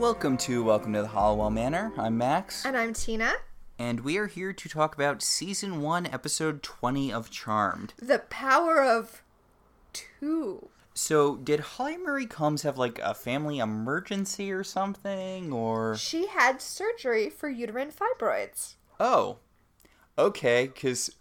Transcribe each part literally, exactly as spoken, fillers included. Welcome to Welcome to the Halliwell Manor. I'm Max. And I'm Tina. And we are here to talk about Season one, Episode twenty of Charmed. The power of two. So, did Holly Marie Combs have, like, a family emergency or something, or...? She had surgery for uterine fibroids. Oh. Okay, because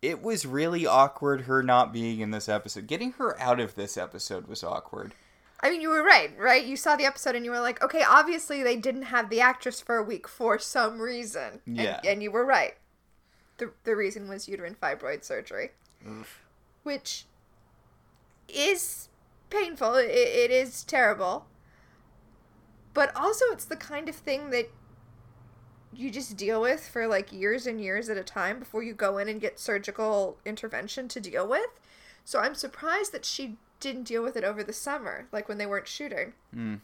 it was really awkward her not being in this episode. Getting her out of this episode was awkward. I mean, you were right, right? You saw the episode and you were like, okay, obviously they didn't have the actress for a week for some reason. Yeah. And, and you were right. The the reason was uterine fibroid surgery. Oof. Which is painful. It, it is terrible. But also it's the kind of thing that you just deal with for like years and years at a time before you go in and get surgical intervention to deal with. So I'm surprised that she didn't deal with it over the summer, like when they weren't shooting. Mm.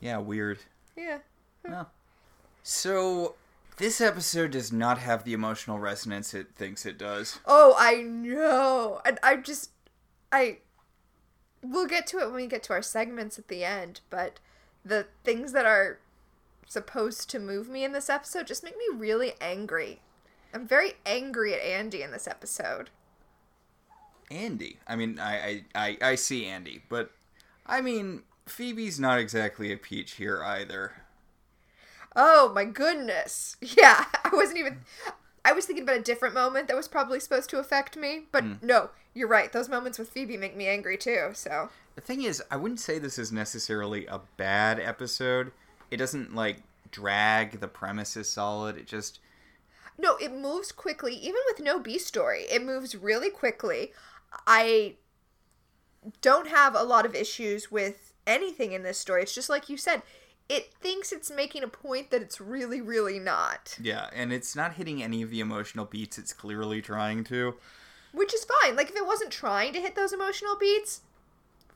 Yeah, weird. Yeah. No. So, this episode does not have the emotional resonance it thinks it does. Oh, I know. And I just, I, we'll get to it when we get to our segments at the end, but the things that are supposed to move me in this episode just make me really angry. I'm very angry at Andy in this episode. Andy. I mean, I, I, I, I see Andy, but, I mean, Phoebe's not exactly a peach here either. Oh, my goodness. Yeah, I wasn't even, I was thinking about a different moment that was probably supposed to affect me, but mm. no, you're right. Those moments with Phoebe make me angry too, so. The thing is, I wouldn't say this is necessarily a bad episode. It doesn't, like, drag. The premise is solid. It just... No, it moves quickly. Even with no B-story, it moves really quickly. I don't have a lot of issues with anything in this story. It's just like you said, it thinks it's making a point that it's really, really not. Yeah, and it's not hitting any of the emotional beats it's clearly trying to. Which is fine. Like, if it wasn't trying to hit those emotional beats,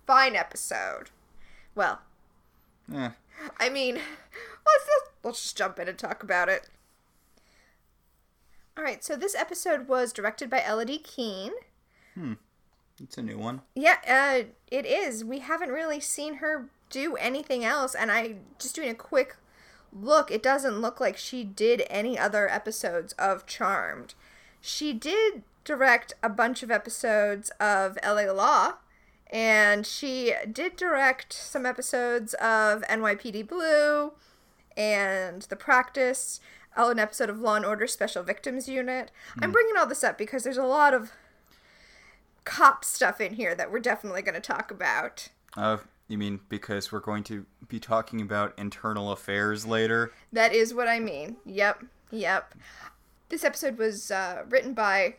fine episode. Well. Eh. I mean, let's just, let's just jump in and talk about it. All right, so this episode was directed by Elodie Keane. Hmm. It's a new one. Yeah, uh, it is. We haven't really seen her do anything else, and I just doing a quick look, it doesn't look like she did any other episodes of Charmed. She did direct a bunch of episodes of L A Law, and she did direct some episodes of N Y P D Blue and The Practice, an episode of Law and Order Special Victims Unit. Hmm. I'm bringing all this up because there's a lot of cop stuff in here that we're definitely going to talk about. Oh, uh, you mean because we're going to be talking about internal affairs later? That is what I mean. Yep, yep. This episode was uh, written by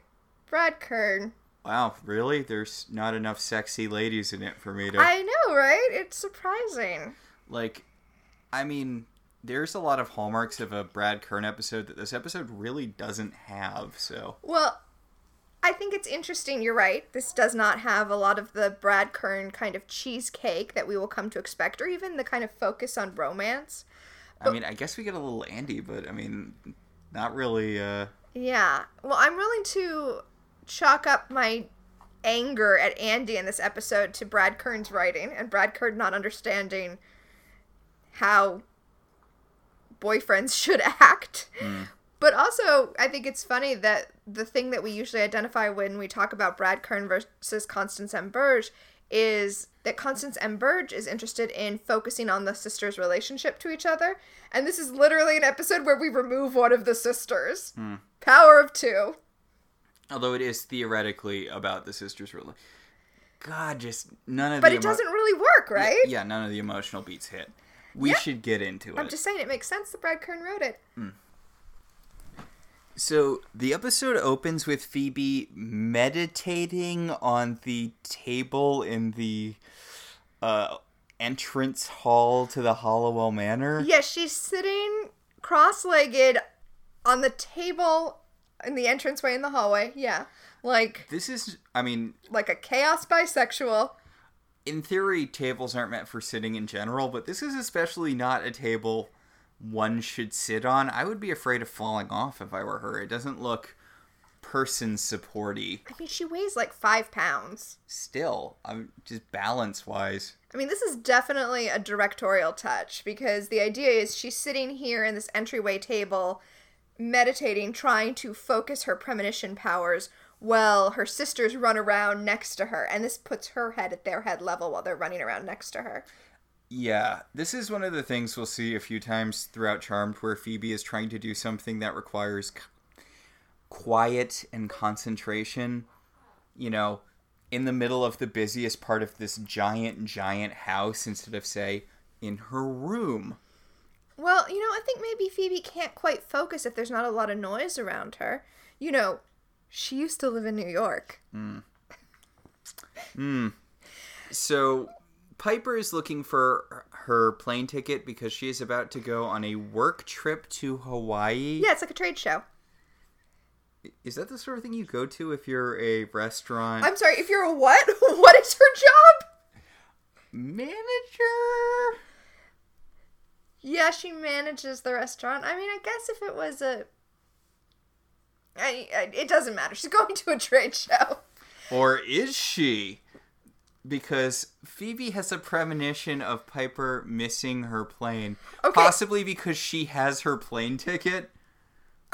Brad Kern. Wow, really? There's not enough sexy ladies in it for me to... I know, right? It's surprising. Like, I mean, there's a lot of hallmarks of a Brad Kern episode that this episode really doesn't have, so... Well... I think it's interesting, you're right, this does not have a lot of the Brad Kern kind of cheesecake that we will come to expect, or even the kind of focus on romance. But, I mean, I guess we get a little Andy, but I mean, not really, uh... Yeah, well, I'm willing to chalk up my anger at Andy in this episode to Brad Kern's writing, and Brad Kern not understanding how boyfriends should act. Mm. But also, I think it's funny that the thing that we usually identify when we talk about Brad Kern versus Constance M. Burge is that Constance M. Burge is interested in focusing on the sisters' relationship to each other. And this is literally an episode where we remove one of the sisters. Hmm. Power of two. Although it is theoretically about the sisters' relationship. God, just none of but the... But it emo- doesn't really work, right? Yeah, yeah, none of the emotional beats hit. We yeah. should get into it. I'm just saying, it makes sense that Brad Kern wrote it. Hmm. So, the episode opens with Phoebe meditating on the table in the uh, entrance hall to the Halliwell Manor. Yeah, she's sitting cross-legged on the table in the entranceway in the hallway. Yeah, like... This is, I mean... Like a chaos bisexual. In theory, tables aren't meant for sitting in general, but this is especially not a table one should sit on. I would be afraid of falling off if I were her. It doesn't look person supporty. I mean, she weighs like five pounds. Still, I'm just balance wise. I mean, this is definitely a directorial touch, because the idea is she's sitting here in this entryway table, meditating, trying to focus her premonition powers while her sisters run around next to her, and this puts her head at their head level while they're running around next to her. Yeah, this is one of the things we'll see a few times throughout Charmed, where Phoebe is trying to do something that requires c- quiet and concentration, you know, in the middle of the busiest part of this giant, giant house, instead of, say, in her room. Well, you know, I think maybe Phoebe can't quite focus if there's not a lot of noise around her. You know, she used to live in New York. Hmm. Hmm. So Piper is looking for her plane ticket because she is about to go on a work trip to Hawaii. Yeah, it's like a trade show. Is that the sort of thing you go to if you're a restaurant? I'm sorry, if you're a what? What is her job? Manager? Yeah, she manages the restaurant. I mean, I guess if it was a... I, I, it doesn't matter. She's going to a trade show. Or is she? Because Phoebe has a premonition of Piper missing her plane. Okay. Possibly because she has her plane ticket.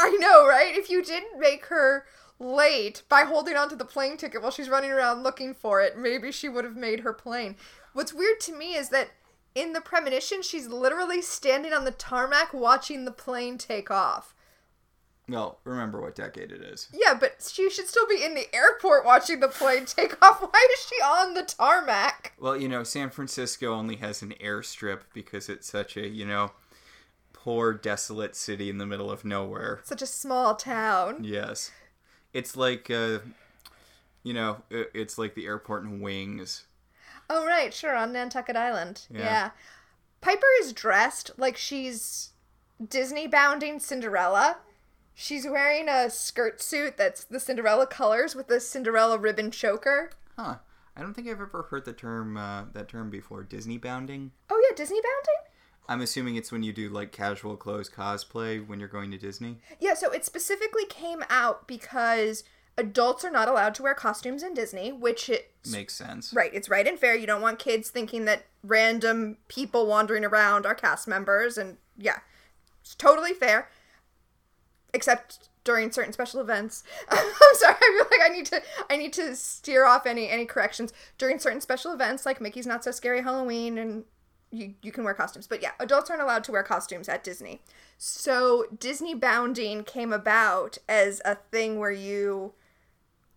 I know, right? If you didn't make her late by holding onto the plane ticket while she's running around looking for it, maybe she would have made her plane. What's weird to me is that in the premonition, she's literally standing on the tarmac watching the plane take off. Well, remember what decade it is. Yeah, but she should still be in the airport watching the plane take off. Why is she on the tarmac? Well, you know, San Francisco only has an airstrip because it's such a, you know, poor, desolate city in the middle of nowhere. Such a small town. Yes. It's like, uh, you know, it's like the airport in Wings. Oh, right, sure, on Nantucket Island. Yeah. yeah. Piper is dressed like she's Disney-bounding Cinderella. She's wearing a skirt suit that's the Cinderella colors with a Cinderella ribbon choker. Huh. I don't think I've ever heard the term uh, that term before. Disney bounding? Oh, yeah. Disney bounding? I'm assuming it's when you do, like, casual clothes cosplay when you're going to Disney. Yeah, so it specifically came out because adults are not allowed to wear costumes in Disney, which it... Makes sense. Right. It's right and fair. You don't want kids thinking that random people wandering around are cast members, and, yeah. It's totally fair. Except during certain special events. I'm sorry, I feel like I need to I need to steer off any, any corrections. During certain special events, like Mickey's Not So Scary Halloween, and you, you can wear costumes. But yeah, adults aren't allowed to wear costumes at Disney. So Disney bounding came about as a thing where you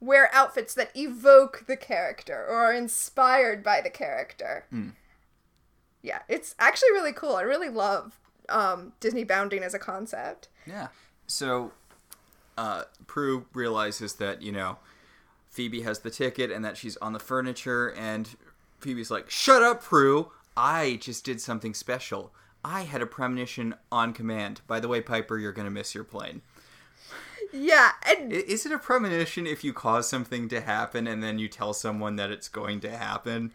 wear outfits that evoke the character or are inspired by the character. Mm. Yeah, it's actually really cool. I really love um, Disney bounding as a concept. Yeah. So, uh, Prue realizes that, you know, Phoebe has the ticket and that she's on the furniture, and Phoebe's like, "Shut up, Prue! I just did something special. I had a premonition on command. By the way, Piper, you're gonna miss your plane." Yeah, and... Is it a premonition if you cause something to happen and then you tell someone that it's going to happen?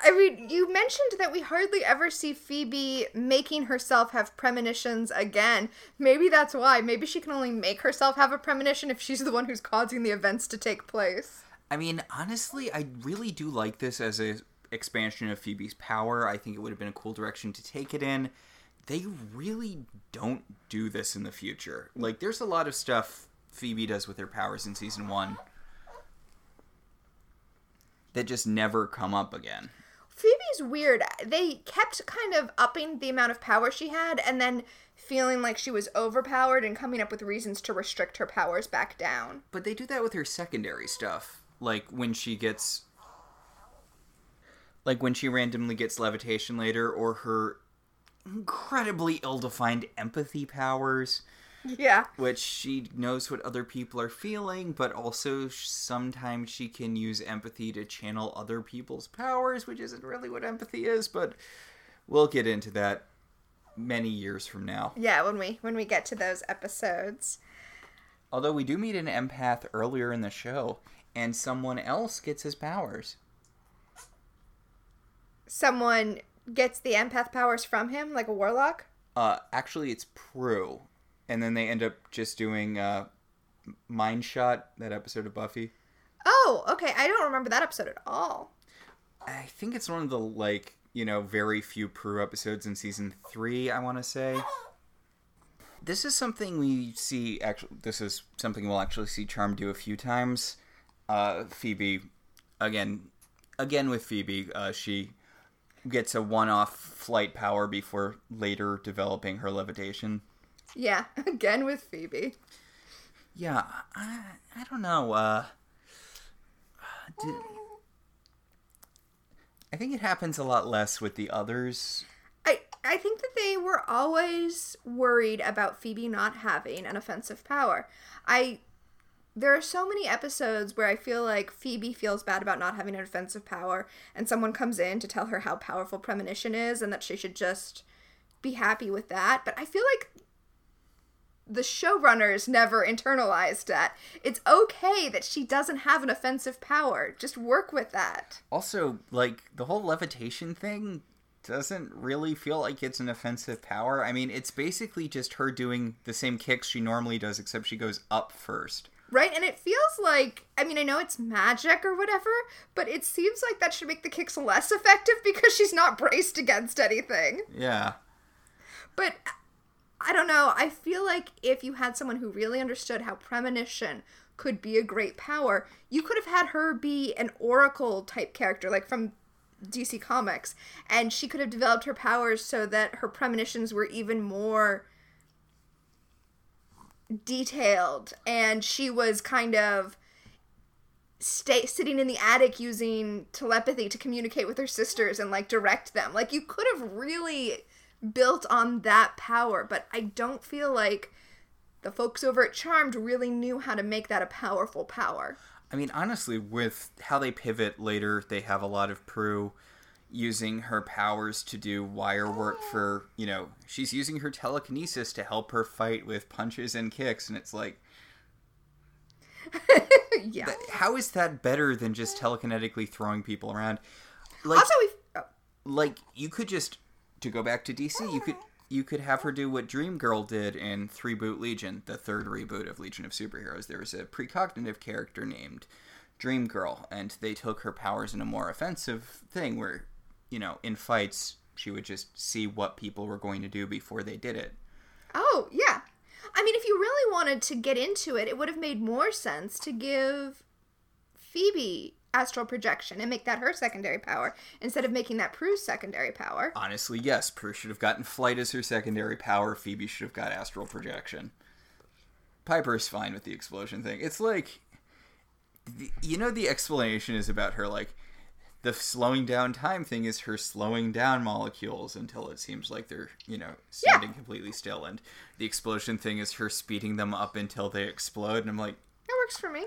I mean, you mentioned that we hardly ever see Phoebe making herself have premonitions again. Maybe that's why. Maybe she can only make herself have a premonition if she's the one who's causing the events to take place. I mean, honestly, I really do like this as an expansion of Phoebe's power. I think it would have been a cool direction to take it in. They really don't do this in the future. Like, there's a lot of stuff Phoebe does with her powers in season one that just never come up again. Phoebe's weird. They kept kind of upping the amount of power she had and then feeling like she was overpowered and coming up with reasons to restrict her powers back down. But they do that with her secondary stuff. Like when she gets... Like when she randomly gets levitation later, or her incredibly ill-defined empathy powers. Yeah. Which she knows what other people are feeling, but also sometimes she can use empathy to channel other people's powers, which isn't really what empathy is, but we'll get into that many years from now. Yeah, when we when we get to those episodes. Although we do meet an empath earlier in the show, and someone else gets his powers. Someone gets the empath powers from him, like a warlock? Uh, actually, it's Prue. And then they end up just doing uh, Mind Shot, that episode of Buffy. Oh, okay. I don't remember that episode at all. I think it's one of the, like, you know, very few Prue episodes in season three, I want to say. This is something we see, actually, this is something we'll actually see Charmed do a few times. Uh, Phoebe, again, again with Phoebe, uh, she gets a one-off flight power before later developing her levitation. Yeah, again with Phoebe. Yeah, I, I don't know, uh, did, I think it happens a lot less with the others. I, I think that they were always worried about Phoebe not having an offensive power. I, there are so many episodes where I feel like Phoebe feels bad about not having an offensive power, and someone comes in to tell her how powerful premonition is and that she should just be happy with that, but I feel like the showrunners never internalized that. It's okay that she doesn't have an offensive power. Just work with that. Also, like, the whole levitation thing doesn't really feel like it's an offensive power. I mean, it's basically just her doing the same kicks she normally does, except she goes up first. Right, and it feels like, I mean, I know it's magic or whatever, but it seems like that should make the kicks less effective because she's not braced against anything. Yeah. But I don't know, I feel like if you had someone who really understood how premonition could be a great power, you could have had her be an Oracle-type character, like from D C Comics, and she could have developed her powers so that her premonitions were even more detailed, and she was kind of stay, sitting in the attic using telepathy to communicate with her sisters and, like, direct them. Like, you could have really built on that power, but I don't feel like the folks over at Charmed really knew how to make that a powerful power. I mean, honestly, with how they pivot later, they have a lot of Prue using her powers to do wire work for, you know, she's using her telekinesis to help her fight with punches and kicks, and it's like, yeah, th- how is that better than just telekinetically throwing people around? Like, also, we've... Oh. like you could just... To go back to D C, you could you could have her do what Dream Girl did in Three Boot Legion, the third reboot of Legion of Superheroes. There was a precognitive character named Dream Girl, and they took her powers in a more offensive thing where, you know, in fights, she would just see what people were going to do before they did it. Oh, yeah. I mean, if you really wanted to get into it, it would have made more sense to give Phoebe astral projection and make that her secondary power instead of making that Prue's secondary power. Honestly, yes. Prue should have gotten flight as her secondary power. Phoebe should have got astral projection. Piper's fine with the explosion thing. It's like, the, you know, the explanation is about her, like, the slowing down time thing is her slowing down molecules until it seems like they're, you know, standing yeah. completely still. And the explosion thing is her speeding them up until they explode. And I'm like, that works for me.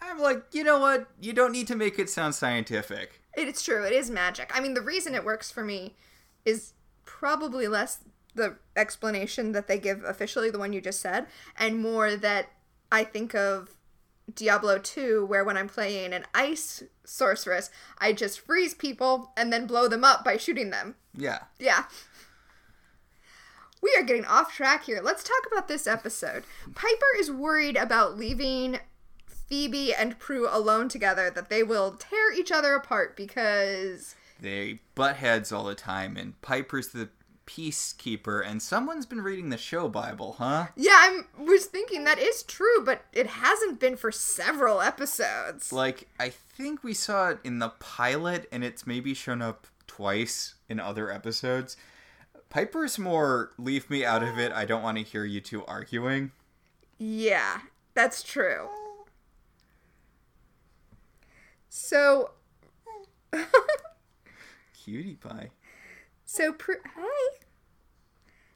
I'm like, you know what? You don't need to make it sound scientific. It's true. It is magic. I mean, the reason it works for me is probably less the explanation that they give officially, the one you just said, and more that I think of Diablo two, where when I'm playing an ice sorceress, I just freeze people and then blow them up by shooting them. Yeah. Yeah. We are getting off track here. Let's talk about this episode. Piper is worried about leaving Phoebe and Prue alone together, that they will tear each other apart because they butt heads all the time, and Piper's the peacekeeper, and someone's been reading the show Bible, huh? Yeah, I was thinking that is true, but it hasn't been for several episodes. Like, I think we saw it in the pilot, and it's maybe shown up twice in other episodes. Piper's more, leave me out of it, I don't want to hear you two arguing. Yeah, that's true. So, cutie pie. So Prue, hey.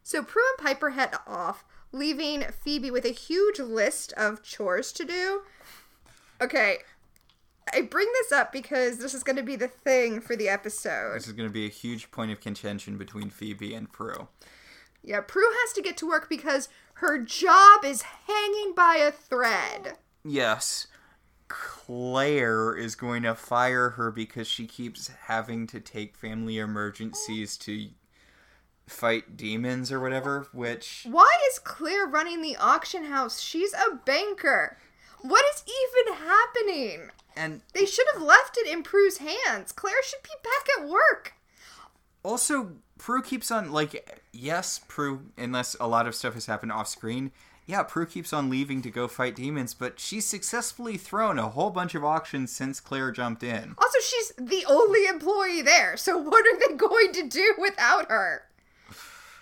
So Prue and Piper head off, leaving Phoebe with a huge list of chores to do. Okay, I bring this up because this is going to be the thing for the episode. This is going to be a huge point of contention between Phoebe and Prue. Yeah, Prue has to get to work because her job is hanging by a thread. Yes. Claire is going to fire her because she keeps having to take family emergencies to fight demons or whatever, which... Why is Claire running the auction house? She's a banker. What is even happening? And they should have left it in Prue's hands. Claire should be back at work. Also, Prue keeps on, like, yes, Prue, unless a lot of stuff has happened off screen, yeah, Prue keeps on leaving to go fight demons, but she's successfully thrown a whole bunch of auctions since Claire jumped in. Also, she's the only employee there, so what are they going to do without her?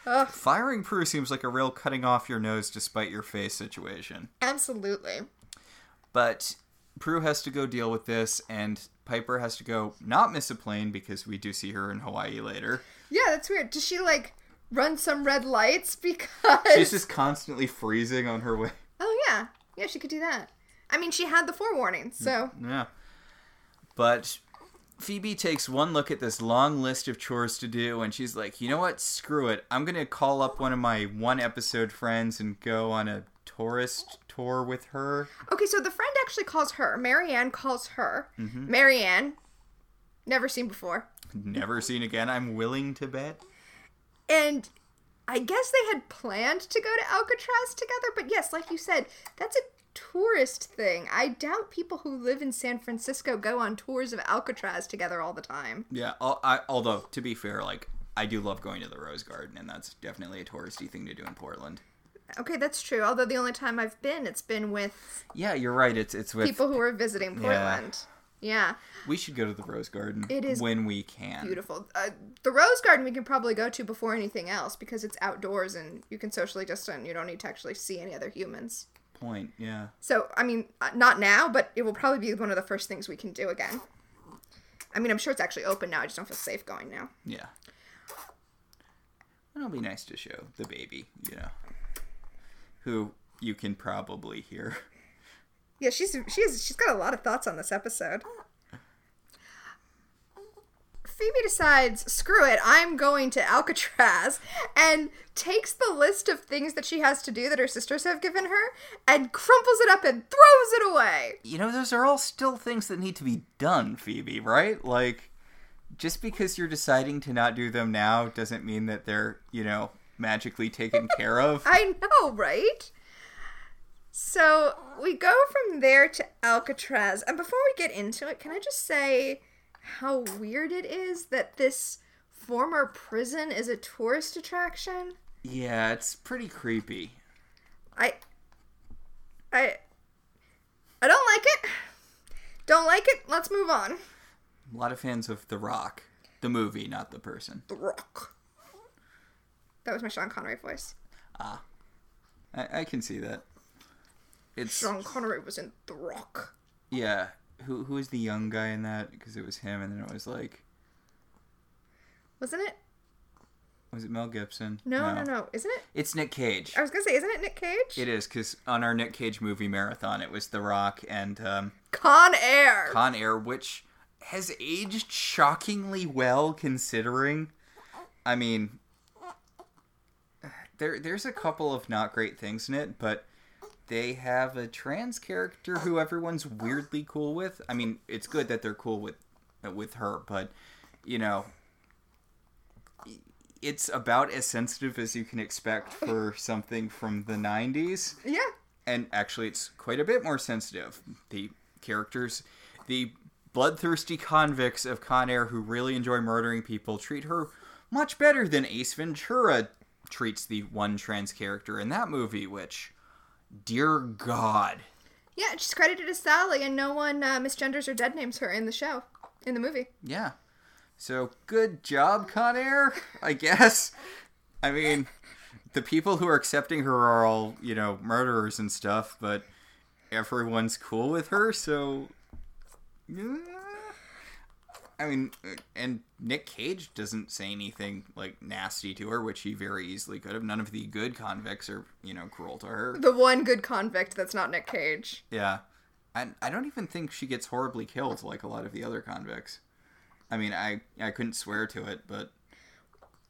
Ugh. Firing Prue seems like a real cutting off your nose despite your face situation. Absolutely. But Prue has to go deal with this, and Piper has to go not miss a plane because we do see her in Hawaii later. Yeah, that's weird. Does she, like, run some red lights because... She's just constantly freezing on her way. Oh, yeah. Yeah, she could do that. I mean, she had the forewarning, so... Yeah. But Phoebe takes one look at this long list of chores to do, and she's like, you know what? Screw it. I'm going to call up one of my one-episode friends and go on a tourist tour with her. Okay, so the friend actually calls her. Marianne calls her. Mm-hmm. Marianne. Never seen before. Never seen again, I'm willing to bet. And I guess they had planned to go to Alcatraz together, but yes, like you said, that's a tourist thing. I doubt people who live in San Francisco go on tours of Alcatraz together all the time. Yeah, I, although, to be fair, like, I do love going to the Rose Garden, and that's definitely a touristy thing to do in Portland. Okay, that's true, although the only time I've been, it's been with... Yeah, you're right, it's, it's with... people who are visiting Portland. Yeah. Yeah. We should go to the Rose Garden it is when we can. Beautiful. Uh, the Rose Garden we can probably go to before anything else because it's outdoors and you can socially distance and you don't need to actually see any other humans. Point, yeah. So, I mean, not now, but it will probably be one of the first things we can do again. I mean, I'm sure it's actually open now. I just don't feel safe going now. Yeah. It'll be nice to show the baby, you know, who you can probably hear. Yeah, she's she's she's got a lot of thoughts on this episode. Phoebe decides, screw it, I'm going to Alcatraz, and takes the list of things that she has to do that her sisters have given her, and crumples it up and throws it away. You know, those are all still things that need to be done, Phoebe, right? Like, just because you're deciding to not do them now doesn't mean that they're, you know, magically taken care of. I know, right? So, we go from there to Alcatraz, and before we get into it, can I just say how weird it is that this former prison is a tourist attraction? Yeah, it's pretty creepy. I, I, I don't like it. Don't like it. Let's move on. A lot of fans of The Rock. The movie, not the person. The Rock. That was my Sean Connery voice. Ah, I, I can see that. It's, Sean Connery was in The Rock. Yeah. Who who was the young guy in that? Because it was him, and then it was like... Wasn't it? Was it Mel Gibson? No, no, no. no. Isn't it? It's Nick Cage. I was going to say, isn't it Nick Cage? It is, because on our Nick Cage movie marathon, it was The Rock and... Um, Con Air! Con Air, which has aged shockingly well, considering. I mean, there there's a couple of not great things in it, but... They have a trans character who everyone's weirdly cool with. I mean, it's good that they're cool with with her, but, you know, it's about as sensitive as you can expect for something from the nineties. Yeah. And actually, it's quite a bit more sensitive. The characters, the bloodthirsty convicts of Con Air who really enjoy murdering people treat her much better than Ace Ventura treats the one trans character in that movie, which... Dear God. Yeah, she's credited as Sally, and no one uh, misgenders or dead names her in the show, in the movie. Yeah. So, good job, Con Air, I guess. I mean, the people who are accepting her are all, you know, murderers and stuff, but everyone's cool with her, so... Yeah. I mean, and Nick Cage doesn't say anything, like, nasty to her, which he very easily could have. None of the good convicts are, you know, cruel to her. The one good convict that's not Nick Cage. Yeah. And I, I don't even think she gets horribly killed like a lot of the other convicts. I mean, I, I couldn't swear to it, but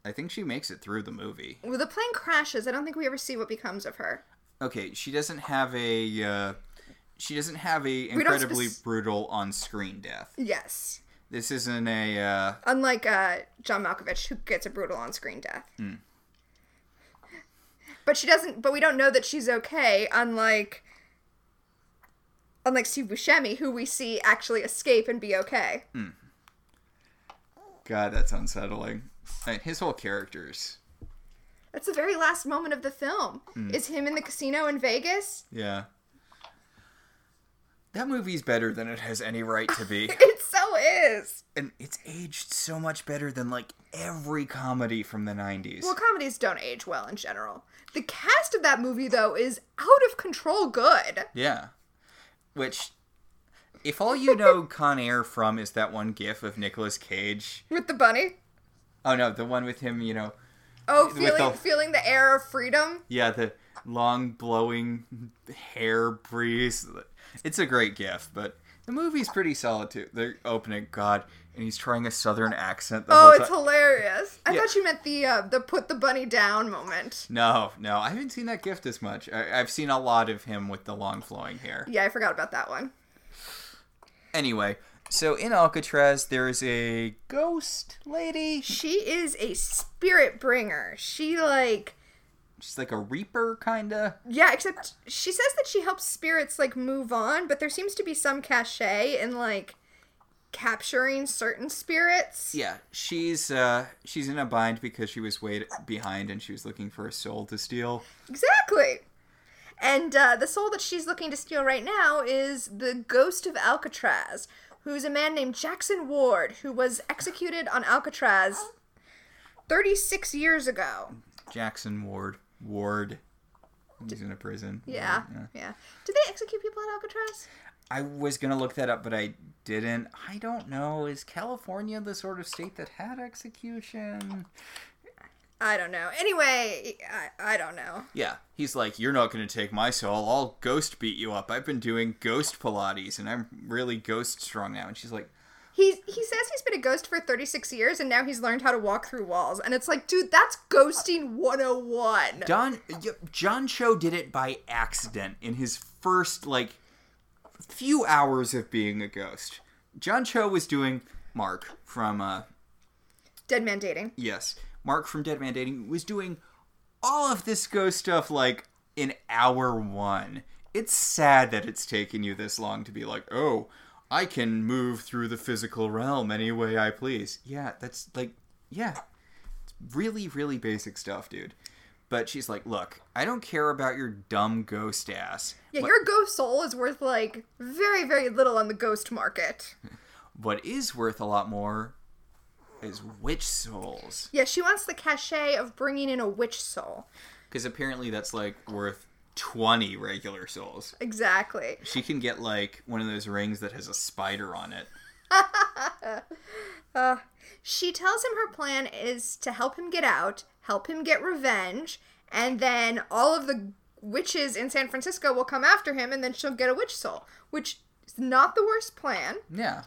I think she makes it through the movie. Well, the plane crashes. I don't think we ever see what becomes of her. Okay, she doesn't have a, uh, she doesn't have a incredibly spe- brutal on-screen death. Yes. This isn't a... Uh... Unlike uh, John Malkovich, who gets a brutal on-screen death. Mm. But she doesn't... But we don't know that she's okay, unlike Unlike Steve Buscemi, who we see actually escape and be okay. Mm. God, that's unsettling. I mean, his whole character's... That's the very last moment of the film. Mm. Is him in the casino in Vegas? Yeah. That movie's better than it has any right to be. It so is. And it's aged so much better than, like, every comedy from the nineties. Well, comedies don't age well in general. The cast of that movie, though, is out of control good. Yeah. Which, if all you know Con Air from is that one gif of Nicolas Cage. With the bunny? Oh, no, the one with him, you know. Oh, feeling the, feeling the air of freedom? Yeah, the long, blowing hair breeze. It's a great gif, but the movie's pretty solid, too. They're opening, God, and he's trying a southern accent the whole time. Oh, it's hilarious. I yeah. thought you meant the uh, the put the bunny down moment. No, no, I haven't seen that gif as much. I, I've seen a lot of him with the long flowing hair. Yeah, I forgot about that one. Anyway, so in Alcatraz, there is a ghost lady. She is a spirit bringer. She, like... She's like a reaper, kinda. Yeah, except she says that she helps spirits, like, move on, but there seems to be some cachet in, like, capturing certain spirits. Yeah, she's uh, she's in a bind because she was way behind and she was looking for a soul to steal. Exactly! And uh, the soul that she's looking to steal right now is the ghost of Alcatraz, who's a man named Jackson Ward, who was executed on Alcatraz thirty-six years ago. Jackson Ward. Ward. He's in a prison. Yeah, yeah, yeah. Did they execute people at Alcatraz? I was going to look that up, but I didn't. I don't know. Is California the sort of state that had execution? I don't know. Anyway, I, I don't know. Yeah. He's like, you're not going to take my soul. I'll ghost beat you up. I've been doing ghost Pilates, and I'm really ghost strong now. And she's like... He he says he's been a ghost for thirty-six years, and now he's learned how to walk through walls. And it's like, dude, that's ghosting one oh one. Don, John Cho did it by accident in his first, like, few hours of being a ghost. John Cho was doing Mark from... Uh, Dead Man Dating. Yes. Mark from Dead Man Dating was doing all of this ghost stuff, like, in hour one. It's sad that it's taken you this long to be like, oh... I can move through the physical realm any way I please. Yeah, that's like, yeah. It's really, really basic stuff, dude. But she's like, look, I don't care about your dumb ghost ass. Yeah, what... your ghost soul is worth, like, very, very little on the ghost market. What is worth a lot more is witch souls. Yeah, she wants the cachet of bringing in a witch soul. Because apparently that's, like, worth... twenty regular souls. Exactly. She can get, like, one of those rings that has a spider on it. uh, she tells him her plan is to help him get out, help him get revenge, and then all of the witches in San Francisco will come after him, and then she'll get a witch soul, which is not the worst plan. Yeah.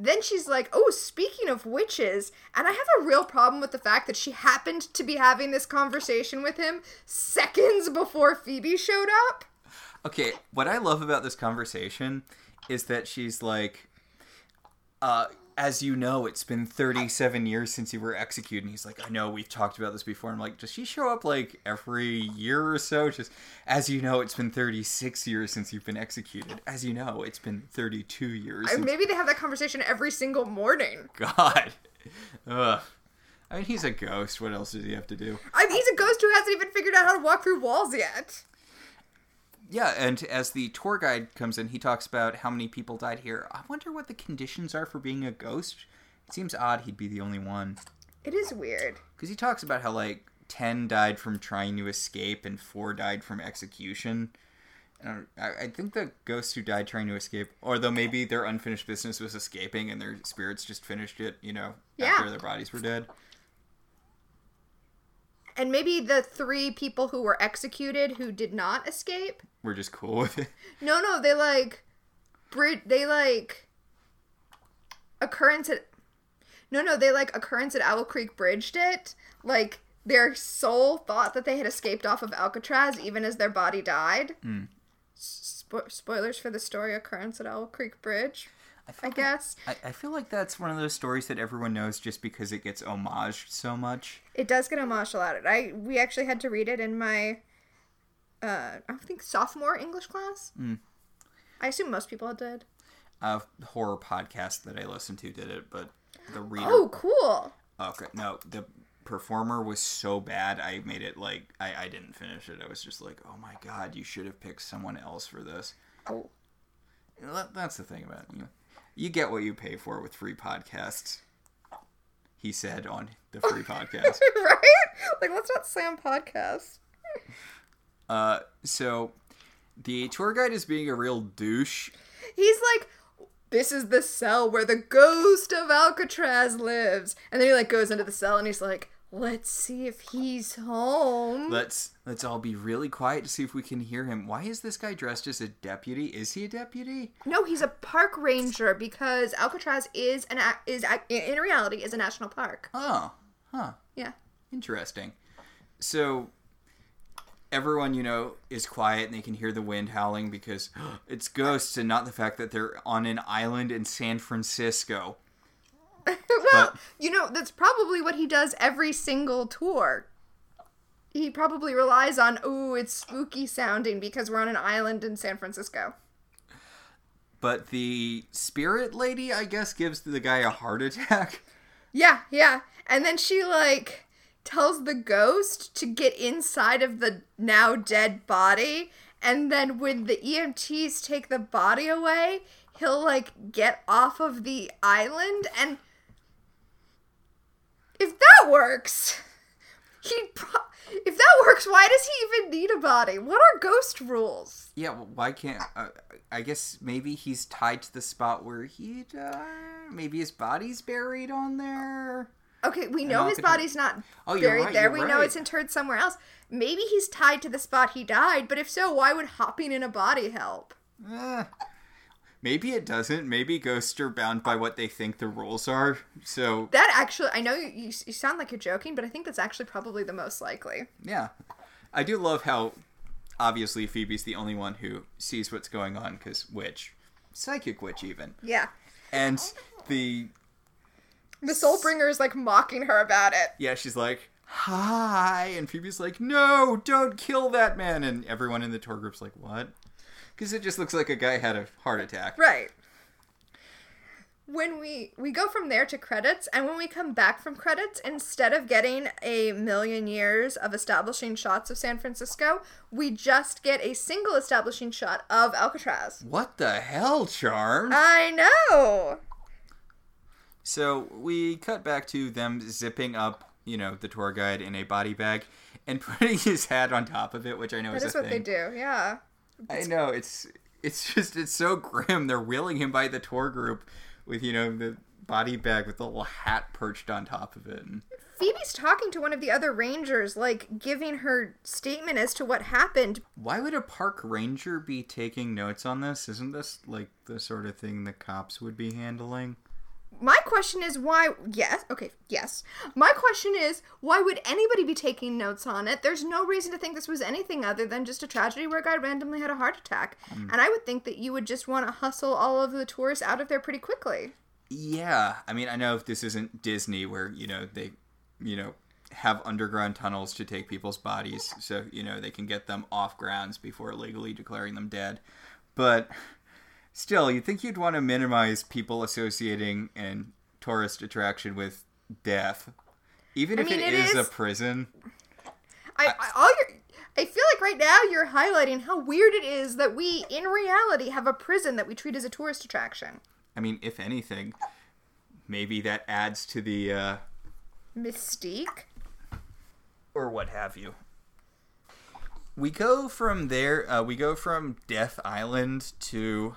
Then she's like, oh, speaking of witches, and I have a real problem with the fact that she happened to be having this conversation with him seconds before Phoebe showed up. Okay, what I love about this conversation is that she's like, uh, as you know, it's been thirty-seven years since you were executed. And he's like, I know, we've talked about this before. I'm like, does she show up like every year or so? Just, as you know, it's been thirty-six years since you've been executed. As you know, it's been thirty-two years. Since... Maybe they have that conversation every single morning. God. Ugh. I mean, he's a ghost. What else does he have to do? I mean, he's a ghost who hasn't even figured out how to walk through walls yet. Yeah, and as the tour guide comes in, he talks about how many people died here. I wonder what the conditions are for being a ghost. It seems odd he'd be the only one. It is weird. Because he talks about how, like, ten died from trying to escape and four died from execution. And I, I think the ghosts who died trying to escape, or though maybe their unfinished business was escaping and their spirits just finished it, you know, yeah. after their bodies were dead. And maybe the three people who were executed who did not escape... Were just cool with it? No, no, they like... They like... Occurrence at... No, no, they like Occurrence at Owl Creek bridged it. Like, their soul thought that they had escaped off of Alcatraz even as their body died. Mm. Spo- spoilers for the story Occurrence at Owl Creek Bridge, I, I guess. Like, I, I feel like that's one of those stories that everyone knows just because it gets homaged so much. It does get homaged a lot. I, we actually had to read it in my, uh, I think, sophomore English class. Mm. I assume most people did. A horror podcast that I listened to did it, but the reader... Oh, cool. Okay, no, the performer was so bad, I made it like... I, I didn't finish it. I was just like, oh my god, you should have picked someone else for this. Oh. That's the thing about it. You, you get what you pay for with free podcasts. He said on the free podcast. Right? Like, let's not slam podcasts. Uh, so, the tour guide is being a real douche. He's like... This is the cell where the ghost of Alcatraz lives. And then he like goes into the cell and he's like, let's see if he's home. Let's let's all be really quiet to see if we can hear him. Why is this guy dressed as a deputy? Is he a deputy? No, he's a park ranger because Alcatraz is an is in reality is a national park. Oh. Huh. Yeah. Interesting. So everyone, you know, is quiet and they can hear the wind howling because it's ghosts and not the fact that they're on an island in San Francisco. Well, but, you know, that's probably what he does every single tour. He probably relies on, ooh, it's spooky sounding because we're on an island in San Francisco. But the spirit lady, I guess, gives the guy a heart attack. Yeah, yeah. And then she, like... tells the ghost to get inside of the now dead body, and then when the E M Ts take the body away, he'll like get off of the island. And if that works, he pro- if that works, why does he even need a body? What are ghost rules? Yeah, well, why can't uh, I guess maybe he's tied to the spot where he died. Maybe his body's buried on there. Okay, we know his body's not oh, buried right, there. We right. know it's interred somewhere else. Maybe he's tied to the spot he died, but if so, why would hopping in a body help? Uh, maybe it doesn't. Maybe ghosts are bound by what they think the rules are. So that actually, I know you, you, you sound like you're joking, but I think that's actually probably the most likely. Yeah. I do love how, obviously, Phoebe's the only one who sees what's going on, because witch. Psychic witch, even. Yeah. And the... The Soulbringer is, like, mocking her about it. Yeah, she's like, hi. And Phoebe's like, no, don't kill that man. And everyone in the tour group's like, what? Because it just looks like a guy had a heart attack. Right. When we, we go from there to credits, and when we come back from credits, instead of getting a million years of establishing shots of San Francisco, we just get a single establishing shot of Alcatraz. What the hell, Charmed? I know. So we cut back to them zipping up, you know, the tour guide in a body bag and putting his hat on top of it, which I know is a thing. That is what they do, yeah. I know, it's it's just, it's so grim. They're wheeling him by the tour group with, you know, the body bag with the little hat perched on top of it. Phoebe's talking to one of the other rangers, like, giving her statement as to what happened. Why would a park ranger be taking notes on this? Isn't this, like, the sort of thing the cops would be handling? My question is why... Yes. Okay. Yes. My question is, why would anybody be taking notes on it? There's no reason to think this was anything other than just a tragedy where a guy randomly had a heart attack. Mm. And I would think that you would just want to hustle all of the tourists out of there pretty quickly. Yeah. I mean, I know if this isn't Disney where, you know, they, you know, have underground tunnels to take people's bodies. So, you know, they can get them off grounds before legally declaring them dead. But... Still, you'd think you'd want to minimize people associating an tourist attraction with death. Even I if mean, it, it is, is a prison. I, I, all your, I feel like right now you're highlighting how weird it is that we, in reality, have a prison that we treat as a tourist attraction. I mean, if anything, maybe that adds to the... Uh, mystique? Or what have you. We go from there, uh, we go from Death Island to...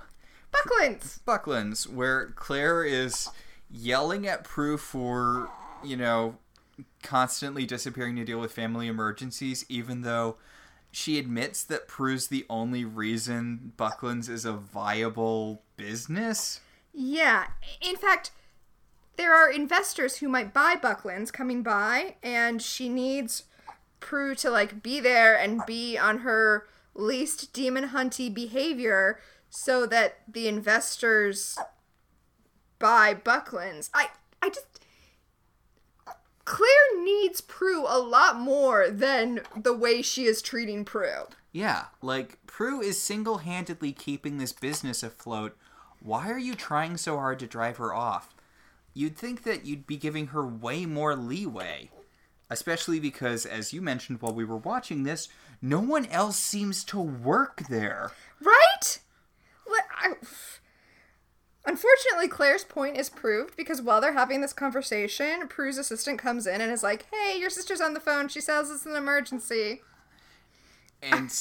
Buckland's. Buckland's, where Claire is yelling at Prue for, you know, constantly disappearing to deal with family emergencies, even though she admits that Prue's the only reason Buckland's is a viable business. Yeah. In fact, there are investors who might buy Buckland's coming by, and she needs Prue to, like, be there and be on her least demon-hunty behavior, so that the investors buy Buckland's. I, I just... Claire needs Prue Prue a lot more than the way she is treating Prue. Yeah, like, Prue is single-handedly keeping this business afloat. Why are you trying so hard to drive her off? You'd think that you'd be giving her way more leeway. Especially because, as you mentioned while we were watching this, no one else seems to work there. Right? Well, I... Unfortunately, Claire's point is proved because while they're having this conversation, Prue's assistant comes in and is like, hey, your sister's on the phone. She says it's an emergency. And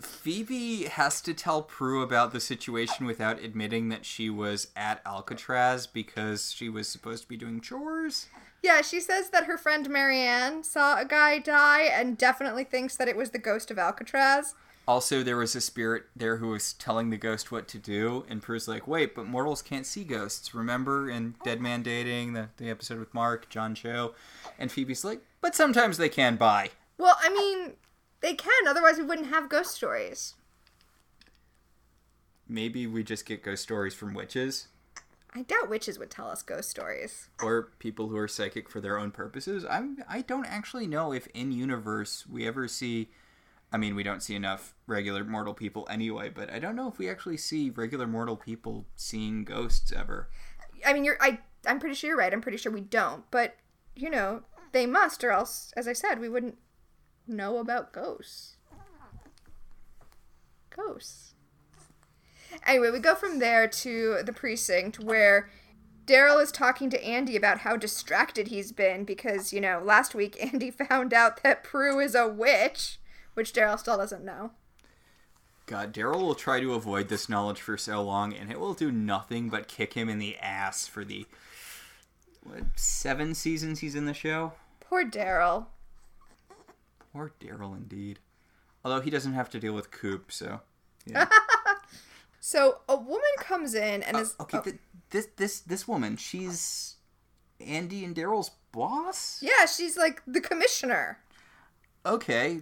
Phoebe has to tell Prue about the situation without admitting that she was at Alcatraz because she was supposed to be doing chores. Yeah, she says that her friend Marianne saw a guy die and definitely thinks that it was the ghost of Alcatraz. Also, there was a spirit there who was telling the ghost what to do, and Prue's like, wait, but mortals can't see ghosts. Remember in Dead Man Dating, the, the episode with Mark, John Cho? And Phoebe's like, but sometimes they can buy. Well, I mean, they can, otherwise we wouldn't have ghost stories. Maybe we just get ghost stories from witches. I doubt witches would tell us ghost stories. Or people who are psychic for their own purposes. I'm, I don't actually know if in-universe we ever see... I mean, we don't see enough regular mortal people anyway, but I don't know if we actually see regular mortal people seeing ghosts ever. I mean, you're, I, I'm pretty sure you're right. I'm pretty sure we don't. But, you know, they must, or else, as I said, we wouldn't know about ghosts. Ghosts. Anyway, we go from there to the precinct where Daryl is talking to Andy about how distracted he's been because, you know, last week Andy found out that Prue is a witch. Which Daryl still doesn't know. God, Daryl will try to avoid this knowledge for so long, and it will do nothing but kick him in the ass for the, what, seven seasons he's in the show? Poor Daryl. Poor Daryl, indeed. Although he doesn't have to deal with Coop, so, yeah. So, a woman comes in and uh, is... Okay, oh. th- this, this, this woman, she's Andy and Daryl's boss? Yeah, she's, like, the commissioner. Okay,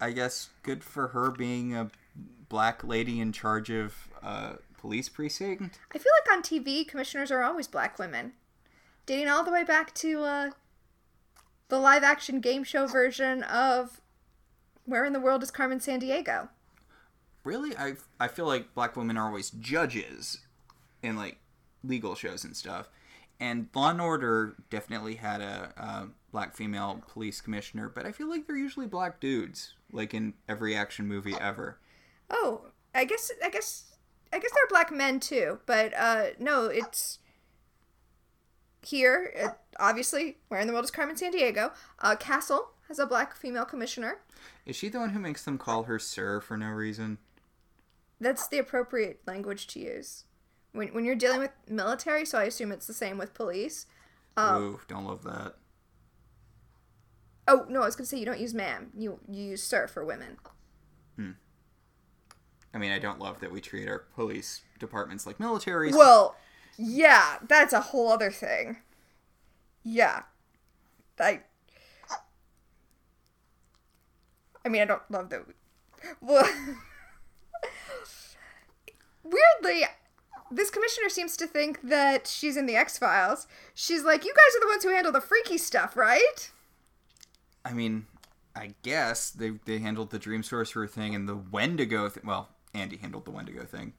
I guess good for her being a black lady in charge of a uh, police precinct. I feel like on T V, commissioners are always black women. Dating all the way back to uh, the live-action game show version of Where in the World is Carmen Sandiego? Really? I I feel like black women are always judges in, like, legal shows and stuff. And Law and Order definitely had a... Uh, black female police commissioner, but I feel like they're usually black dudes, like in every action movie ever. Oh, I guess, I guess, I guess they're black men too, but, uh, no, it's here, it, obviously, Where in the World is Carmen Sandiego. Uh, Castle has a black female commissioner. Is she the one who makes them call her sir for no reason? That's the appropriate language to use. When, when you're dealing with military, so I assume it's the same with police. Um, Ooh, don't love that. Oh, no, I was going to say you don't use ma'am. You you use sir for women. Hmm. I mean, I don't love that we treat our police departments like militaries. Well, yeah, that's a whole other thing. Yeah. I, I mean, I don't love that. We, well, weirdly... This commissioner seems to think that she's in the X-Files. She's like, you guys are the ones who handle the freaky stuff, right? I mean, I guess they they handled the Dream Sorcerer thing and the Wendigo thing. Well, Andy handled the Wendigo thing.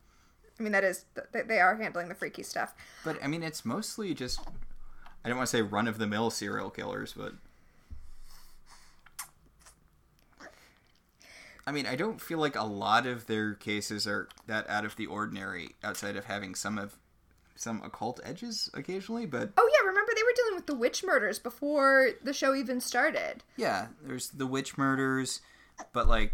I mean, that is, they are handling the freaky stuff. But, I mean, it's mostly just, I don't want to say run-of-the-mill serial killers, but... I mean, I don't feel like a lot of their cases are that out of the ordinary, outside of having some of some occult edges occasionally, but... Oh, yeah, remember they were dealing with the witch murders before the show even started. Yeah, there's the witch murders, but, like,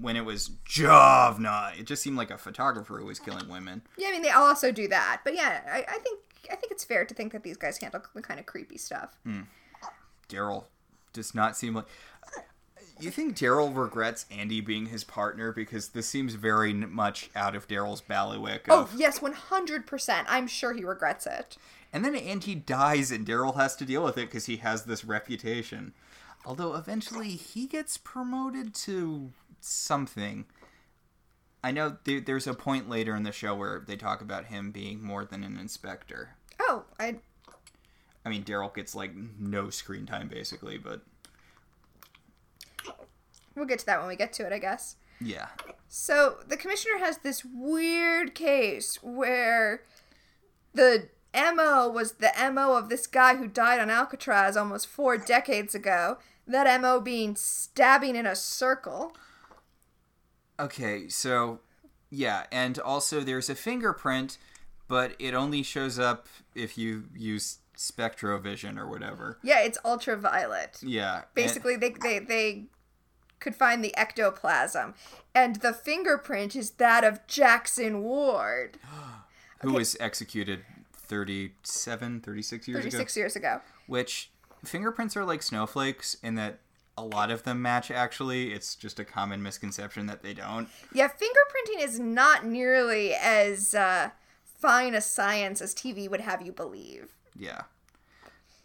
when it was Javna, it just seemed like a photographer who was killing women. Yeah, I mean, they also do that. But, yeah, I, I think I think it's fair to think that these guys handle the kind of creepy stuff. Mm. Daryl does not seem like... You think Daryl regrets Andy being his partner? Because this seems very much out of Daryl's bailiwick. Of... Oh, yes, one hundred percent. I'm sure he regrets it. And then Andy dies and Daryl has to deal with it because he has this reputation. Although eventually he gets promoted to something. I know th- there's a point later in the show where they talk about him being more than an inspector. Oh, I... I mean, Daryl gets, like, no screen time, basically, but... We'll get to that when we get to it, I guess. Yeah. So the commissioner has this weird case where the M O was the M O of this guy who died on Alcatraz almost four decades ago. That M O being stabbing in a circle. Okay, so, yeah, and also there's a fingerprint, but it only shows up if you use spectrovision or whatever. Yeah, it's ultraviolet. Yeah. Basically, and- they, they, they could find the ectoplasm, and the fingerprint is that of Jackson Ward. Who okay. was executed thirty-seven, thirty-six years thirty-six ago? thirty-six years ago. Which, fingerprints are like snowflakes in that a lot of them match, actually. It's just a common misconception that they don't. Yeah, fingerprinting is not nearly as uh, fine a science as T V would have you believe. Yeah.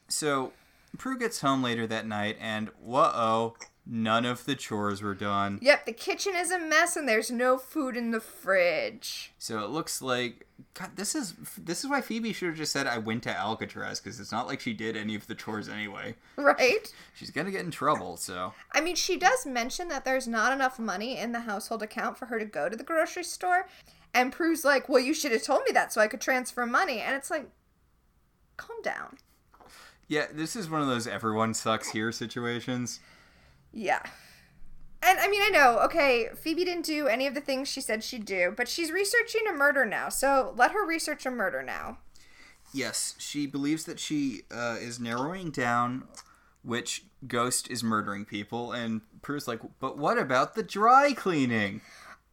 So, Prue gets home later that night, and whoa, none of the chores were done. Yep, the kitchen is a mess, and there's no food in the fridge. So it looks like... God, this is this is why Phoebe should have just said, I went to Alcatraz, because it's not like she did any of the chores anyway. Right? She's going to get in trouble, so... I mean, she does mention that there's not enough money in the household account for her to go to the grocery store, and Prue's like, well, you should have told me that so I could transfer money, and it's like, calm down. Yeah, this is one of those everyone sucks here situations. Yeah. And, I mean, I know, okay, Phoebe didn't do any of the things she said she'd do, but she's researching a murder now, so let her research a murder now. Yes, she believes that she uh, is narrowing down which ghost is murdering people, and Prue's like, but what about the dry cleaning?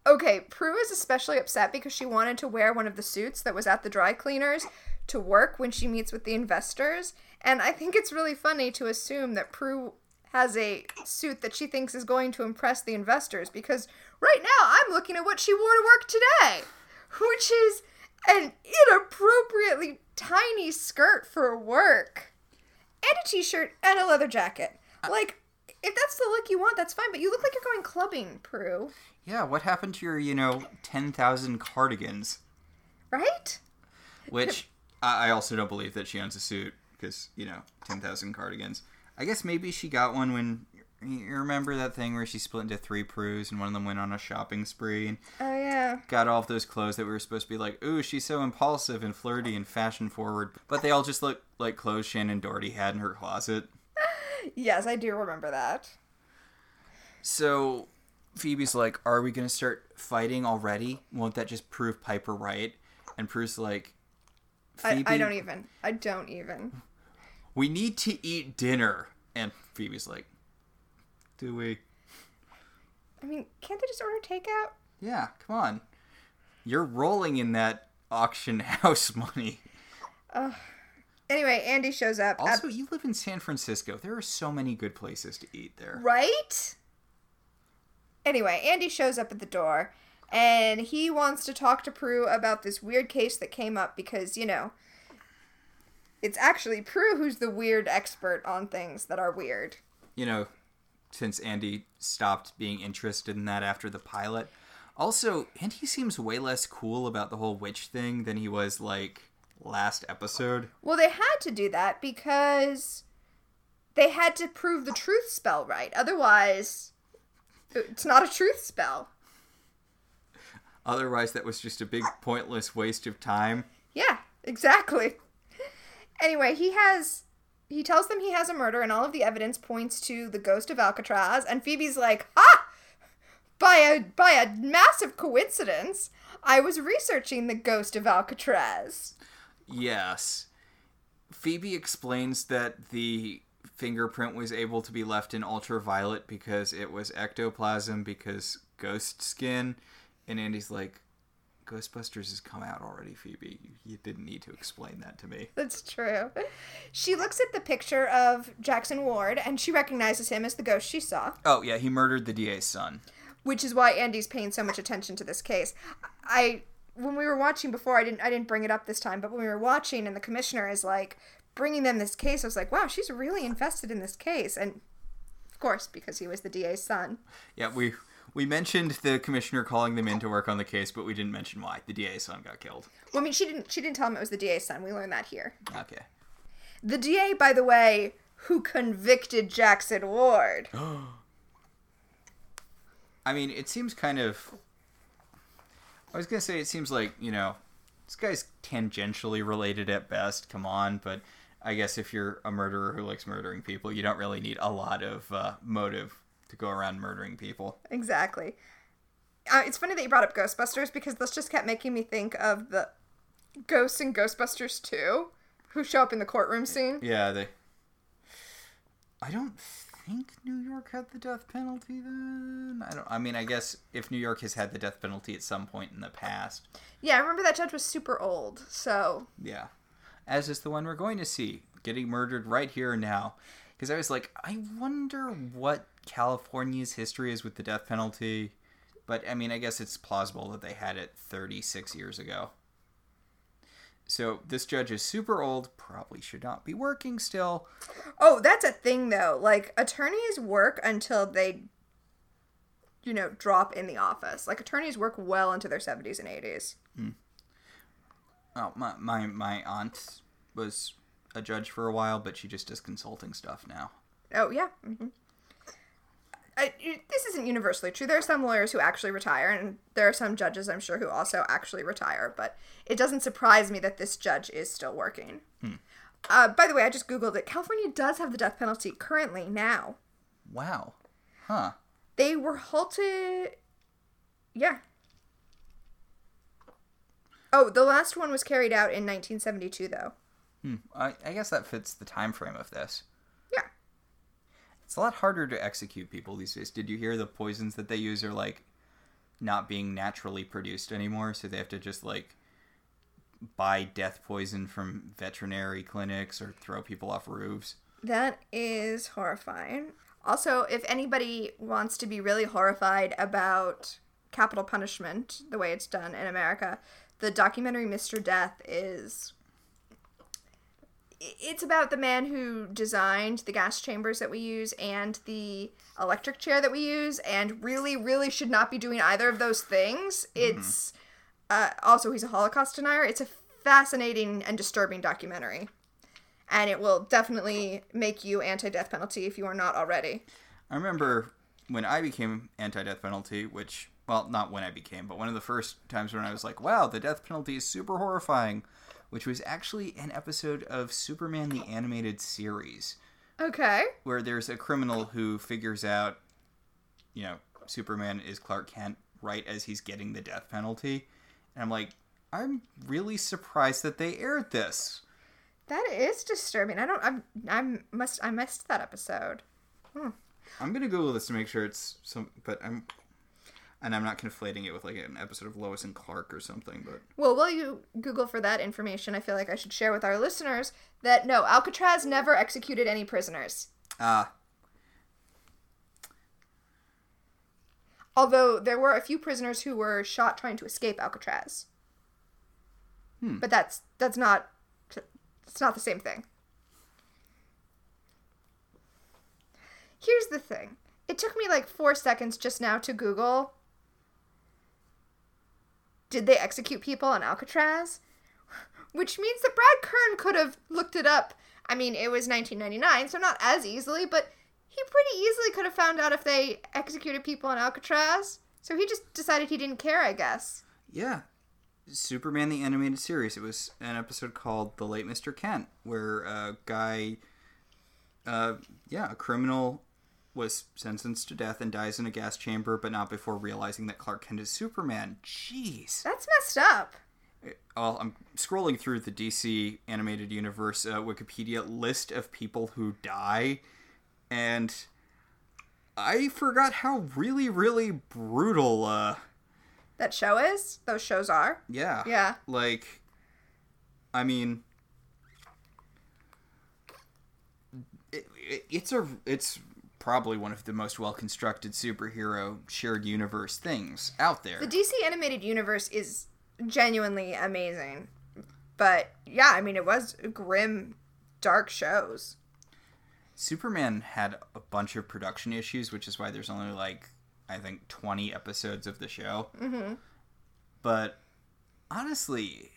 Okay, Prue is especially upset because she wanted to wear one of the suits that was at the dry cleaners to work when she meets with the investors, and I think it's really funny to assume that Prue... has a suit that she thinks is going to impress the investors, because right now I'm looking at what she wore to work today, which is an inappropriately tiny skirt for work and a t-shirt and a leather jacket. Like, if that's the look you want, that's fine, but you look like you're going clubbing, Prue. Yeah, what happened to your, you know, ten thousand cardigans? Right? Which, I also don't believe that she owns a suit, because, you know, ten thousand cardigans. I guess maybe she got one when, you remember that thing where she split into three Prues and one of them went on a shopping spree? And oh, yeah. Got all of those clothes that we were supposed to be like, ooh, she's so impulsive and flirty and fashion forward. But they all just look like clothes Shannon Doherty had in her closet. Yes, I do remember that. So Phoebe's like, are we going to start fighting already? Won't that just prove Piper right? And Prue's like, Phoebe... I, I don't even. I don't even. We need to eat dinner. And Phoebe's like, do we? I mean, can't they just order takeout? Yeah, come on. You're rolling in that auction house money. Uh, anyway, Andy shows up. Also, at... you live in San Francisco. There are so many good places to eat there. Right? Anyway, Andy shows up at the door. And he wants to talk to Prue about this weird case that came up because, you know... It's actually Prue who's the weird expert on things that are weird. You know, since Andy stopped being interested in that after the pilot. Also, Andy seems way less cool about the whole witch thing than he was, like, last episode. Well, they had to do that because they had to prove the truth spell right. Otherwise, it's not a truth spell. Otherwise, that was just a big pointless waste of time. Yeah, exactly. Anyway, he has, he tells them he has a murder, and all of the evidence points to the ghost of Alcatraz, and Phoebe's like, ha! By a, by a massive coincidence, I was researching the ghost of Alcatraz. Yes. Phoebe explains that the fingerprint was able to be left in ultraviolet because it was ectoplasm, because ghost skin, and Andy's like, Ghostbusters has come out already, Phoebe. You didn't need to explain that to me. That's true. She looks at the picture of Jackson Ward, and she recognizes him as the ghost she saw. Oh, yeah, he murdered the D A's son. Which is why Andy's paying so much attention to this case. I, when we were watching before, I didn't, I didn't bring it up this time, but when we were watching, and the commissioner is, like, bringing them this case, I was like, wow, she's really invested in this case. And, of course, because he was the D A's son. Yeah, we... We mentioned the commissioner calling them in to work on the case, but we didn't mention why. The D A's son got killed. Well, I mean, she didn't She didn't tell him it was the D A's son. We learned that here. Okay. The D A, by the way, who convicted Jackson Ward. I mean, it seems kind of... I was going to say it seems like, you know, this guy's tangentially related at best. Come on. But I guess if you're a murderer who likes murdering people, you don't really need a lot of uh, motive to go around murdering people. Exactly. Uh, it's funny that you brought up Ghostbusters, because this just kept making me think of the ghosts in Ghostbusters two who show up in the courtroom scene. Yeah, they... I don't think New York had the death penalty then. I don't. I mean, I guess if New York has had the death penalty at some point in the past. Yeah, I remember that judge was super old, so... Yeah. As is the one we're going to see, getting murdered right here and now. Because I was like, I wonder what California's history is with the death penalty. But, I mean, I guess it's plausible that they had it thirty-six years ago. So this judge is super old, probably should not be working still. Oh, that's a thing, though. Like, attorneys work until they, you know, drop in the office. Like, attorneys work well into their seventies and eighties. Hmm. Oh, my, my, my aunt was a judge for a while, but she just does consulting stuff now. Oh, yeah. Mm-hmm. I, this isn't universally true. There are some lawyers who actually retire, and there are some judges, I'm sure, who also actually retire, but it doesn't surprise me that this judge is still working. Hmm. Uh, by the way, I just Googled it. California does have the death penalty currently now. Wow. Huh. They were halted... Yeah. Oh, the last one was carried out in nineteen seventy-two, though. Hmm. I, I guess that fits the time frame of this. It's a lot harder to execute people these days. Did you hear the poisons that they use are, like, not being naturally produced anymore? So they have to just, like, buy death poison from veterinary clinics or throw people off roofs. That is horrifying. Also, if anybody wants to be really horrified about capital punishment, the way it's done in America, the documentary Mister Death is... It's about the man who designed the gas chambers that we use and the electric chair that we use, and really, really should not be doing either of those things. Mm-hmm. It's uh, also, he's a Holocaust denier. It's a fascinating and disturbing documentary, and it will definitely make you anti-death penalty if you are not already. I remember when I became anti-death penalty, which, well, not when I became, but one of the first times when I was like, wow, the death penalty is super horrifying. Which was actually an episode of Superman the Animated Series. Okay. Where there's a criminal who figures out, you know, Superman is Clark Kent right as he's getting the death penalty. And I'm like, I'm really surprised that they aired this. That is disturbing. I don't, I'm, I'm must, I missed that episode. Hmm. I'm going to Google this to make sure it's some, but I'm, and I'm not conflating it with, like, an episode of Lois and Clark or something, but... Well, while you Google for that information, I feel like I should share with our listeners that, no, Alcatraz never executed any prisoners. Ah. Uh. Although, there were a few prisoners who were shot trying to escape Alcatraz. Hmm. But that's, that's not... It's not the same thing. Here's the thing. It took me, like, four seconds just now to Google... Did they execute people on Alcatraz? Which means that Brad Kern could have looked it up. I mean, it was nineteen ninety-nine, so not as easily, but he pretty easily could have found out if they executed people on Alcatraz. So he just decided he didn't care, I guess. Yeah. Superman the Animated Series. It was an episode called The Late Mister Kent, where a guy, uh, yeah, a criminal was sentenced to death and dies in a gas chamber, but not before realizing that Clark Kent is Superman. Jeez. That's messed up. Well, I'm scrolling through the D C Animated Universe uh, Wikipedia list of people who die, and I forgot how really, really brutal... Uh, that show is? Those shows are? Yeah. Yeah. Like, I mean... It, it, it's a... It's... probably one of the most well-constructed superhero shared universe things out there. The D C Animated Universe is genuinely amazing. But, yeah, I mean, it was grim, dark shows. Superman had a bunch of production issues, which is why there's only, like, I think twenty episodes of the show. Mm-hmm. But, honestly,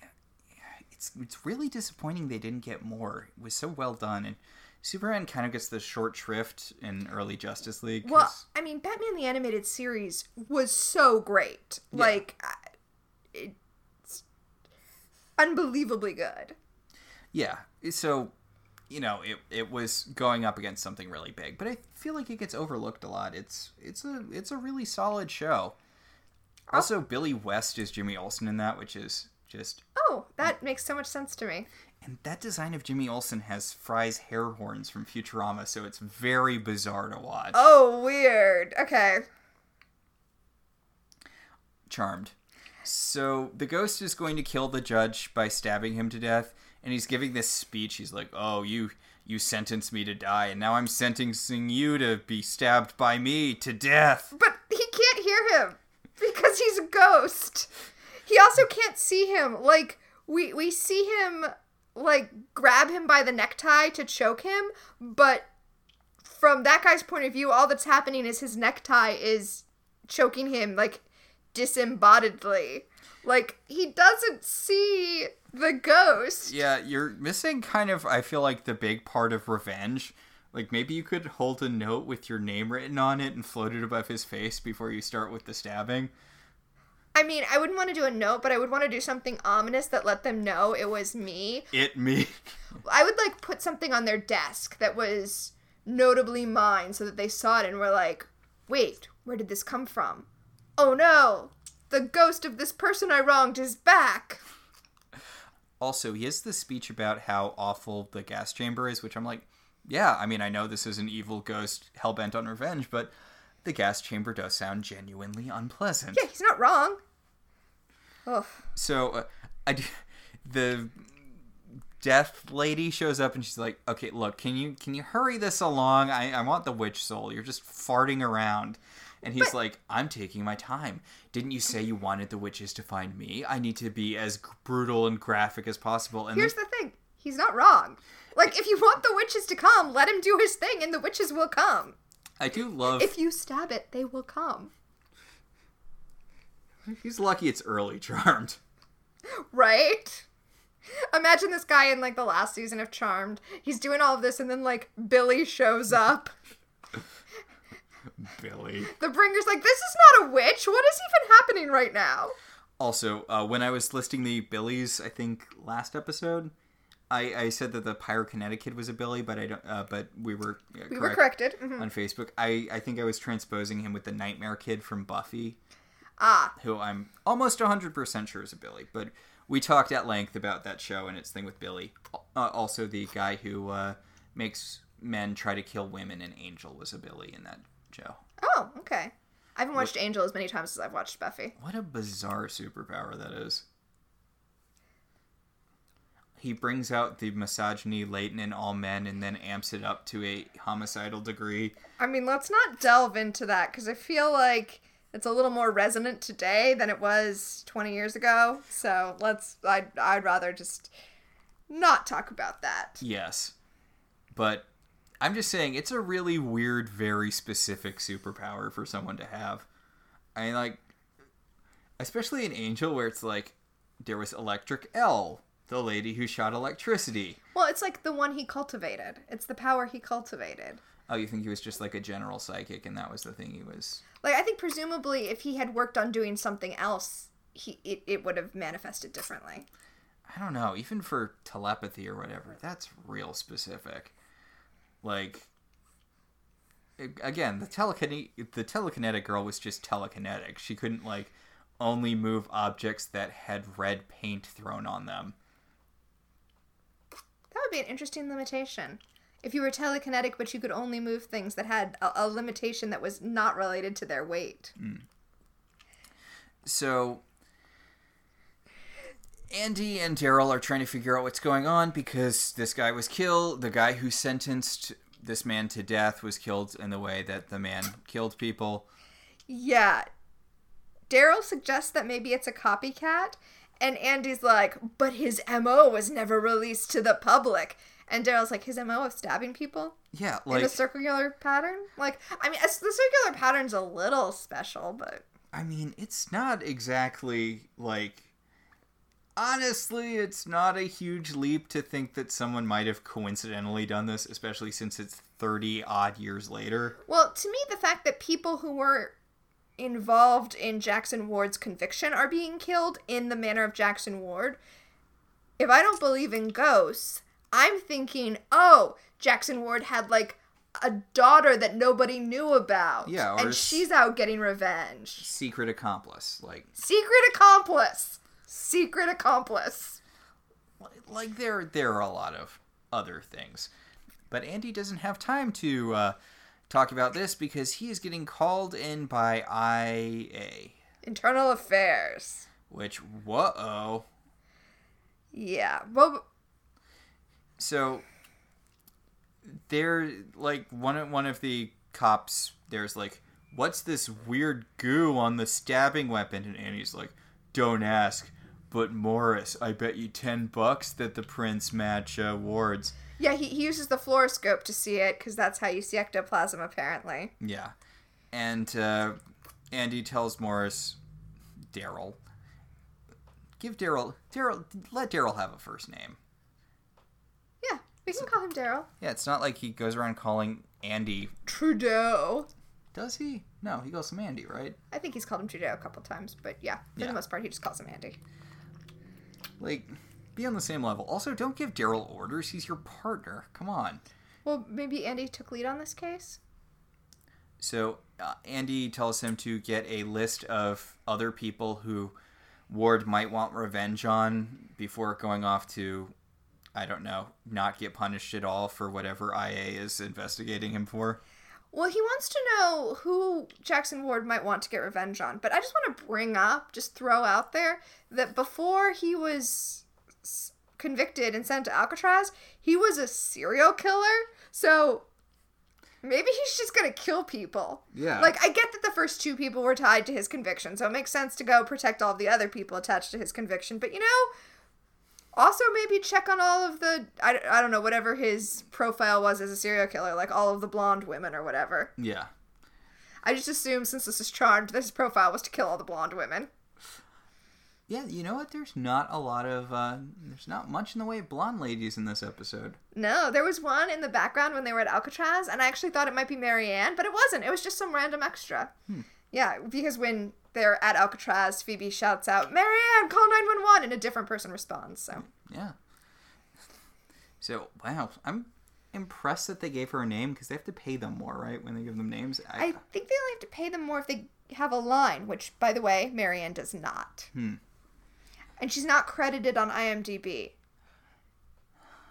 it's, it's really disappointing they didn't get more. It was so well done, and Superman kind of gets the short shrift in early Justice League. Cause... Well, I mean, Batman the Animated Series was so great. Yeah. Like, it's unbelievably good. Yeah. So, you know, it it was going up against something really big, but I feel like it gets overlooked a lot. It's it's a it's a really solid show. Also, oh. Billy West is Jimmy Olsen in that, which is just... Oh, that makes so much sense to me. And that design of Jimmy Olsen has Fry's hair horns from Futurama, so it's very bizarre to watch. Oh, weird. Okay. Charmed. So the ghost is going to kill the judge by stabbing him to death, and he's giving this speech. He's like, oh, you you sentenced me to die, and now I'm sentencing you to be stabbed by me to death. But he can't hear him, because he's a ghost. He also can't see him. Like, we, we see him... like, grab him by the necktie to choke him, but from that guy's point of view, all that's happening is his necktie is choking him, like, disembodiedly. Like, he doesn't see the ghost. Yeah, you're missing kind of, I feel like, the big part of revenge. Like, maybe you could hold a note with your name written on it and float it above his face before you start with the stabbing. I mean, I wouldn't want to do a note, but I would want to do something ominous that let them know it was me. It me. I would, like, put something on their desk that was notably mine so that they saw it and were like, wait, where did this come from? Oh, no. The ghost of this person I wronged is back. Also, he has this speech about how awful the gas chamber is, which I'm like, yeah, I mean, I know this is an evil ghost hellbent on revenge, but... the gas chamber does sound genuinely unpleasant. Yeah, he's not wrong. Ugh. So, uh, I do, the death lady shows up and she's like, okay, look, can you can you hurry this along? I, I want the witch soul. You're just farting around. And he's but, like, I'm taking my time. Didn't you say you wanted the witches to find me? I need to be as brutal and graphic as possible. And here's the thing. He's not wrong. Like, if you want the witches to come, let him do his thing and the witches will come. I do love... if you stab it, they will come. He's lucky it's early Charmed. Right? Imagine this guy in, like, the last season of Charmed. He's doing all of this, and then, like, Billy shows up. Billy. The Bringer's like, this is not a witch! What is even happening right now? Also, uh, when I was listing the Billys, I think, last episode... I, I said that the pyrokinetic kid was a Billy, but I don't. Uh, but we were uh, we correct were corrected mm-hmm. on Facebook. I, I think I was transposing him with the nightmare kid from Buffy, ah, who I'm almost one hundred percent sure is a Billy. But we talked at length about that show and its thing with Billy. Uh, also, the guy who uh, makes men try to kill women in Angel was a Billy in that show. Oh, okay. I haven't watched what, Angel as many times as I've watched Buffy. What a bizarre superpower that is. He brings out the misogyny latent in all men and then amps it up to a homicidal degree. I mean, let's not delve into that because I feel like it's a little more resonant today than it was twenty years ago. So let's, I'd, I'd rather just not talk about that. Yes. But I'm just saying it's a really weird, very specific superpower for someone to have. I mean, like, especially in Angel where it's like, there was Electric Elle. The lady who shot electricity. Well, it's like the one he cultivated. It's the power he cultivated. Oh, you think he was just like a general psychic and that was the thing he was... Like, I think presumably if he had worked on doing something else, he it, it would have manifested differently. I don't know. Even for telepathy or whatever, that's real specific. Like, again, the telekine- the telekinetic girl was just telekinetic. She couldn't, like, only move objects that had red paint thrown on them. That would be an interesting limitation. If you were telekinetic, but you could only move things that had a, a limitation that was not related to their weight. Mm. So, Andy and Daryl are trying to figure out what's going on because this guy was killed. The guy who sentenced this man to death was killed in the way that the man killed people. Yeah. Daryl suggests that maybe it's a copycat. And Andy's like, but his M O was never released to the public. And Daryl's like, his M O of stabbing people? Yeah, like... in a circular pattern? Like, I mean, the circular pattern's a little special, but... I mean, it's not exactly, like, honestly, it's not a huge leap to think that someone might have coincidentally done this, especially since it's thirty-odd years later. Well, to me, the fact that people who were involved in Jackson Ward's conviction are being killed in the manner of Jackson Ward, if I don't believe in ghosts, I'm thinking, oh, Jackson Ward had, like, a daughter that nobody knew about. Yeah, or and she's out getting revenge. Secret accomplice, like... Secret accomplice! Secret accomplice. Like, there there are a lot of other things. But Andy doesn't have time to uh, talk about this because he is getting called in by I A. Internal Affairs. Which, whoa. Yeah. Well... So, there, like, one of, one of the cops, there's like, what's this weird goo on the stabbing weapon? And Andy's like, don't ask. But Morris, I bet you ten bucks that the prints match uh, Ward's. Yeah, he, he uses the fluoroscope to see it, because that's how you see ectoplasm, apparently. Yeah. And uh, Andy tells Morris, Daryl. Give Daryl, Daryl, let Daryl have a first name. Yeah, we can so, call him Daryl. Yeah, it's not like he goes around calling Andy Trudeau. Does he? No, he calls him Andy, right? I think he's called him Trudeau a couple times, but yeah, for yeah. the most part, he just calls him Andy. Like, be on the same level. Also, don't give Daryl orders. He's your partner. Come on. Well, maybe Andy took lead on this case? So, uh, Andy tells him to get a list of other people who Ward might want revenge on before going off to, I don't know, not get punished at all for whatever I A is investigating him for. Well, he wants to know who Jackson Ward might want to get revenge on, but I just want to bring up, just throw out there, that before he was convicted and sent to Alcatraz, he was a serial killer, so maybe he's just going to kill people. Yeah. Like, I get that the first two people were tied to his conviction, so it makes sense to go protect all the other people attached to his conviction, but you know... Also, maybe check on all of the, I, I don't know, whatever his profile was as a serial killer, like all of the blonde women or whatever. Yeah. I just assume since this is Charmed, this profile was to kill all the blonde women. Yeah, you know what? There's not a lot of, uh, there's not much in the way of blonde ladies in this episode. No, there was one in the background when they were at Alcatraz, and I actually thought it might be Marianne, but it wasn't. It was just some random extra. Hmm. Yeah, because when... they're at Alcatraz, Phoebe shouts out, Marianne, call nine one one, and a different person responds, so. Yeah. So, wow, I'm impressed that they gave her a name, because they have to pay them more, right, when they give them names? I... I think they only have to pay them more if they have a line, which, by the way, Marianne does not. Hmm. And she's not credited on IMDb.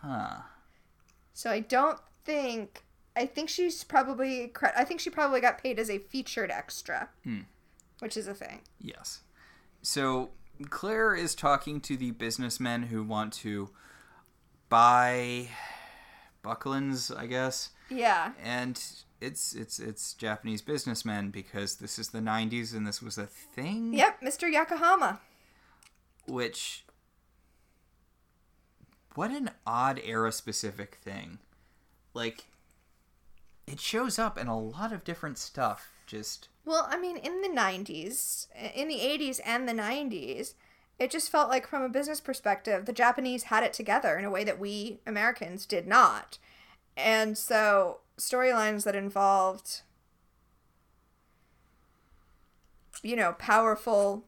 Huh. So I don't think, I think she's probably, cre- I think she probably got paid as a featured extra. Hmm. Which is a thing. Yes. So, Claire is talking to the businessmen who want to buy Buckland's, I guess. Yeah. And it's it's it's Japanese businessmen because this is the nineties and this was a thing. Yep, Mister Yokohama. Which, what an odd era-specific thing. Like, it shows up in a lot of different stuff, just... Well, I mean, in the nineties, in the eighties and the nineties, it just felt like from a business perspective, the Japanese had it together in a way that we Americans did not. And so storylines that involved, you know, powerful...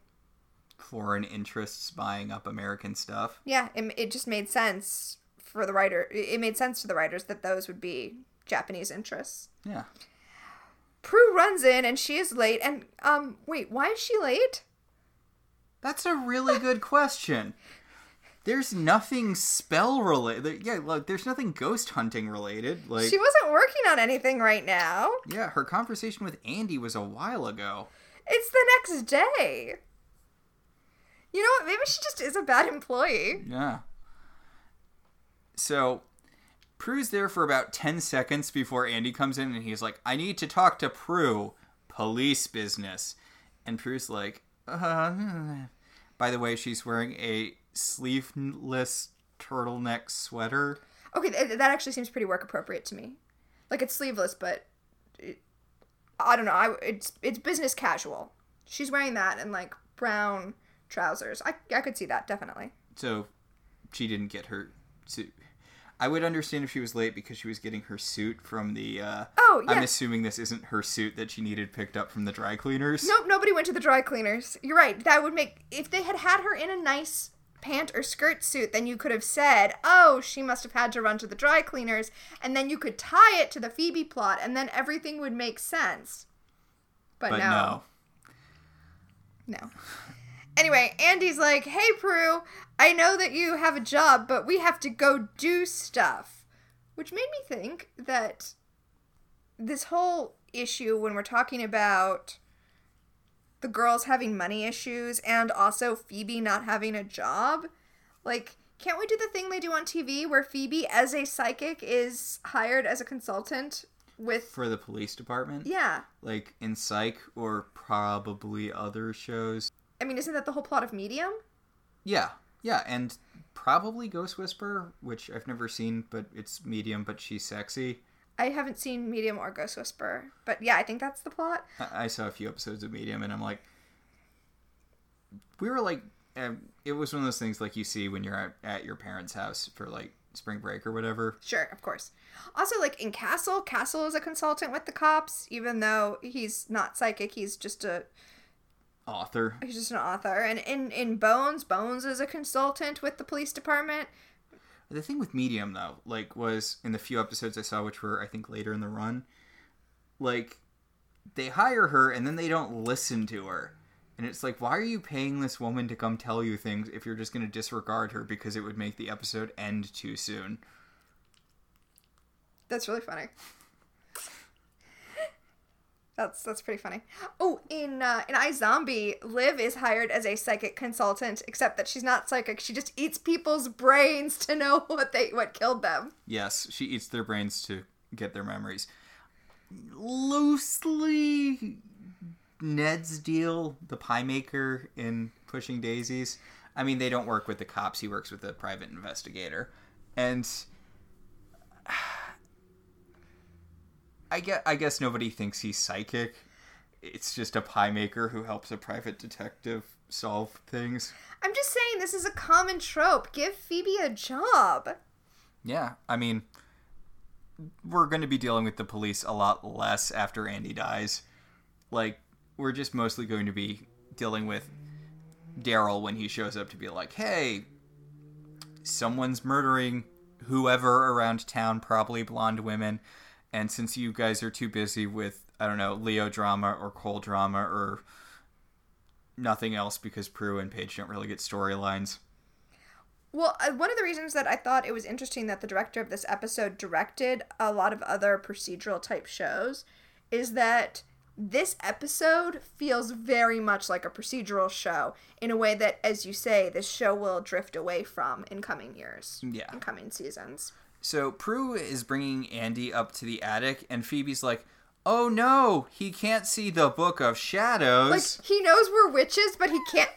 foreign interests buying up American stuff. Yeah, it, it just made sense for the writer. It made sense to the writers that those would be Japanese interests. Yeah. Prue runs in, and she is late, and, um, wait, why is she late? That's a really good question. There's nothing spell-related. Yeah, like, there's nothing ghost hunting related. Like, she wasn't working on anything right now. Yeah, her conversation with Andy was a while ago. It's the next day. You know what? Maybe she just is a bad employee. Yeah. So... Prue's there for about ten seconds before Andy comes in and he's like, I need to talk to Prue. Police business. And Prue's like, uh, by the way, she's wearing a sleeveless turtleneck sweater. Okay, th- that actually seems pretty work appropriate to me. Like, it's sleeveless, but it, I don't know. I, it's it's business casual. She's wearing that and, like, brown trousers. I, I could see that, definitely. so she didn't get her suit. I would understand if she was late because she was getting her suit from the, uh... Oh, yeah. I'm assuming this isn't her suit that she needed picked up from the dry cleaners. Nope, nobody went to the dry cleaners. You're right. That would make... If they had had her in a nice pant or skirt suit, then you could have said, oh, she must have had to run to the dry cleaners, and then you could tie it to the Phoebe plot, and then everything would make sense. But, but no. No. No. Anyway, Andy's like, hey, Prue, I know that you have a job, but we have to go do stuff. Which made me think that this whole issue, when we're talking about the girls having money issues and also Phoebe not having a job, like, can't we do the thing they do on T V where Phoebe, as a psychic, is hired as a consultant with... For the police department? Yeah. Like, in Psych or probably other shows... I mean, isn't that the whole plot of Medium? Yeah. Yeah, and probably Ghost Whisperer, which I've never seen, but it's Medium, but she's sexy. I haven't seen Medium or Ghost Whisperer, but yeah, I think that's the plot. I, I saw a few episodes of Medium, and I'm like... We were like... Um, it was one of those things like you see when you're at, at your parents' house for like spring break or whatever. Sure, of course. Also, like in Castle, Castle is a consultant with the cops, even though he's not psychic, he's just a... author. He's just an author. And in, in Bones, Bones is a consultant with the police department. The thing with Medium, though, like, was in the few episodes I saw, which were, I think, later in the run, like, they hire her and then they don't listen to her. And it's like, why are you paying this woman to come tell you things if you're just going to disregard her because it would make the episode end too soon? That's really funny. That's that's pretty funny. Oh, in uh, in iZombie, Liv is hired as a psychic consultant, except that she's not psychic. She just eats people's brains to know what they what killed them. Yes, she eats their brains to get their memories. Loosely, Ned's deal, the pie maker in Pushing Daisies. I mean, they don't work with the cops. He works with a private investigator, and. I guess, I guess nobody thinks he's psychic. It's just a pie maker who helps a private detective solve things. I'm just saying this is a common trope. Give Phoebe a job. Yeah, I mean, we're going to be dealing with the police a lot less after Andy dies. Like, we're just mostly going to be dealing with Daryl when he shows up to be like, hey, someone's murdering whoever around town, probably blonde women. And since you guys are too busy with, I don't know, Leo drama or Cole drama or nothing else because Prue and Paige don't really get storylines. Well, one of the reasons that I thought it was interesting that the director of this episode directed a lot of other procedural type shows is that this episode feels very much like a procedural show in a way that, as you say, this show will drift away from in coming years. Yeah. In coming seasons. So Prue is bringing Andy up to the attic, and Phoebe's like, oh no, he can't see the Book of Shadows. Like, he knows we're witches, but he can't...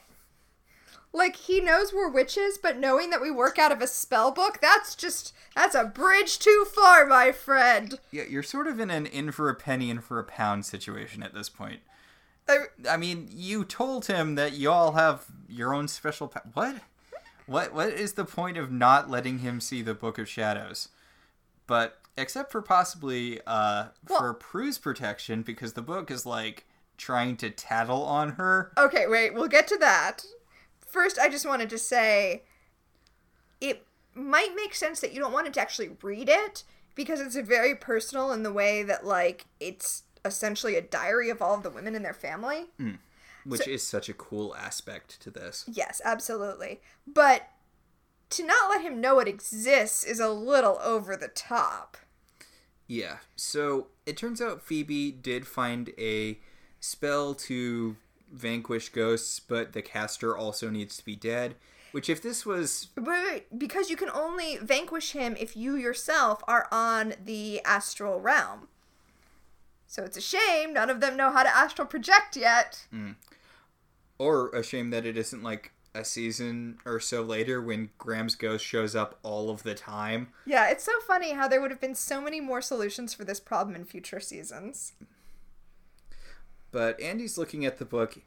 Like, he knows we're witches, but knowing that we work out of a spell book, that's just... That's a bridge too far, my friend. Yeah, you're sort of in an in for a penny, in for a pound situation at this point. I, I mean, you told him that y'all have your own special... Pa- what? What What is the point of not letting him see the Book of Shadows? But, except for possibly uh, well, for Prue's protection, because the book is, like, trying to tattle on her. Okay, wait, we'll get to that. First, I just wanted to say, it might make sense that you don't want him to actually read it, because it's very personal in the way that, like, it's essentially a diary of all of the women in their family. Mm. Which so, is such a cool aspect to this. Yes, absolutely. But to not let him know it exists is a little over the top. Yeah. So it turns out Phoebe did find a spell to vanquish ghosts, but the caster also needs to be dead. Which if this was... Wait, wait, wait. Because you can only vanquish him if you yourself are on the astral realm. So it's a shame none of them know how to astral project yet. Mm. Or a shame that it isn't like a season or so later when Graham's ghost shows up all of the time. Yeah, it's so funny how there would have been so many more solutions for this problem in future seasons. But Andy's looking at the book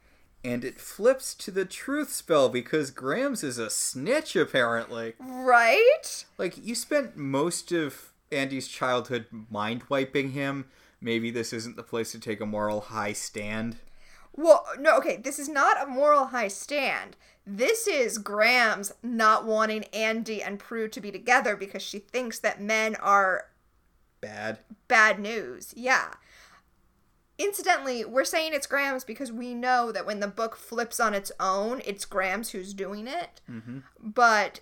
And it flips to the truth spell because Grams is a snitch, apparently. Right? Like, you spent most of Andy's childhood mind-wiping him. Maybe this isn't the place to take a moral high stand. Well, no, okay, this is not a moral high stand. This is Grams not wanting Andy and Prue to be together because she thinks that men are... Bad. Bad news, yeah. Incidentally, we're saying it's Grams because we know that when the book flips on its own, it's Grams who's doing it. Mm-hmm. But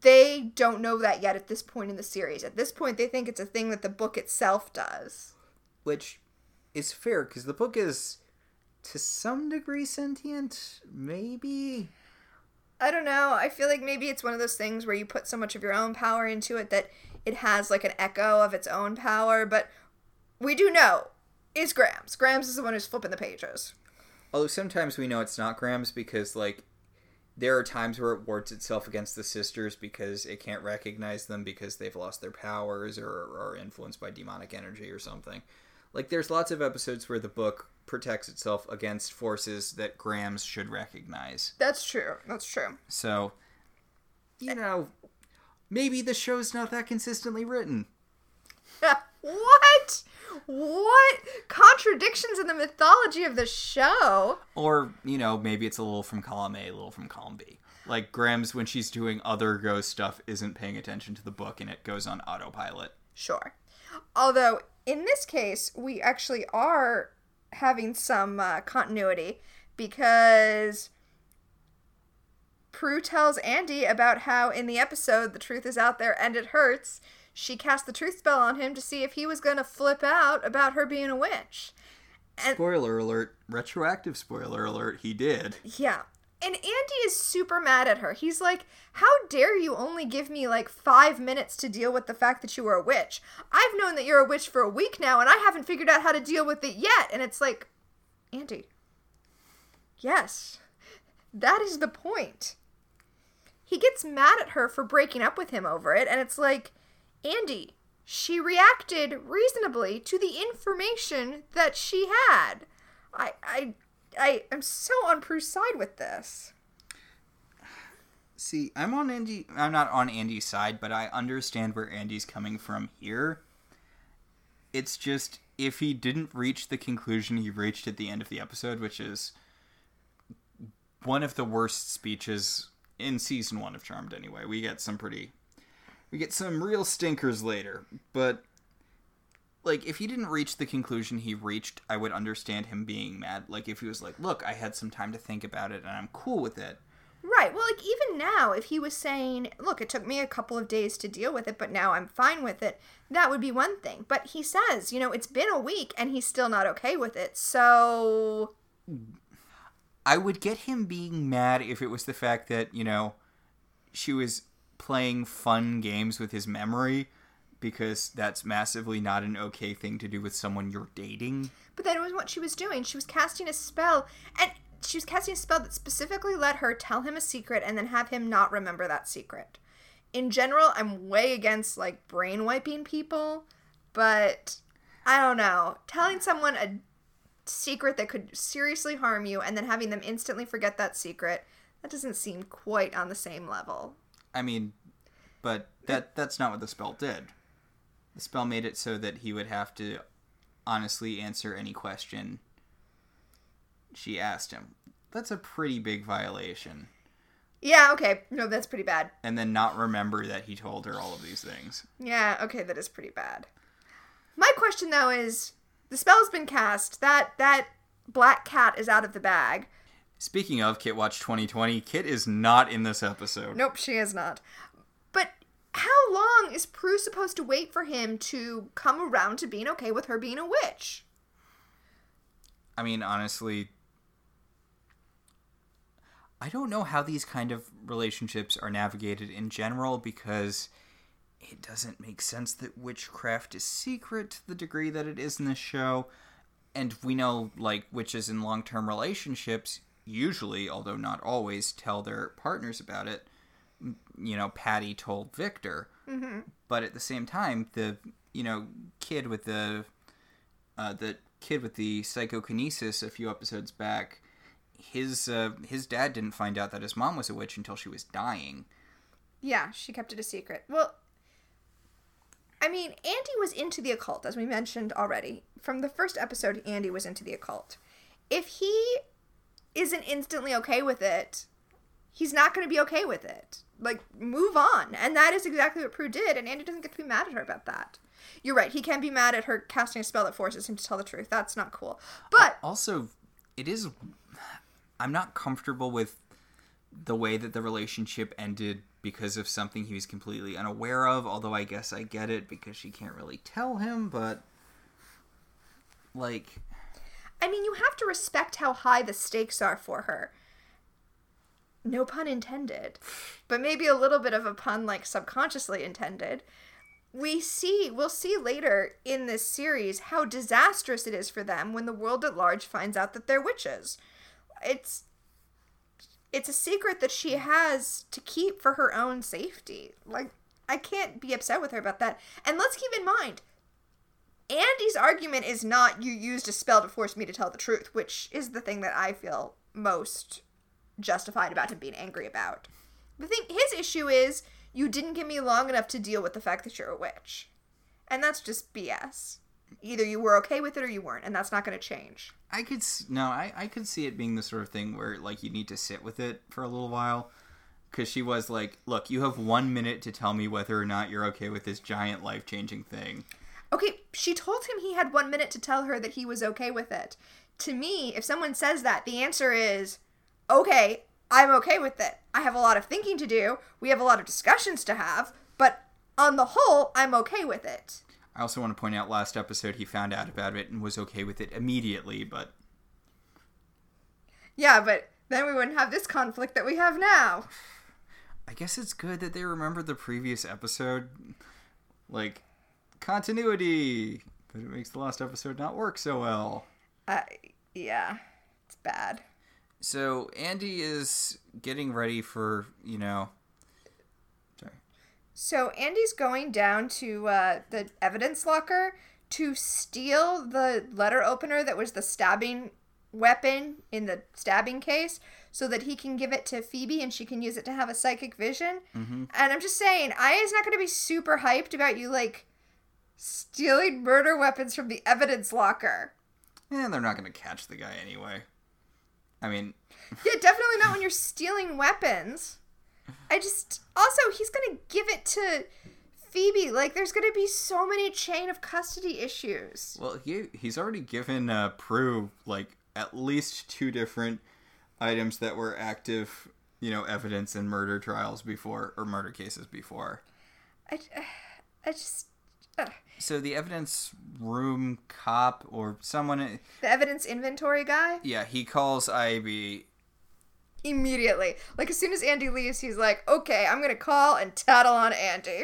they don't know that yet at this point in the series. At this point, they think it's a thing that the book itself does. Which is fair, because the book is, to some degree, sentient, maybe? I don't know. I feel like maybe it's one of those things where you put so much of your own power into it that it has, like, an echo of its own power. But we do know. It's Grams. Grams is the one who's flipping the pages. Although sometimes we know it's not Grams because, like, there are times where it wards itself against the sisters because it can't recognize them because they've lost their powers or are influenced by demonic energy or something. Like, there's lots of episodes where the book protects itself against forces that Grams should recognize. That's true. That's true. So, you know, maybe the show's not that consistently written. What? What? Contradictions in the mythology of the show. Or, you know, maybe it's a little from column A, a little from column B. Like, Grams, when she's doing other ghost stuff, isn't paying attention to the book, and it goes on autopilot. Sure. Although, in this case, we actually are having some uh, continuity, because Prue tells Andy about how in the episode, The Truth Is Out There and It Hurts, she cast the truth spell on him to see if he was going to flip out about her being a witch. And spoiler alert. Retroactive spoiler alert. He did. Yeah. And Andy is super mad at her. He's like, how dare you only give me like five minutes to deal with the fact that you were a witch? I've known that you're a witch for a week now and I haven't figured out how to deal with it yet. And it's like, Andy, yes, that is the point. He gets mad at her for breaking up with him over it. And it's like, Andy, she reacted reasonably to the information that she had. I, I, I am so on Prue's side with this. See, I'm on Andy. I'm not on Andy's side, but I understand where Andy's coming from here. It's just if he didn't reach the conclusion he reached at the end of the episode, which is one of the worst speeches in season one of Charmed. Anyway, we get some pretty. We get some real stinkers later, but, like, if he didn't reach the conclusion he reached, I would understand him being mad. Like, if he was like, look, I had some time to think about it, and I'm cool with it. Right, well, like, even now, if he was saying, look, it took me a couple of days to deal with it, but now I'm fine with it, that would be one thing. But he says, you know, it's been a week, and he's still not okay with it, so... I would get him being mad if it was the fact that, you know, she was playing fun games with his memory, because that's massively not an okay thing to do with someone you're dating. But that was what she was doing. She was casting a spell, and she was casting a spell that specifically let her tell him a secret and then have him not remember that secret. In general, I'm way against, like, brain wiping people, but I don't know. Telling someone a secret that could seriously harm you and then having them instantly forget that secret, that doesn't seem quite on the same level. I mean, but that that's not what the spell did. The spell made it so that he would have to honestly answer any question she asked him. That's a pretty big violation. Yeah, okay. No, that's pretty bad. And then not remember that he told her all of these things. Yeah, okay, that is pretty bad. My question, though, is the spell's been cast. That, that black cat is out of the bag. Speaking of Kit Watch twenty twenty, Kit is not in this episode. Nope, she is not. But how long is Prue supposed to wait for him to come around to being okay with her being a witch? I mean, honestly, I don't know how these kind of relationships are navigated in general, because it doesn't make sense that witchcraft is secret to the degree that it is in this show. And we know, like, witches in long-term relationships usually, although not always, tell their partners about it. You know, Patty told Victor. Mm-hmm. But at the same time, the, you know, kid with the, uh, the kid with the psychokinesis a few episodes back, his uh, his dad didn't find out that his mom was a witch until she was dying. Yeah, she kept it a secret. Well, I mean, Andy was into the occult, as we mentioned already. From the first episode, Andy was into the occult. If he isn't instantly okay with it, he's not going to be okay with it. Like, move on. And that is exactly what Prue did, and Andy doesn't get to be mad at her about that. You're right, he can be mad at her casting a spell that forces him to tell the truth. That's not cool. But... also, it is... I'm not comfortable with the way that the relationship ended because of something he was completely unaware of, although I guess I get it because she can't really tell him, but... like... I mean, you have to respect how high the stakes are for her. No pun intended, but maybe a little bit of a pun, like, subconsciously intended. We see, we'll see later in this series how disastrous it is for them when the world at large finds out that they're witches. It's, it's a secret that she has to keep for her own safety. Like, I can't be upset with her about that. And let's keep in mind, Andy's argument is not, you used a spell to force me to tell the truth, which is the thing that I feel most justified about him being angry about. The thing, his issue is, you didn't give me long enough to deal with the fact that you're a witch. And that's just B S. Either you were okay with it or you weren't, and that's not going to change. I could, no, I, I could see it being the sort of thing where, like, you need to sit with it for a little while. Because she was like, look, you have one minute to tell me whether or not you're okay with this giant life-changing thing. Okay, she told him he had one minute to tell her that he was okay with it. To me, if someone says that, the answer is, okay, I'm okay with it. I have a lot of thinking to do. We have a lot of discussions to have. But on the whole, I'm okay with it. I also want to point out last episode he found out about it and was okay with it immediately, but... yeah, but then we wouldn't have this conflict that we have now. I guess it's good that they remembered the previous episode. Like... continuity, but it makes the last episode not work so well. Uh, yeah, it's bad. So Andy is getting ready for, you know... sorry. So Andy's going down to uh, the evidence locker to steal the letter opener that was the stabbing weapon in the stabbing case so that he can give it to Phoebe and she can use it to have a psychic vision. Mm-hmm. And I'm just saying, Aya's not going to be super hyped about you, like... stealing murder weapons from the evidence locker. And they're not going to catch the guy anyway. I mean... yeah, definitely not when you're stealing weapons. I just... also, he's going to give it to Phoebe. Like, there's going to be so many chain of custody issues. Well, he he's already given uh, Prue, like, at least two different items that were active, you know, evidence in murder trials before, or murder cases before. I, I just... ugh. So the evidence room cop or someone... the evidence inventory guy? Yeah, he calls I A B... immediately. Like, as soon as Andy leaves, he's like, okay, I'm going to call and tattle on Andy.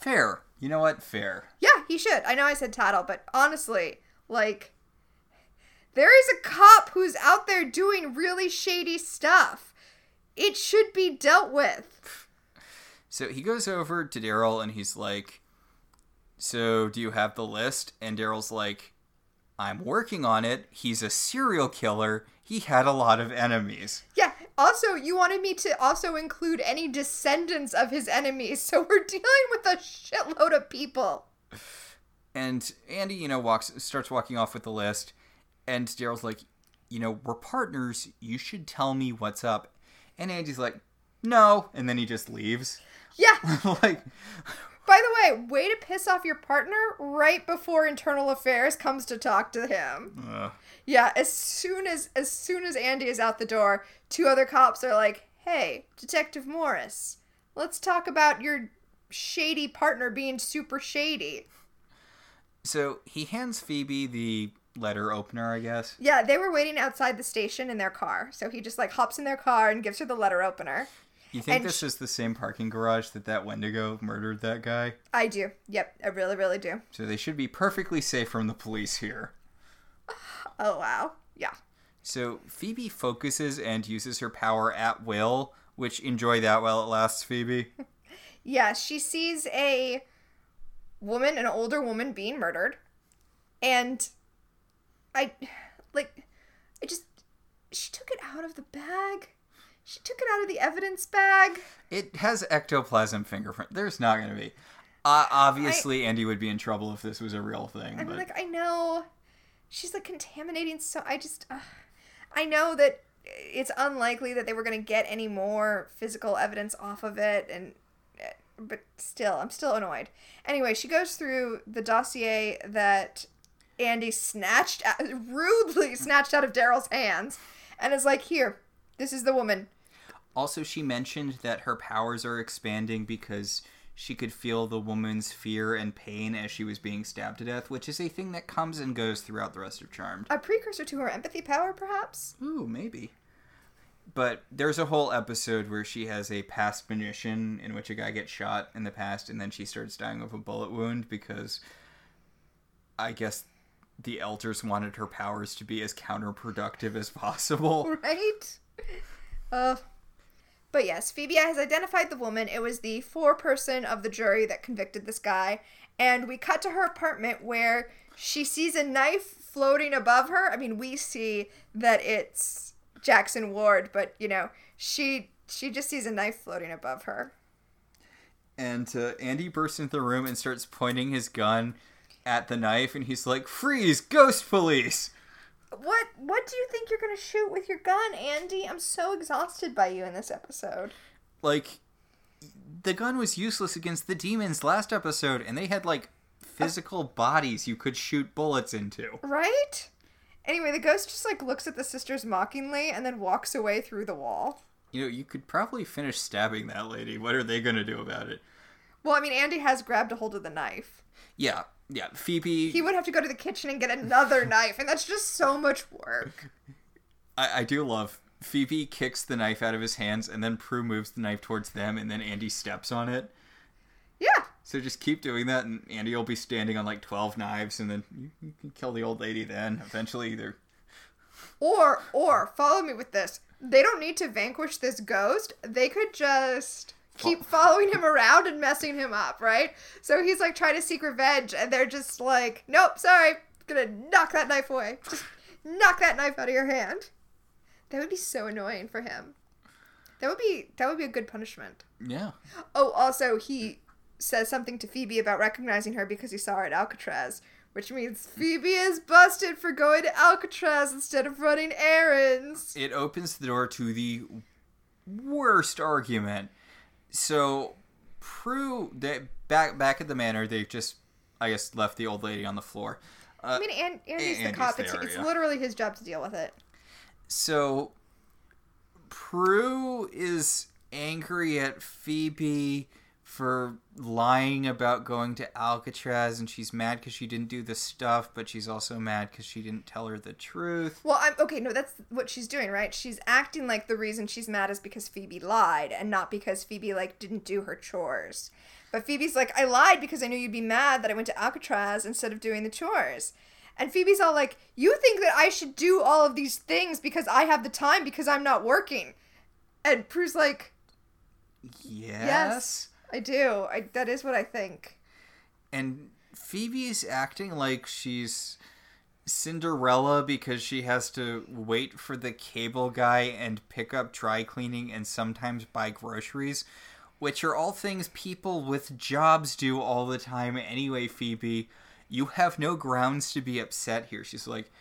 Fair. You know what? Fair. Yeah, he should. I know I said tattle, but honestly, like, there is a cop who's out there doing really shady stuff. It should be dealt with. So he goes over to Daryl and he's like... so do you have the list? And Daryl's like, I'm working on it. He's a serial killer. He had a lot of enemies. Yeah. Also, you wanted me to also include any descendants of his enemies. So we're dealing with a shitload of people. And Andy, you know, walks, starts walking off with the list. And Daryl's like, you know, we're partners. You should tell me what's up. And Andy's like, no. And then he just leaves. Yeah. Like... by the way, way to piss off your partner right before Internal Affairs comes to talk to him. Ugh. Yeah, as soon as as soon as Andy is out the door, two other cops are like, hey, Detective Morris, let's talk about your shady partner being super shady. So he hands Phoebe the letter opener, I guess. Yeah, they were waiting outside the station in their car. So he just like hops in their car and gives her the letter opener. You think and this she, is the same parking garage that that Wendigo murdered that guy? I do. Yep. I really, really do. So they should be perfectly safe from the police here. Oh, wow. Yeah. So Phoebe focuses and uses her power at will, which enjoy that while it lasts, Phoebe. Yeah. She sees a woman, an older woman being murdered. And I, like, I just, she took it out. out of the bag? She took it out of the evidence bag. It has ectoplasm fingerprint. There's not going to be. Uh, obviously, I, Andy would be in trouble if this was a real thing. I'm but... like, I know. She's like contaminating. So I just, uh, I know that it's unlikely that they were going to get any more physical evidence off of it. And, but still, I'm still annoyed. Anyway, she goes through the dossier that Andy snatched, out, rudely snatched out of Daryl's hands. And is like, here, this is the woman. Also, she mentioned that her powers are expanding because she could feel the woman's fear and pain as she was being stabbed to death, which is a thing that comes and goes throughout the rest of Charmed. A precursor to her empathy power, perhaps? Ooh, maybe. But there's a whole episode where she has a past monition in which a guy gets shot in the past, and then she starts dying of a bullet wound because I guess the elders wanted her powers to be as counterproductive as possible. Right? Uh... But yes, Phoebe has identified the woman. It was the four-person of the jury that convicted this guy. And we cut to her apartment where she sees a knife floating above her. I mean, we see that it's Jackson Ward, but, you know, she she just sees a knife floating above her. And uh, Andy bursts into the room and starts pointing his gun at the knife, and he's like, "Freeze, ghost police!" What what do you think you're going to shoot with your gun, Andy? I'm so exhausted by you in this episode. Like, the gun was useless against the demons last episode, and they had, like, physical uh, bodies you could shoot bullets into. Right? Anyway, the ghost just, like, looks at the sisters mockingly and then walks away through the wall. You know, you could probably finish stabbing that lady. What are they going to do about it? Well, I mean, Andy has grabbed a hold of the knife. Yeah. Yeah, Phoebe... He would have to go to the kitchen and get another knife, and that's just so much work. I, I do love... Phoebe kicks the knife out of his hands, and then Prue moves the knife towards them, and then Andy steps on it. Yeah! So just keep doing that, and Andy will be standing on, like, twelve knives, and then you, you can kill the old lady then, eventually, either. Or, or, follow me with this. They don't need to vanquish this ghost. They could just... keep following him around and messing him up, right? So he's, like, trying to seek revenge, and they're just like, nope, sorry, gonna knock that knife away. Just knock that knife out of your hand. That would be so annoying for him. That would be that would be a good punishment. Yeah. Oh, also, he says something to Phoebe about recognizing her because he saw her at Alcatraz, which means Phoebe is busted for going to Alcatraz instead of running errands. It opens the door to the worst argument. So, Prue, they, back back at the manor, they've just, I guess, left the old lady on the floor. Uh, I mean, and, Andy's the Andy's cop. There, it's it's yeah. literally his job to deal with it. So, Prue is angry at Phoebe for lying about going to Alcatraz, and she's mad because she didn't do the stuff, but she's also mad because she didn't tell her the truth. Well, I'm okay, no, that's what she's doing, right? She's acting like the reason she's mad is because Phoebe lied, and not because Phoebe, like, didn't do her chores. But Phoebe's like, I lied because I knew you'd be mad that I went to Alcatraz instead of doing the chores. And Phoebe's all like, you think that I should do all of these things because I have the time because I'm not working. And Prue's like... Yes? Yes. I do. I, that is what I think. And Phoebe's acting like she's Cinderella because she has to wait for the cable guy and pick up dry cleaning and sometimes buy groceries, which are all things people with jobs do all the time. Anyway, Phoebe, you have no grounds to be upset here. She's like,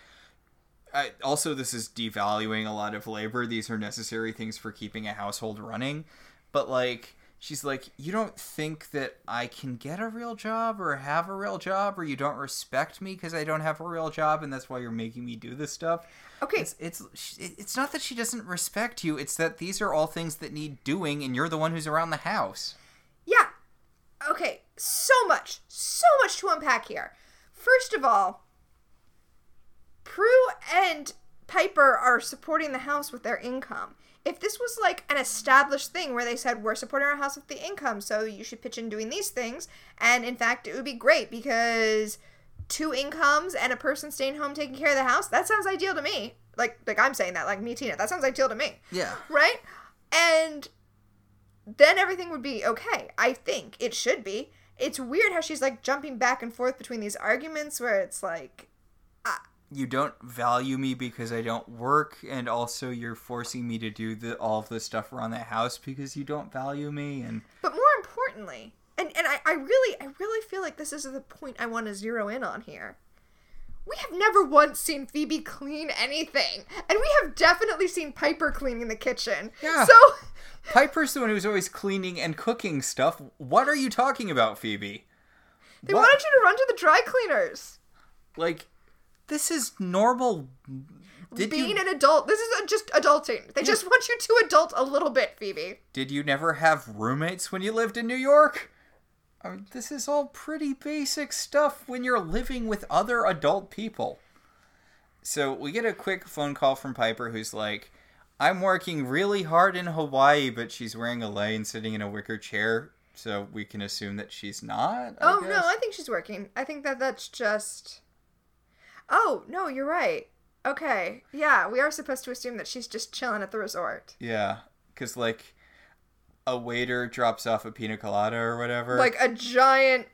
I, also, this is devaluing a lot of labor. These are necessary things for keeping a household running. But, like... She's like, you don't think that I can get a real job or have a real job, or you don't respect me because I don't have a real job, and that's why you're making me do this stuff? Okay. It's, it's it's not that she doesn't respect you. It's that these are all things that need doing, and you're the one who's around the house. Yeah. Okay. So much. So much to unpack here. First of all, Prue and Piper are supporting the house with their income. If this was, like, an established thing where they said, we're supporting our house with the income, so you should pitch in doing these things, and, in fact, it would be great because two incomes and a person staying home taking care of the house, that sounds ideal to me. Like, like I'm saying that, like me, Tina. That sounds ideal to me. Yeah. Right? And then everything would be okay. I think it should be. It's weird how she's, like, jumping back and forth between these arguments where it's, like... you don't value me because I don't work, and also you're forcing me to do the, all of the stuff around the house because you don't value me. And But more importantly, and, and I, I really I really feel like this is the point I want to zero in on here. We have never once seen Phoebe clean anything. And we have definitely seen Piper cleaning the kitchen. Yeah. So Piper's the one who's always cleaning and cooking stuff. What are you talking about, Phoebe? They what? wanted you to run to the dry cleaners. Like, this is normal. Did Being you... an adult. This is just adulting. They yeah. just want you to adult a little bit, Phoebe. Did you never have roommates when you lived in New York? I mean, this is all pretty basic stuff when you're living with other adult people. So we get a quick phone call from Piper, who's like, I'm working really hard in Hawaii, but she's wearing a lei and sitting in a wicker chair, so we can assume that she's not, I Oh, guess. no, I think she's working. I think that that's just... Oh, no, you're right. Okay, yeah, we are supposed to assume that she's just chilling at the resort. Yeah, because, like... a waiter drops off a pina colada or whatever. Like a giant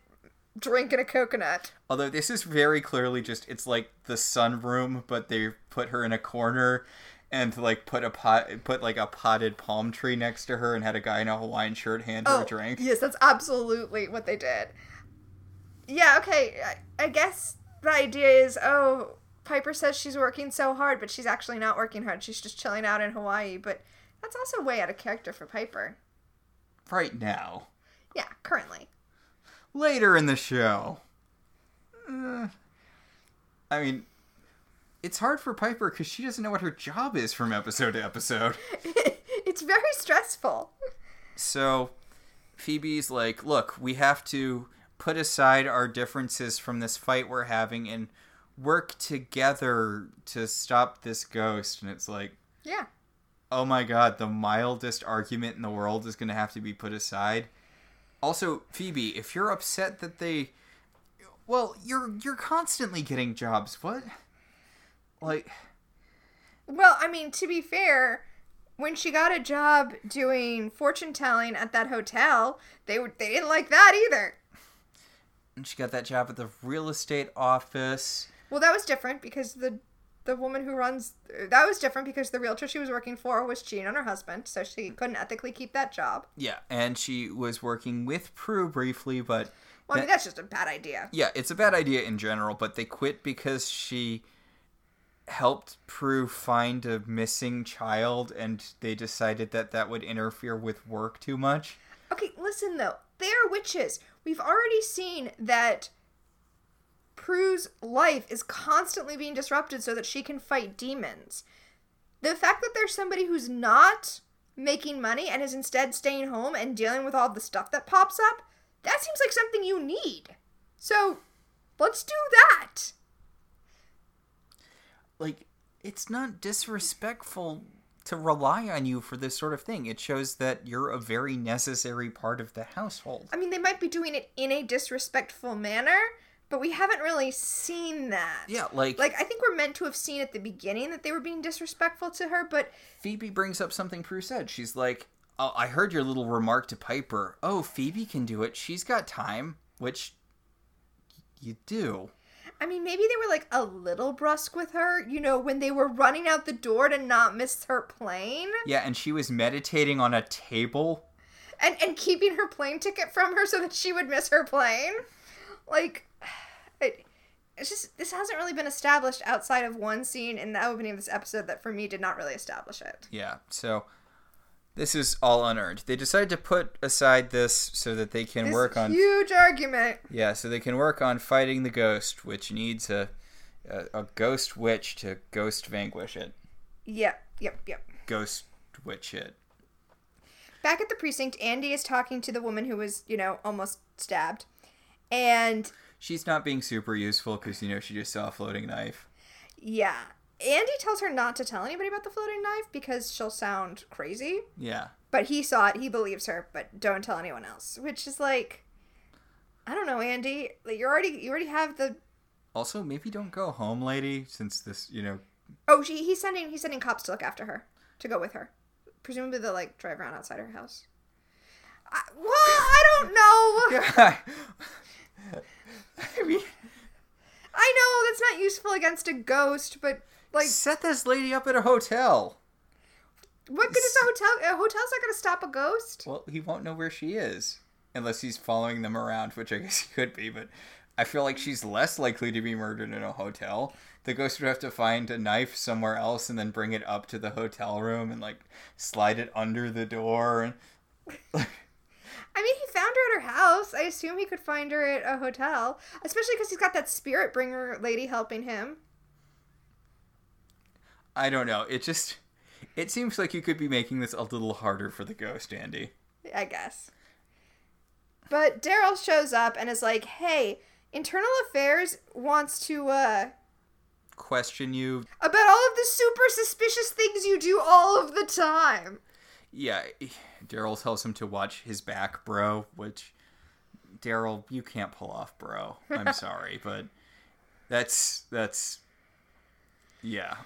drink and a coconut. Although this is very clearly just, it's like the sunroom, but they put her in a corner and like put a pot, put like a potted palm tree next to her and had a guy in a Hawaiian shirt hand her oh, a drink. Yes, that's absolutely what they did. Yeah, okay. I guess the idea is, oh, Piper says she's working so hard, but she's actually not working hard. She's just chilling out in Hawaii, but that's also way out of character for Piper. Right now. Yeah, currently. Later in the show. Uh, I mean, it's hard for Piper because she doesn't know what her job is from episode to episode. It's very stressful. So, Phoebe's like, look, we have to put aside our differences from this fight we're having and work together to stop this ghost. And it's like... yeah. Oh my god, the mildest argument in the world is going to have to be put aside. Also, Phoebe, if you're upset that they... Well, you're you're constantly getting jobs. What? Like... Well, I mean, to be fair, when she got a job doing fortune-telling at that hotel, they were, they didn't like that either. And she got that job at the real estate office. Well, that was different because the... The woman who runs... That was different because the realtor she was working for was cheating on her husband, so she couldn't ethically keep that job. Yeah, and she was working with Prue briefly, but... Well, that, I mean, that's just a bad idea. Yeah, it's a bad idea in general, but they quit because she helped Prue find a missing child, and they decided that that would interfere with work too much. Okay, listen, though. They're witches. We've already seen that... Prue's life is constantly being disrupted so that she can fight demons. The fact that there's somebody who's not making money and is instead staying home and dealing with all the stuff that pops up, that seems like something you need. So, let's do that. Like, it's not disrespectful to rely on you for this sort of thing. It shows that you're a very necessary part of the household. I mean, they might be doing it in a disrespectful manner, but we haven't really seen that. Yeah, like... Like, I think we're meant to have seen at the beginning that they were being disrespectful to her, but... Phoebe brings up something Prue said. She's like, oh, I heard your little remark to Piper. Oh, Phoebe can do it. She's got time. Which... you do. I mean, maybe they were, like, a little brusque with her, you know, when they were running out the door to not miss her plane. Yeah, and she was meditating on a table. And and keeping her plane ticket from her so that she would miss her plane. Like... It, it's just, this hasn't really been established outside of one scene in the opening of this episode that for me did not really establish it. Yeah, so this is all unearned. They decided to put aside this so that they can this work on... huge argument. Yeah, so they can work on fighting the ghost, which needs a, a, a ghost witch to ghost vanquish it. Yep, yep, yep. Ghost witch it. Back at the precinct, Andy is talking to the woman who was, you know, almost stabbed. And... she's not being super useful because, you know, she just saw a floating knife. Yeah. Andy tells her not to tell anybody about the floating knife because she'll sound crazy. Yeah. But he saw it. He believes her, but don't tell anyone else. Which is like, I don't know, Andy. Like, you already you already have the... Also, maybe don't go home, lady, since this, you know... Oh, she, he's sending he's sending cops to look after her, to go with her. Presumably they'll, like, drive around outside her house. I, well, I don't know. Yeah. I mean, I know, that's not useful against a ghost, but, like... Set this lady up at a hotel. What good is a hotel? A hotel's not going to stop a ghost. Well, he won't know where she is. Unless he's following them around, which I guess he could be, but... I feel like she's less likely to be murdered in a hotel. The ghost would have to find a knife somewhere else and then bring it up to the hotel room and, like, slide it under the door. And... I mean, he found her at her house. I assume he could find her at a hotel. Especially because he's got that spirit bringer lady helping him. I don't know. It just... It seems like you could be making this a little harder for the ghost, Andy. I guess. But Daryl shows up and is like, hey... Internal Affairs wants to, uh... question you. About all of the super suspicious things you do all of the time. Yeah, Daryl tells him to watch his back, bro, which... Daryl, you can't pull off, bro. I'm sorry, but... That's... That's... Yeah.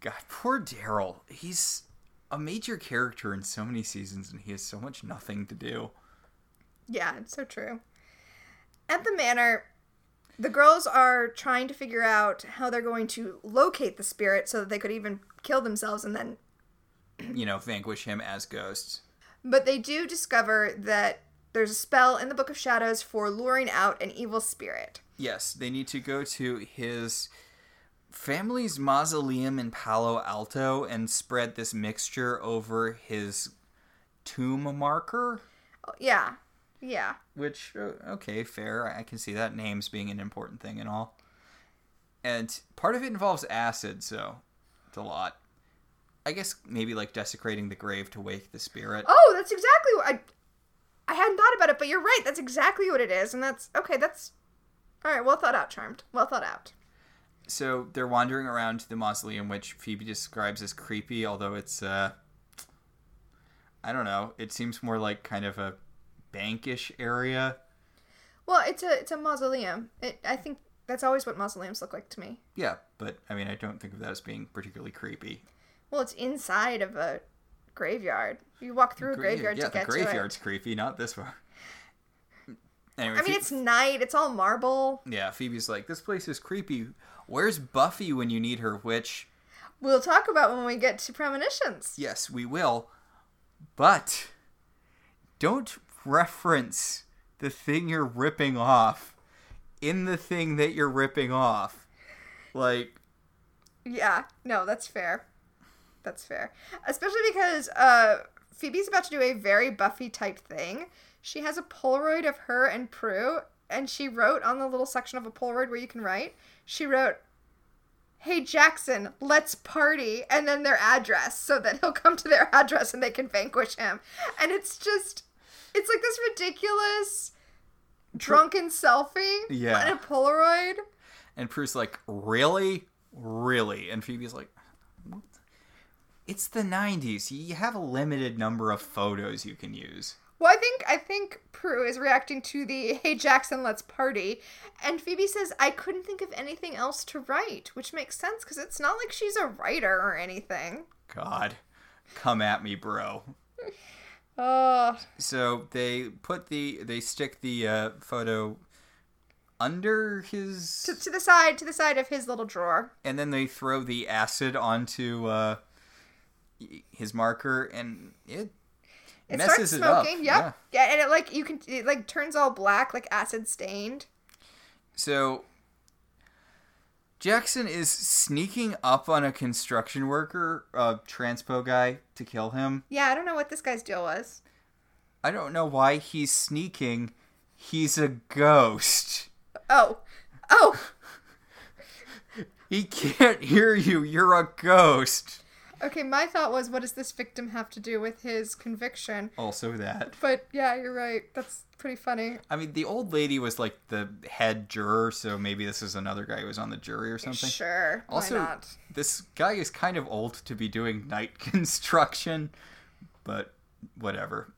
God, poor Daryl. He's a major character in so many seasons, and he has so much nothing to do. Yeah, it's so true. At the manor, the girls are trying to figure out how they're going to locate the spirit so that they could even kill themselves and then... you know, vanquish him as ghosts. But they do discover that there's a spell in the Book of Shadows for luring out an evil spirit. Yes, they need to go to his family's mausoleum in Palo Alto and spread this mixture over his tomb marker. Yeah. Yeah. Which, okay, fair. I can see that names being an important thing and all. And part of it involves acid, so it's a lot. I guess maybe like desecrating the grave to wake the spirit. Oh, that's exactly what I... I hadn't thought about it, but you're right. That's exactly what it is. And that's... Okay, that's... All right, well thought out, Charmed. Well thought out. So they're wandering around the mausoleum, which Phoebe describes as creepy, although it's, uh... I don't know. It seems more like kind of a... bankish area. Well, it's a it's a mausoleum. It, I think that's always what mausoleums look like to me. Yeah, but I mean, I don't think of that as being particularly creepy. Well, it's inside of a graveyard. You walk through a graveyard, graveyard yeah, to get to it. Yeah, the graveyard's creepy, not this one. Anyway, I mean, Phoebe, it's night. It's all marble. Yeah, Phoebe's like, this place is creepy. Where's Buffy when you need her? Which we'll talk about when we get to premonitions. Yes, we will. But don't reference the thing you're ripping off in the thing that you're ripping off. Like, yeah, no, that's fair. That's fair. Especially because uh, Phoebe's about to do a very Buffy type thing. She has a Polaroid of her and Prue, and she wrote on the little section of a Polaroid where you can write, she wrote, hey Jackson, let's party, and then their address, so that he'll come to their address and they can vanquish him. And it's just... It's like this ridiculous drunken selfie yeah. on a Polaroid. And Prue's like, really? Really? And Phoebe's like, what? It's the nineties. You have a limited number of photos you can use. Well, I think I think Prue is reacting to the, hey, Jackson, let's party. And Phoebe says, I couldn't think of anything else to write, which makes sense because it's not like she's a writer or anything. God, come at me, bro. Oh. So they put the they stick the uh, photo under his to, to the side to the side of his little drawer, and then they throw the acid onto uh, his marker, and it, it messes it up. Yep. Yeah, yeah, and it like you can it like turns all black, like acid stained. So Jackson is sneaking up on a construction worker, a transpo guy, to kill him. Yeah, I don't know what this guy's deal was. I don't know why he's sneaking. He's a ghost. Oh. Oh! He can't hear you. You're a ghost. Okay, my thought was, what does this victim have to do with his conviction? Also that. But yeah, you're right. That's pretty funny. I mean, the old lady was like the head juror, so maybe this is another guy who was on the jury or something. Sure, also, why not? This guy is kind of old to be doing night construction, but whatever.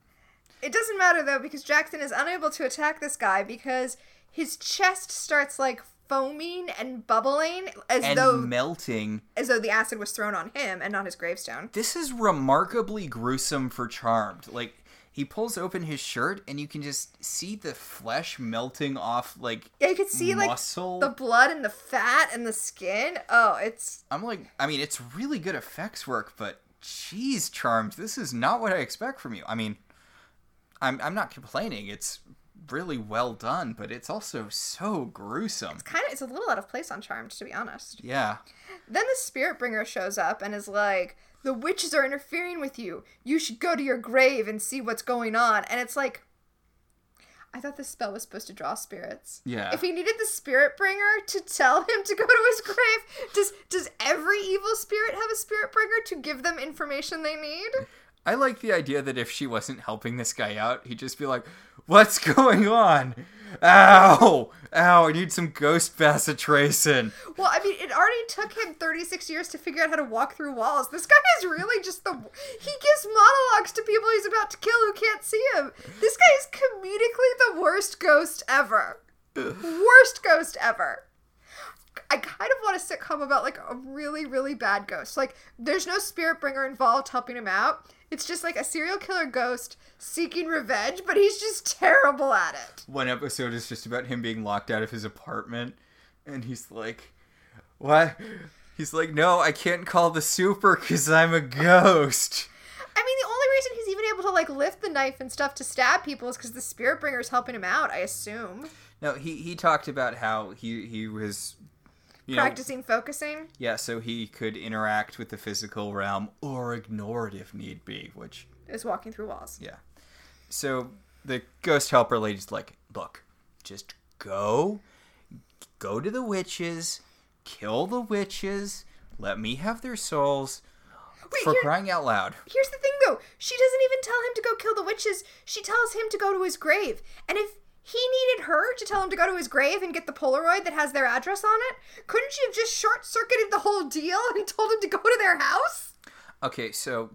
It doesn't matter, though, because Jackson is unable to attack this guy because his chest starts, like, foaming and bubbling as and though melting as though the acid was thrown on him and not his gravestone. This is remarkably gruesome for Charmed. Like, He pulls open his shirt, and you can just see the flesh melting off, like, yeah, you can see muscle. Like the blood and the fat and the skin. Oh, it's. I'm like, I mean, it's really good effects work, but geez, Charmed, this is not what I expect from you. I mean, I'm I'm not complaining. It's really well done, but it's also so gruesome. It's kind of it's a little out of place on Charmed, to be honest. Yeah. Then the Spirit Bringer shows up and is like, the witches are interfering with you. You should go to your grave and see what's going on. And it's like, I thought this spell was supposed to draw spirits. Yeah. If he needed the Spirit Bringer to tell him to go to his grave, does does every evil spirit have a Spirit Bringer to give them information they need? I like the idea that if she wasn't helping this guy out, he'd just be like, what's going on? Ow! Ow, I need some ghost bacitracin. Well, I mean, it already took him thirty-six years to figure out how to walk through walls. This guy is really just the... He gives monologues to people he's about to kill who can't see him. This guy is comedically the worst ghost ever. Worst ghost ever. I kind of want a sitcom about, like, a really, really bad ghost. Like, there's no Spirit Bringer involved helping him out. It's just, like, a serial killer ghost seeking revenge, but he's just terrible at it. One episode is just about him being locked out of his apartment, and he's like, what? He's like, no, I can't call the super because I'm a ghost. I mean, the only reason he's even able to, like, lift the knife and stuff to stab people is because the Spirit Bringer's helping him out, I assume. No, he, he talked about how he, he was... You Practicing know, focusing? Yeah, so he could interact with the physical realm or ignore it if need be, which... Is walking through walls. Yeah. So the ghost helper lady's like, look, just go, go to the witches, kill the witches, let me have their souls. Wait, for here, crying out loud. Here's the thing, though. She doesn't even tell him to go kill the witches. She tells him to go to his grave. And if... He needed her to tell him to go to his grave and get the Polaroid that has their address on it? Couldn't she have just short-circuited the whole deal and told him to go to their house? Okay, so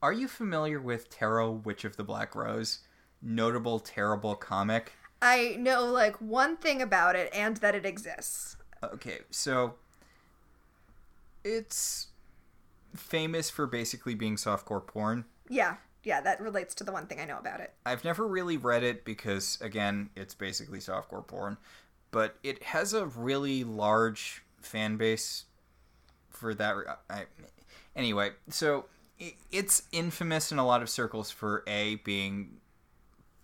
are you familiar with Tarot Witch of the Black Rose? Notable, terrible comic. I know, like, one thing about it and that it exists. Okay, so it's famous for basically being softcore porn. Yeah. Yeah, that relates to the one thing I know about it. I've never really read it because, again, it's basically softcore porn. But it has a really large fan base for that. Re- I, anyway, so it, it's infamous in a lot of circles for A, being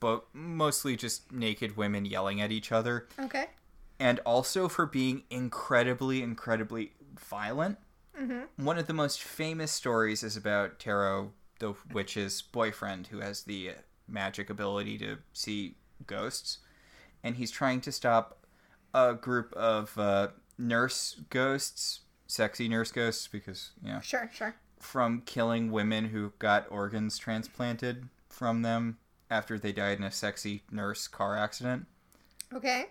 bo- mostly just naked women yelling at each other. Okay. And also for being incredibly, incredibly violent. Mm-hmm. One of the most famous stories is about Tarot... the witch's boyfriend who has the magic ability to see ghosts, and he's trying to stop a group of uh, nurse ghosts, sexy nurse ghosts, because, you know, sure, sure, from killing women who got organs transplanted from them after they died in a sexy nurse car accident. Okay.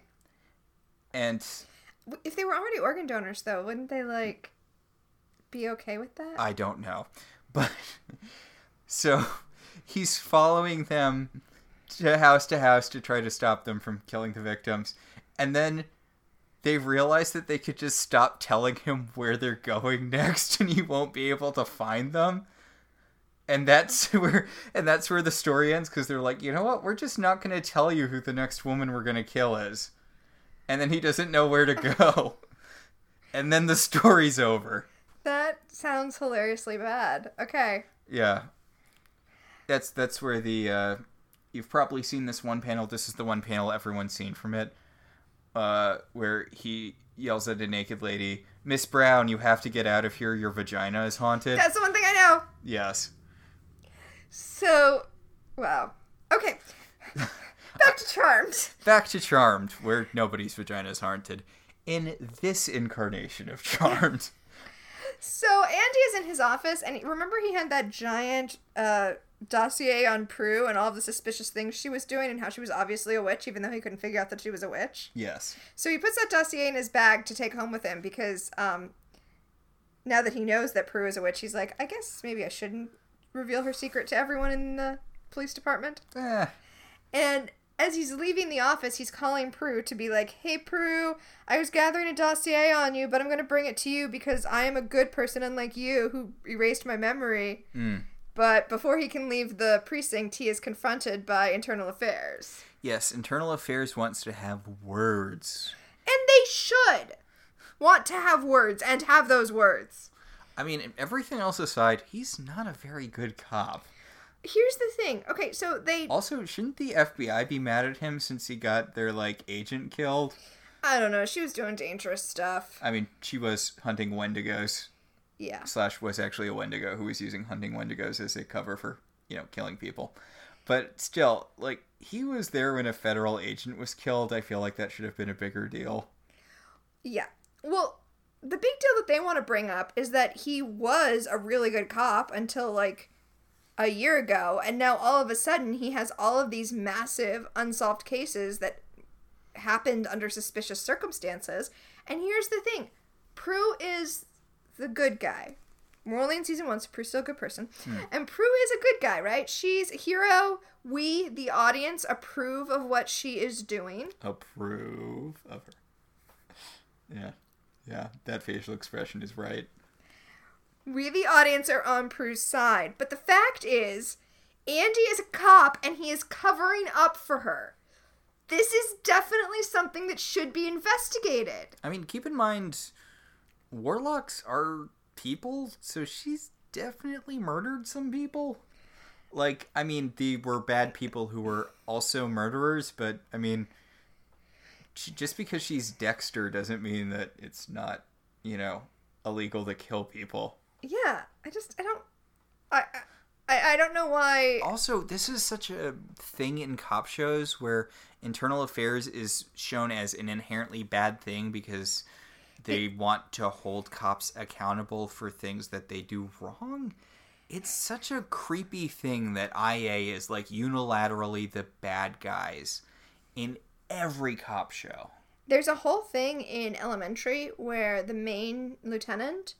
And if they were already organ donors, though, wouldn't they, like, be okay with that? I don't know, but. So he's following them to house to house to try to stop them from killing the victims. And then they realize that they could just stop telling him where they're going next and he won't be able to find them. And that's where and that's where the story ends, because they're like, you know what? We're just not going to tell you who the next woman we're going to kill is. And then he doesn't know where to go. And then the story's over. That sounds hilariously bad. Okay. Yeah. That's that's where the, uh, you've probably seen this one panel, this is the one panel everyone's seen from it, uh, where he yells at a naked lady, Miss Brown, you have to get out of here, your vagina is haunted. That's the one thing I know! Yes. So, wow. Okay. Back to Charmed. Back to Charmed, where nobody's vagina is haunted. In this incarnation of Charmed. So Andy is in his office, and remember he had that giant uh, dossier on Prue and all of the suspicious things she was doing and how she was obviously a witch, even though he couldn't figure out that she was a witch? Yes. So he puts that dossier in his bag to take home with him because um, now that he knows that Prue is a witch, he's like, I guess maybe I shouldn't reveal her secret to everyone in the police department. Eh. And... As he's leaving the office, he's calling Prue to be like, hey, Prue, I was gathering a dossier on you, but I'm going to bring it to you because I am a good person unlike you who erased my memory. Mm. But before he can leave the precinct, he is confronted by Internal Affairs. Yes, Internal Affairs wants to have words. And they should want to have words and have those words. I mean, everything else aside, he's not a very good cop. Here's the thing. Okay, so they... Also, shouldn't the F B I be mad at him since he got their, like, agent killed? I don't know. She was doing dangerous stuff. I mean, she was hunting Wendigos. Yeah. Slash was actually a Wendigo who was using hunting Wendigos as a cover for, you know, killing people. But still, like, he was there when a federal agent was killed. I feel like that should have been a bigger deal. Yeah. Well, the big deal that they want to bring up is that he was a really good cop until, like, a year ago. And now all of a sudden he has all of these massive unsolved cases that happened under suspicious circumstances. And here's the thing. Prue is... the good guy. We're only in season one, so Prue's still a good person. Hmm. And Prue is a good guy, right? She's a hero. We, the audience, approve of what she is doing. Approve of her. Yeah. Yeah. That facial expression is right. We, the audience, are on Prue's side. But the fact is, Andy is a cop, and he is covering up for her. This is definitely something that should be investigated. I mean, keep in mind... warlocks are people, so she's definitely murdered some people. Like, I mean, they were bad people who were also murderers, but, I mean, she, just because she's Dexter doesn't mean that it's not, you know, illegal to kill people. Yeah, I just, I don't, I, I, I don't know why. Also, this is such a thing in cop shows where Internal Affairs is shown as an inherently bad thing because... they want to hold cops accountable for things that they do wrong. It's such a creepy thing that I A is, like, unilaterally the bad guys in every cop show. There's a whole thing in Elementary where the main lieutenant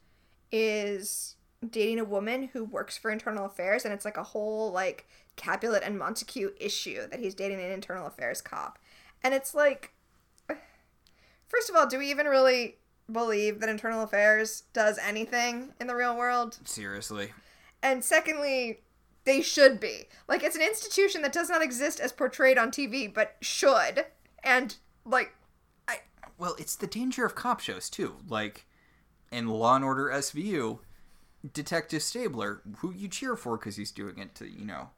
is dating a woman who works for Internal Affairs, and it's, like, a whole, like, Capulet and Montague issue that he's dating an Internal Affairs cop. And it's, like, first of all, do we even really... believe that Internal Affairs does anything in the real world? Seriously. And secondly, they should be. Like, it's an institution that does not exist as portrayed on T V, but should. And, like, I... Well, it's the danger of cop shows, too. Like, in Law and Order S V U, Detective Stabler, who you cheer for because he's doing it to, you know,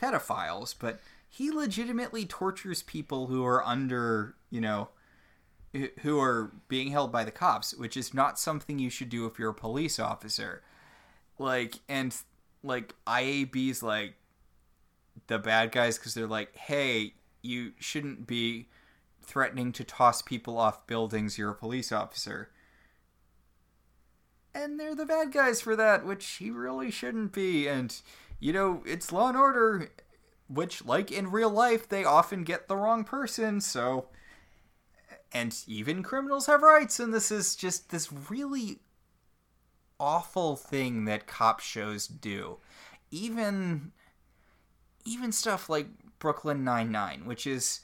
pedophiles, but he legitimately tortures people who are under, you know... who are being held by the cops, which is not something you should do if you're a police officer. Like, and, like, I A B's, like, the bad guys because they're like, hey, you shouldn't be threatening to toss people off buildings, you're a police officer. And they're the bad guys for that, which he really shouldn't be. And, you know, it's Law and Order, which, like, in real life, they often get the wrong person, so... And even criminals have rights, and this is just this really awful thing that cop shows do. Even even stuff like Brooklyn Nine-Nine, which is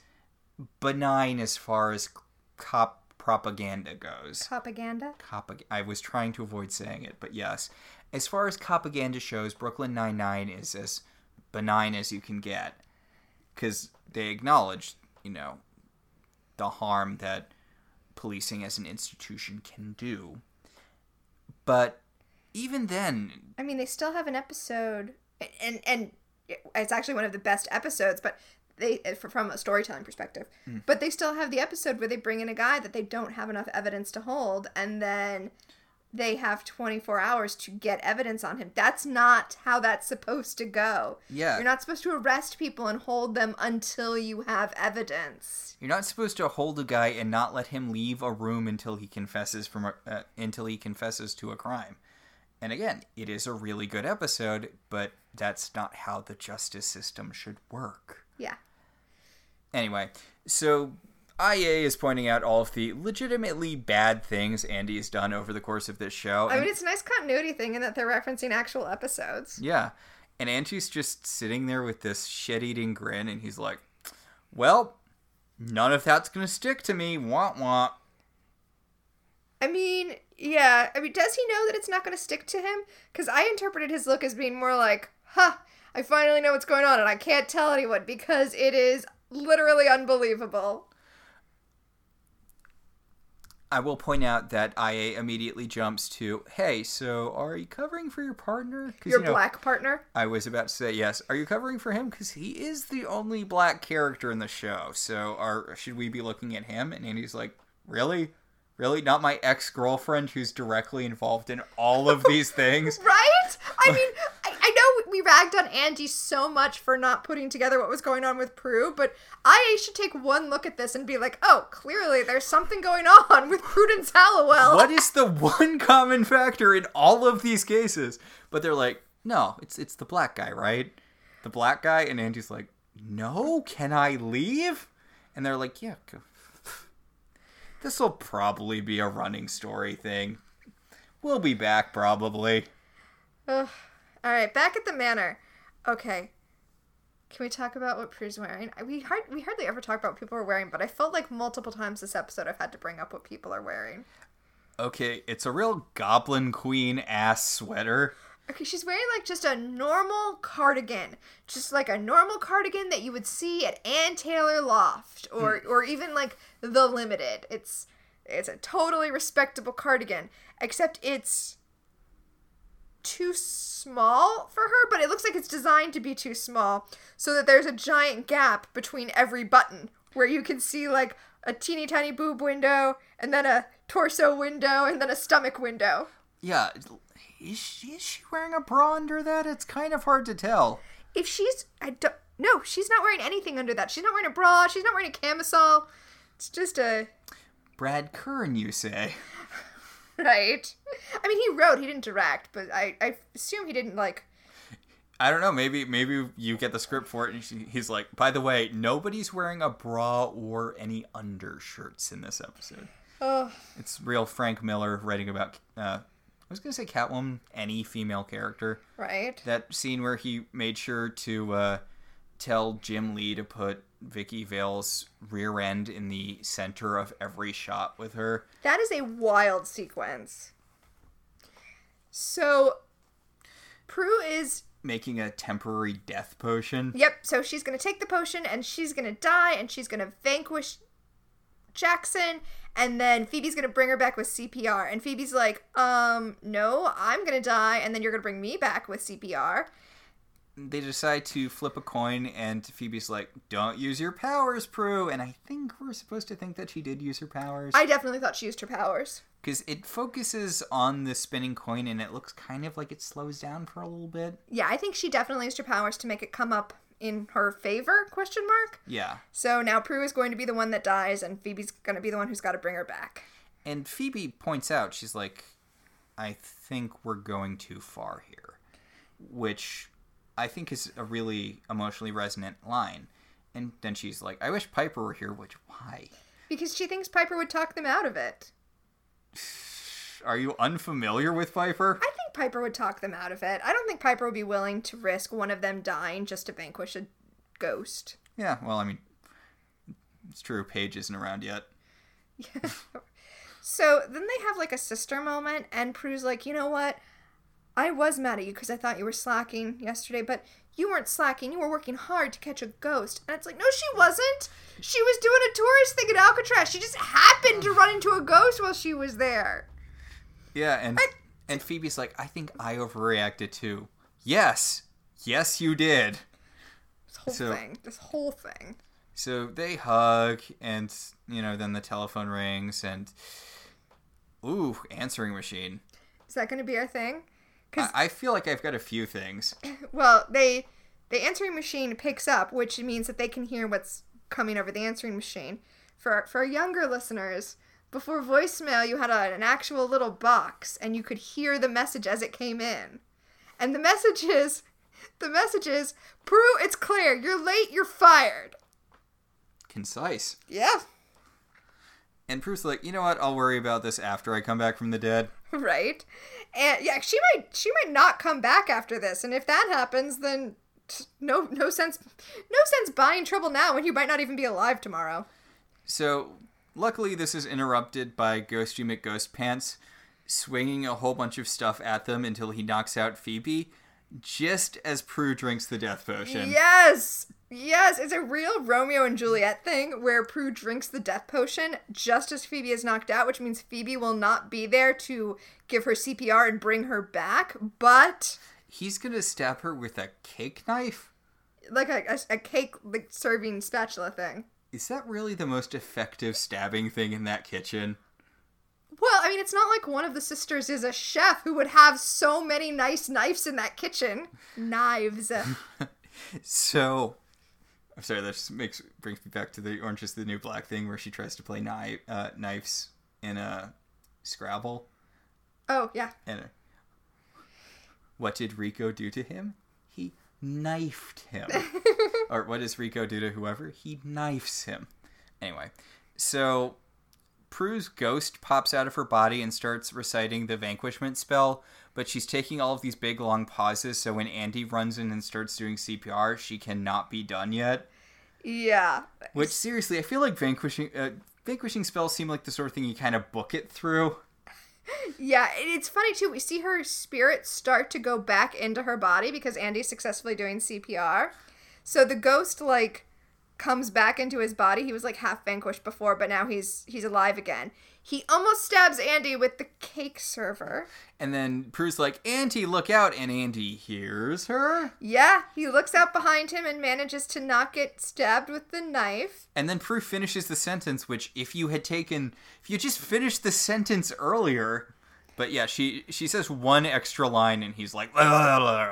benign as far as cop propaganda goes. Propaganda? Cop, I was trying to avoid saying it, but yes. As far as propaganda shows, Brooklyn Nine-Nine is as benign as you can get. Because they acknowledge, you know... the harm that policing as an institution can do. But even then... I mean, they still have an episode, and and it's actually one of the best episodes, but they from a storytelling perspective, mm. but they still have the episode where they bring in a guy that they don't have enough evidence to hold, and then they have twenty-four hours to get evidence on him. That's not how that's supposed to go. Yeah. You're not supposed to arrest people and hold them until you have evidence. You're not supposed to hold a guy and not let him leave a room until he confesses from a, uh, until he confesses to a crime. And again, it is a really good episode, but that's not how the justice system should work. Yeah. Anyway, so... I A is pointing out all of the legitimately bad things Andy has done over the course of this show. I mean, it's a nice continuity thing in that they're referencing actual episodes. Yeah. And Angie's just sitting there with this shit-eating grin, and he's like, well, none of that's going to stick to me. Womp womp. I mean, yeah. I mean, does he know that it's not going to stick to him? Because I interpreted his look as being more like, ha, I finally know what's going on, and I can't tell anyone because it is literally unbelievable. I will point out that I A immediately jumps to, hey, so are you covering for your partner? Your you know, black partner? I was about to say, yes. Are you covering for him? Because he is the only black character in the show. So are should we be looking at him? And Andy's like, really? Really? Not my ex-girlfriend who's directly involved in all of these things? Right? I mean, I, I know we ragged on Andy so much for not putting together what was going on with Prue, but I A should take one look at this and be like, oh, clearly there's something going on with Prudence Halliwell. What is the one common factor in all of these cases? But they're like, no, it's it's the black guy, right? The black guy? And Andy's like, no, can I leave? And they're like, yeah, go. This will probably be a running story thing. We'll be back, probably. Ugh. All right, back at the manor. Okay. Can we talk about what Prue's wearing? We, hard, we hardly ever talk about what people are wearing, but I felt like multiple times this episode I've had to bring up what people are wearing. Okay, it's a real Goblin Queen-ass sweater. Okay, she's wearing, like, just a normal cardigan. Just, like, a normal cardigan that you would see at Ann Taylor Loft. Or or even, like, The Limited. It's it's a totally respectable cardigan. Except it's too small for her, but it looks like it's designed to be too small. So that there's a giant gap between every button. Where you can see, like, a teeny tiny boob window, and then a torso window, and then a stomach window. Yeah, Is she, is she wearing a bra under that? It's kind of hard to tell. If she's... I don't... No, she's not wearing anything under that. She's not wearing a bra. She's not wearing a camisole. It's just a... Brad Kern, you say? Right. I mean, he wrote. He didn't direct, but I, I assume he didn't, like... I don't know. Maybe maybe you get the script for it, and she, he's like, by the way, nobody's wearing a bra or any undershirts in this episode. Oh. It's real Frank Miller writing about... Uh, I was going to say Catwoman, any female character. Right. That scene where he made sure to uh, tell Jim Lee to put Vicky Vale's rear end in the center of every shot with her. That is a wild sequence. So, Prue is... making a temporary death potion. Yep, so she's going to take the potion, and she's going to die, and she's going to vanquish Jackson, and then Phoebe's gonna bring her back with C P R, and Phoebe's like, um no, I'm gonna die, and then you're gonna bring me back with C P R. They decide to flip a coin, and Phoebe's like, don't use your powers, Prue, and I think we're supposed to think that she did use her powers. I definitely thought she used her powers, because it focuses on the spinning coin, and it looks kind of like it slows down for a little bit. Yeah, I think she definitely used her powers to make it come up in her favor, question mark? Yeah. So now Prue is going to be the one that dies, and Phoebe's going to be the one who's got to bring her back. And Phoebe points out, she's like, I think we're going too far here. Which I think is a really emotionally resonant line. And then she's like, I wish Piper were here, which, why? Because she thinks Piper would talk them out of it. Are you unfamiliar with Piper? I think Piper would talk them out of it. I don't think Piper would be willing to risk one of them dying just to vanquish a ghost. Yeah, well, I mean, it's true. Paige isn't around yet. Yeah. So then they have, like, a sister moment, and Prue's like, you know what? I was mad at you because I thought you were slacking yesterday, but you weren't slacking. You were working hard to catch a ghost. And it's like, no, she wasn't. She was doing a tourist thing at Alcatraz. She just happened to run into a ghost while she was there. Yeah, and and Phoebe's like, I think I overreacted too. Yes. Yes, you did. This whole so, thing. This whole thing. So they hug, and, you know, then the telephone rings, and, ooh, answering machine. Is that going to be our thing? Cause I, I feel like I've got a few things. Well, they the answering machine picks up, which means that they can hear what's coming over the answering machine. For, for our younger listeners... Before voicemail, you had a, an actual little box, and you could hear the message as it came in. And the message is, the message is, Prue, it's Claire. You're late. You're fired. Concise. Yeah. And Prue's like, you know what? I'll worry about this after I come back from the dead. Right. And yeah, she might, she might not come back after this. And if that happens, then no, no sense, no sense buying trouble now when you might not even be alive tomorrow. So... Luckily, this is interrupted by Ghosty McGhostpants swinging a whole bunch of stuff at them until he knocks out Phoebe. just as Prue drinks the death potion. Yes! Yes, it's a real Romeo and Juliet thing where Prue drinks the death potion just as Phoebe is knocked out, which means Phoebe will not be there to give her C P R and bring her back, but... he's gonna stab her with a cake knife? Like a, a, a cake like, serving spatula thing. Is that really the most effective stabbing thing in that kitchen? Well, I mean, it's not like one of the sisters is a chef who would have so many nice knives in that kitchen. Knives. So... I'm sorry, that just makes, brings me back to the Orange is the New Black thing where she tries to play knife, uh, knives in a Scrabble. Oh, yeah. And a, what did Rico do to him? He knifed him. Or what does Rico do to whoever? He knifes him. Anyway, so Prue's ghost pops out of her body and starts reciting the vanquishment spell, but she's taking all of these big, long pauses, so when Andy runs in and starts doing C P R, she cannot be done yet. Yeah. Which, seriously, I feel like vanquishing uh, vanquishing spells seem like the sort of thing you kind of book it through. Yeah, it's funny, too. We see her spirit start to go back into her body because Andy's successfully doing C P R. So the ghost, like, comes back into his body. He was, like, half vanquished before, but now he's he's alive again. He almost stabs Andy with the cake server. And then Prue's like, Andy, look out. And Andy hears her. Yeah, he looks out behind him and manages to not get stabbed with the knife. And then Prue finishes the sentence, which if you had taken, if you just finished the sentence earlier. But yeah, she, she says one extra line and he's like. Yeah.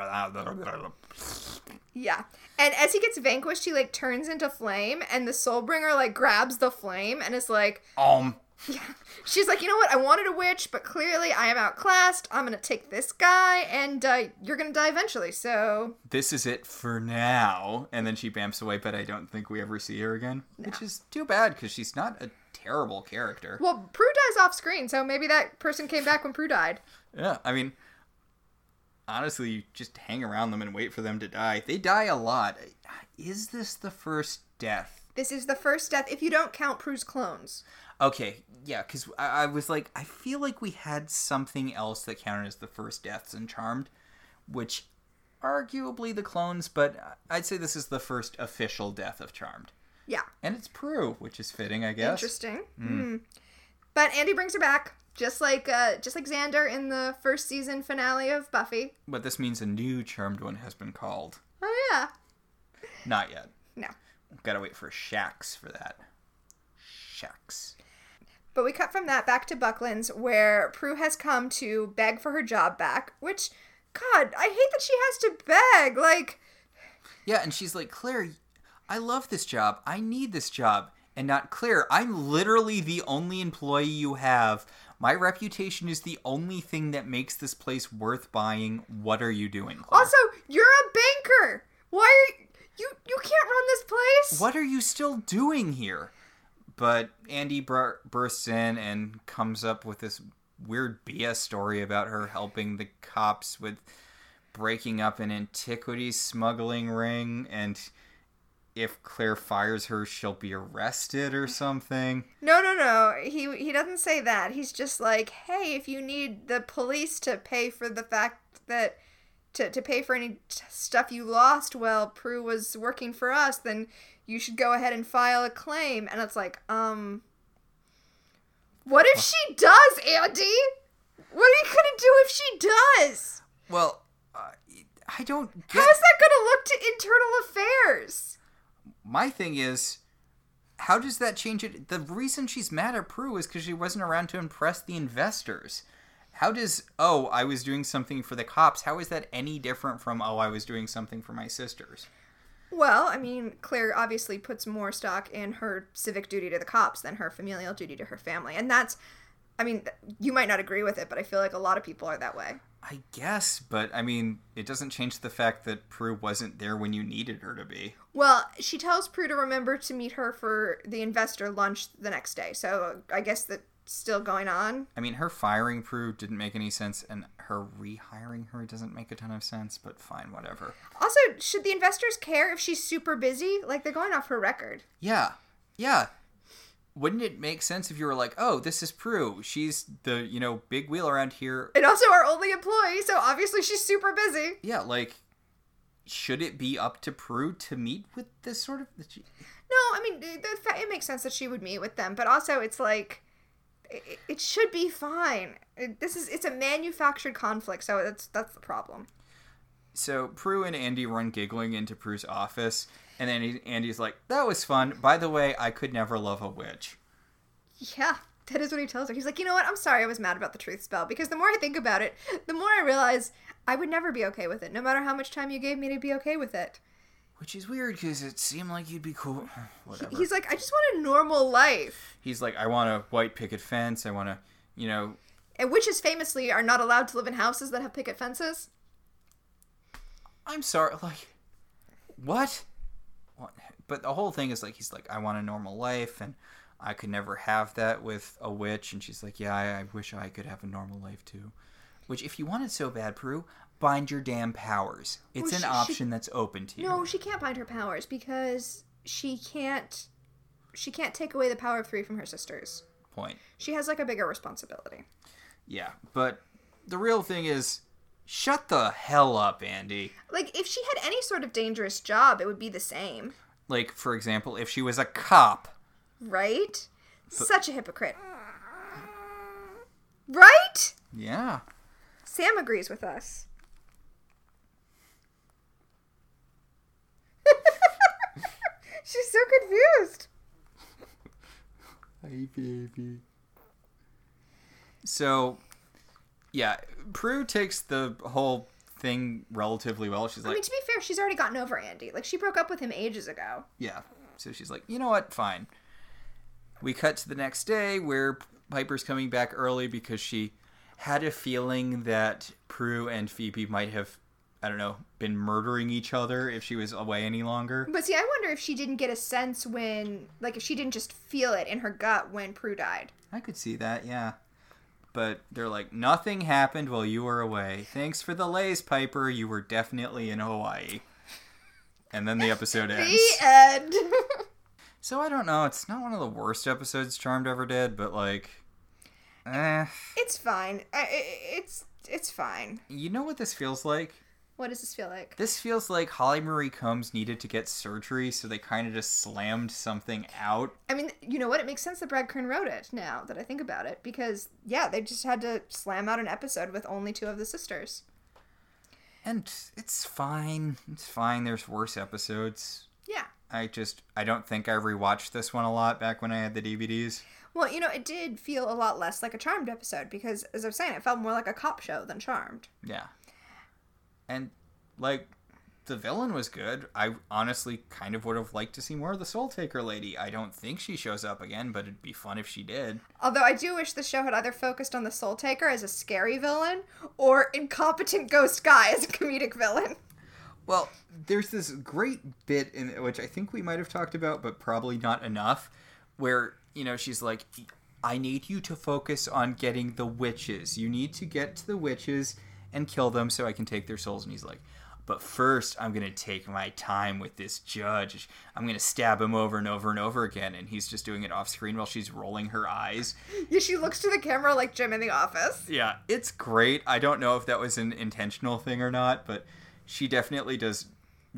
And as he gets vanquished, he like turns into flame and the Soulbringer like grabs the flame and is like. Um. Yeah. She's like, you know what? I wanted a witch, but clearly I am outclassed. I'm going to take this guy, and uh, you're going to die eventually, so... this is it for now. And then she bamps away, but I don't think we ever see her again. No. Which is too bad, because she's not a terrible character. Well, Prue dies off screen, so maybe that person came back when Prue died. Yeah, I mean... honestly, you just hang around them and wait for them to die. They die a lot. Is this the first death? This is the first death, if you don't count Prue's clones. Okay, yeah, because I, I was like, I feel like we had something else that counted as the first deaths in Charmed, which arguably the clones, but I'd say this is the first official death of Charmed. Yeah. And it's Prue, which is fitting, I guess. Interesting. Mm. Mm. But Andy brings her back, just like uh, just like Xander in the first season finale of Buffy. But this means a new Charmed one has been called. Oh, yeah. Not yet. No. Gotta wait for Shax for that. Shax. But we cut from that back to Buckland's, where Prue has come to beg for her job back, which, God, I hate that she has to beg, like... yeah, and she's like, Claire, I love this job. I need this job. And not, Claire, I'm literally the only employee you have. My reputation is the only thing that makes this place worth buying. What are you doing, Claire? Also, you're a banker! Why are you... You you can't run this place! What are you still doing here? But Andy bur- bursts in and comes up with this weird B S story about her helping the cops with breaking up an antiquities smuggling ring, and if Claire fires her, she'll be arrested or something. No, no, no. He, he doesn't say that. He's just like, hey, if you need the police to pay for the fact that... To, to pay for any t- stuff you lost while Prue was working for us, then you should go ahead and file a claim. And it's like, um, what if she does, Andy? What are you gonna do if she does? Well, uh, I don't get... how's that gonna look to internal affairs? My thing is, how does that change it? The reason she's mad at Prue is because she wasn't around to impress the investors. How does, oh, I was doing something for the cops, how is that any different from, oh, I was doing something for my sisters? Well, I mean, Claire obviously puts more stock in her civic duty to the cops than her familial duty to her family. And that's, I mean, you might not agree with it, but I feel like a lot of people are that way. I guess, but, I mean, it doesn't change the fact that Prue wasn't there when you needed her to be. Well, she tells Prue to remember to meet her for the investor lunch the next day. So I guess that... still going on. I mean, her firing Prue didn't make any sense, and her rehiring her doesn't make a ton of sense, but fine, whatever. Also, should the investors care if she's super busy? Like, they're going off her record. Yeah. Yeah. wouldn't it make sense if you were like, oh, this is Prue. She's the, you know, big wheel around here. And also our only employee, so obviously she's super busy. Yeah, like, should it be up to Prue to meet with this sort of... She... No, I mean, it makes sense that she would meet with them, but also it's like, it, it should be fine. It, this is, it's a manufactured conflict, so that's, that's the problem. So Prue and Andy run giggling into Prue's office. And then he, Andy's like, that was fun. By the way, I could never love a witch. Yeah, that is what he tells her. He's like, you know what? I'm sorry I was mad about the truth spell. Because the more I think about it, the more I realize I would never be okay with it. No matter how much time you gave me to be okay with it. Which is weird because it seemed like you'd be cool. Whatever. He's like, I just want a normal life. He's like, I want a white picket fence. I want to, you know. And witches famously are not allowed to live in houses that have picket fences. I'm sorry. Like, what? But the whole thing is like, he's like, I want a normal life and I could never have that with a witch. And she's like, yeah, I, I wish I could have a normal life too. Which if you want it so bad, Prue, bind your damn powers. It's well, she, an option she, that's open to you. No, she can't bind her powers because she can't, she can't take away the power of three from her sisters. Point. She has like a bigger responsibility. Yeah, but the real thing is, shut the hell up, Andy. Like, if she had any sort of dangerous job, it would be the same. Like, for example, if she was a cop. Right? But... Such a hypocrite. Right? Yeah. Sam agrees with us. She's so confused. Hi, baby. So... Yeah, Prue takes the whole thing relatively well. She's like, I mean, to be fair, she's already gotten over Andy. Like, she broke up with him ages ago. Yeah, so she's like, you know what? Fine. We cut to the next day where Piper's coming back early because she had a feeling that Prue and Phoebe might have, I don't know, been murdering each other if she was away any longer. But see, I wonder if she didn't get a sense when, like, if she didn't just feel it in her gut when Prue died. I could see that, yeah. But they're like, nothing happened while you were away. Thanks for the lays, Piper. You were definitely in Hawaii. And then the episode ends. The end. So I don't know. It's not one of the worst episodes Charmed ever did, but like, eh. It's fine. It's it's fine. You know what this feels like? What does this feel like? This feels like Holly Marie Combs needed to get surgery, so they kind of just slammed something out. I mean, you know what? It makes sense that Brad Kern wrote it now that I think about it. Because, yeah, they just had to slam out an episode with only two of the sisters. And it's fine. It's fine. There's worse episodes. Yeah. I just, I don't think I rewatched this one a lot back when I had the D V Ds. Well, you know, it did feel a lot less like a Charmed episode because, as I was saying, it felt more like a cop show than Charmed. Yeah. And, like, the villain was good. I honestly kind of would have liked to see more of the Soul Taker lady. I don't think she shows up again, but it'd be fun if she did. Although I do wish the show had either focused on the Soul Taker as a scary villain or incompetent ghost guy as a comedic villain. Well, there's this great bit, in which I think we might have talked about, but probably not enough, where, you know, she's like, I need you to focus on getting the witches. You need to get to the witches and kill them so I can take their souls. And he's like, but first I'm going to take my time with this judge. I'm going to stab him over and over and over again. And he's just doing it off screen while she's rolling her eyes. Yeah, she looks to the camera like Jim in The Office. Yeah, it's great. I don't know if that was an intentional thing or not, but she definitely does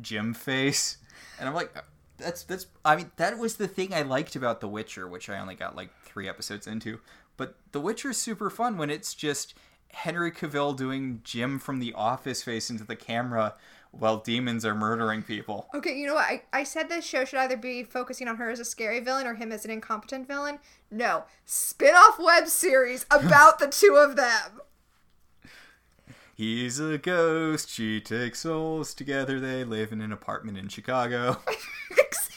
Jim face. And I'm like, that's, that's, I mean, that was the thing I liked about The Witcher, which I only got like three episodes into. But The Witcher's super fun when it's just Henry Cavill doing Jim from The Office face into the camera while demons are murdering people. Okay, you know what? I, I said this show should either be focusing on her as a scary villain or him as an incompetent villain. No. Spin-off web series about the two of them. He's a ghost. She takes souls. Together they live in an apartment in Chicago. Exactly!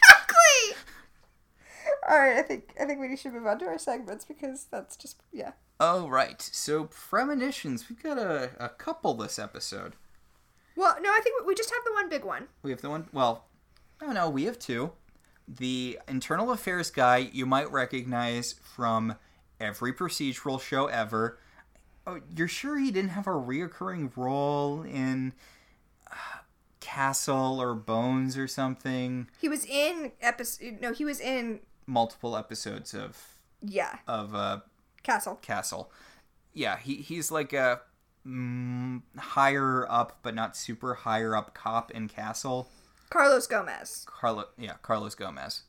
Alright, I think, I think we should move on to our segments because that's just, yeah. Oh, right. So, premonitions. We've got a, a couple this episode. Well, no, I think we just have the one big one. We have the one... Well, oh no, we have two. The internal affairs guy you might recognize from every procedural show ever. Oh, you're sure he didn't have a reoccurring role in uh, Castle or Bones or something? He was in... Epi- no, he was in multiple episodes of yeah of uh Castle. Castle. Yeah, he he's like a mm, higher up, but not super higher up cop in Castle. Carlos Gomez. Carlo, yeah, Carlos Gomez.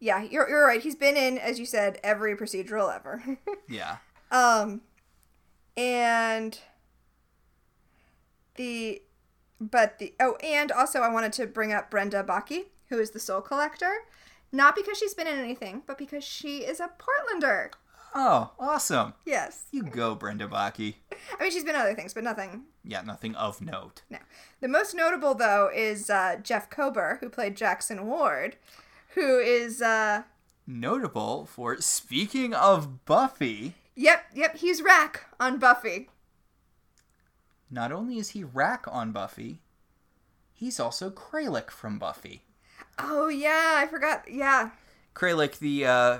Yeah, you're you're right. He's been in, as you said, every procedural ever. Yeah. Um, and the, but the, oh, and also I wanted to bring up Brenda Baki, who is the Soul Collector. Not because she's been in anything, but because she is a Portlander. Oh, awesome. Yes. You go, Brenda Baki. I mean, she's been in other things, but nothing. Yeah, nothing of note. No. The most notable, though, is uh, Jeff Kober, who played Jackson Ward, who is... Uh... notable for, speaking of Buffy... Yep, yep, he's Rack on Buffy. Not only is he Rack on Buffy, he's also Kralik from Buffy. Oh, yeah, I forgot. Yeah. Kralik, the... Uh...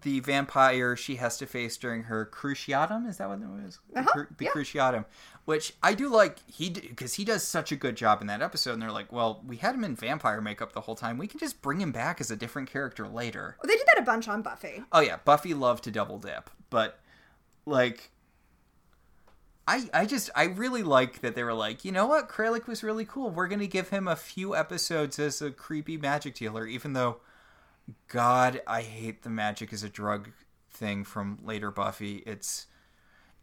the vampire she has to face during her cruciatum, is that what it was? Uh-huh, the yeah. Cruciatum, which I do like, he because he does such a good job in that episode, and they're like, well, we had him in vampire makeup the whole time, we can just bring him back as a different character later. Well, they did that a bunch on Buffy. Oh yeah, Buffy loved to double dip, but like I I just I really like that they were like, you know what, Kralik was really cool, we're gonna give him a few episodes as a creepy magic dealer, even though God, I hate the magic as a drug thing from later Buffy. It's,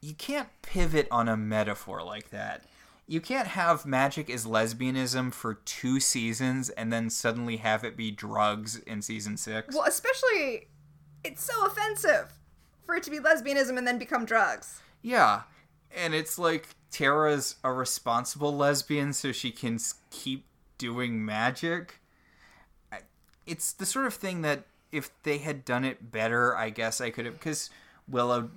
you can't pivot on a metaphor like that. You can't have magic as lesbianism for two seasons and then suddenly have it be drugs in season six. Well, especially, it's so offensive for it to be lesbianism and then become drugs. Yeah, and it's like Tara's a responsible lesbian so she can keep doing magic. It's the sort of thing that if they had done it better, I guess I could have... Because Willow...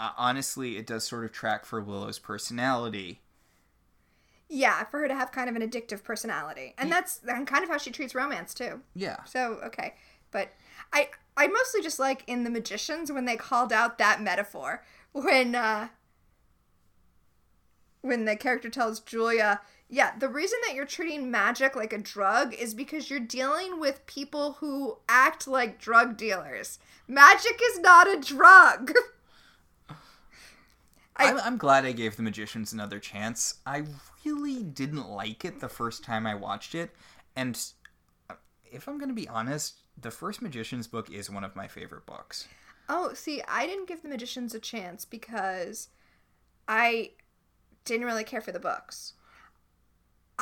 Uh, honestly, it does sort of track for Willow's personality. Yeah, for her to have kind of an addictive personality. And yeah. that's and kind of how she treats romance, too. Yeah. So, okay. But I I mostly just like in The Magicians when they called out that metaphor. When, uh, when the character tells Julia... Yeah, the reason that you're treating magic like a drug is because you're dealing with people who act like drug dealers. Magic is not a drug. I, I'm glad I gave The Magicians another chance. I really didn't like it the first time I watched it. And if I'm going to be honest, the first Magicians book is one of my favorite books. Oh, see, I didn't give The Magicians a chance because I didn't really care for the books.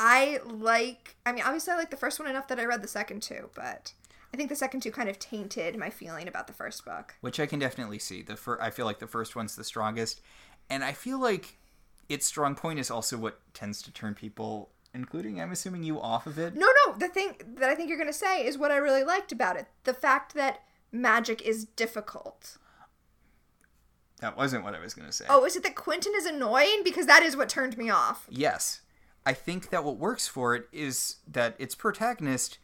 I like, I mean, obviously I like the first one enough that I read the second two, but I think the second two kind of tainted my feeling about the first book. Which I can definitely see. The fir- I feel like the first one's the strongest, and I feel like its strong point is also what tends to turn people, including, I'm assuming, you off of it. No, no, the thing that I think you're going to say is what I really liked about it. The fact that magic is difficult. That wasn't what I was going to say. Oh, is it that Quentin is annoying? Because that is what turned me off. Yes. I think that what works for it is that its protagonist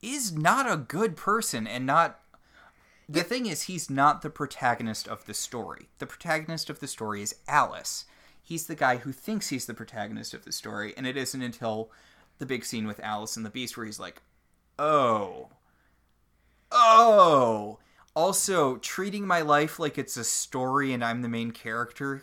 is not a good person and not... The thing is, he's not the protagonist of the story. The protagonist of the story is Alice. He's the guy who thinks he's the protagonist of the story, and it isn't until the big scene with Alice and the Beast where he's like, oh, oh, also treating my life like it's a story and I'm the main character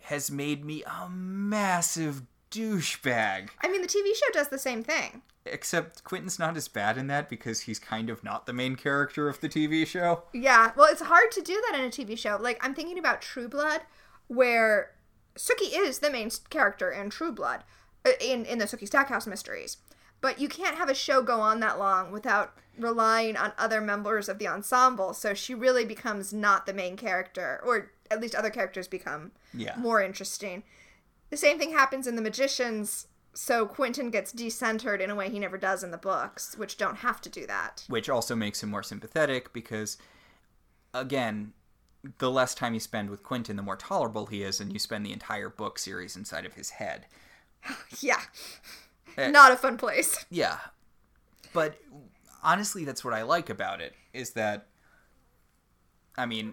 has made me a massive douchebag. I mean, the T V show does the same thing. Except Quentin's not as bad in that because he's kind of not the main character of the T V show. Yeah, well, it's hard to do that in a T V show. Like, I'm thinking about True Blood, where Sookie is the main character in True Blood, in, in the Sookie Stackhouse mysteries. But you can't have a show go on that long without relying on other members of the ensemble, so she really becomes not the main character, or at least other characters become yeah. more interesting. The same thing happens in The Magicians, so Quentin gets decentered in a way he never does in the books, which don't have to do that. Which also makes him more sympathetic because, again, the less time you spend with Quentin, the more tolerable he is, and you spend the entire book series inside of his head. Yeah. Uh, Not a fun place. Yeah. But honestly, that's what I like about it, is that, I mean,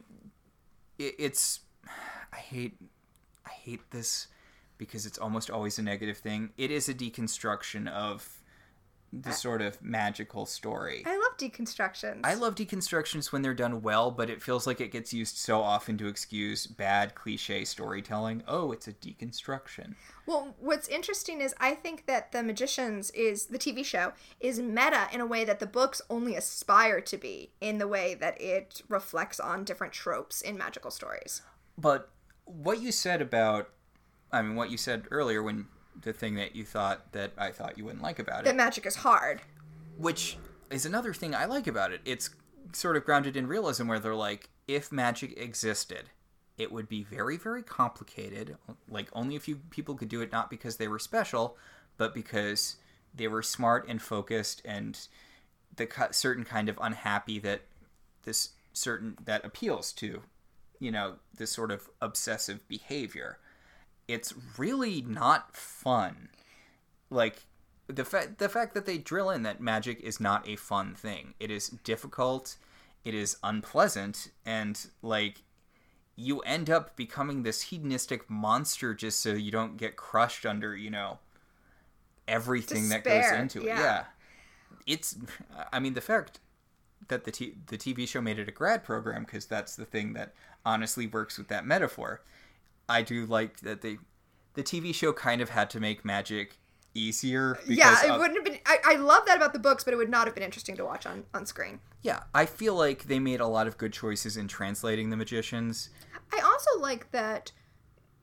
it, it's, I hate, I hate this... because it's almost always a negative thing. It is a deconstruction of the sort of magical story. I love deconstructions. I love deconstructions when they're done well, but it feels like it gets used so often to excuse bad cliche storytelling. Oh, it's a deconstruction. Well, what's interesting is I think that The Magicians is, the T V show, is meta in a way that the books only aspire to be, in the way that it reflects on different tropes in magical stories. But what you said about, I mean, what you said earlier when the thing that you thought that I thought you wouldn't like about it. That magic is hard. Which is another thing I like about it. It's sort of grounded in realism where they're like, if magic existed, it would be very, very complicated. Like, only a few people could do it, not because they were special, but because they were smart and focused and the certain kind of unhappy that this certain, that appeals to, you know, this sort of obsessive behavior. It's really not fun. Like, the fact the fact that they drill in that magic is not a fun thing. It is difficult, it is unpleasant, and, like, you end up becoming this hedonistic monster just so you don't get crushed under, you know, everything despair that goes into it. Yeah. yeah. It's, I mean, the fact that the, t- the T V show made it a grad program, because that's the thing that honestly works with that metaphor. I do like that they, the T V show kind of had to make magic easier. Because yeah, it wouldn't have been, I, I love that about the books, but it would not have been interesting to watch on, on screen. Yeah, I feel like they made a lot of good choices in translating The Magicians. I also like that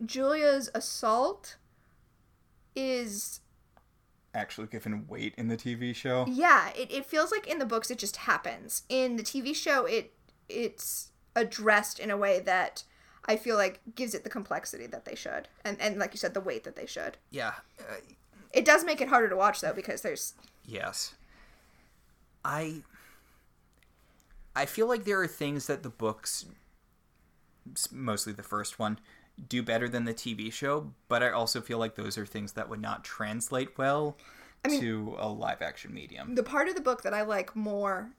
Julia's assault is actually given weight in the T V show. Yeah, it, it feels like in the books it just happens. In the T V show, it it's addressed in a way that I feel like gives it the complexity that they should. And, and like you said, the weight that they should. Yeah. Uh, it does make it harder to watch, though, because there's... Yes. I I feel like there are things that the books, mostly the first one, do better than the T V show, but I also feel like those are things that would not translate well I mean, to a live-action medium. The part of the book that I like more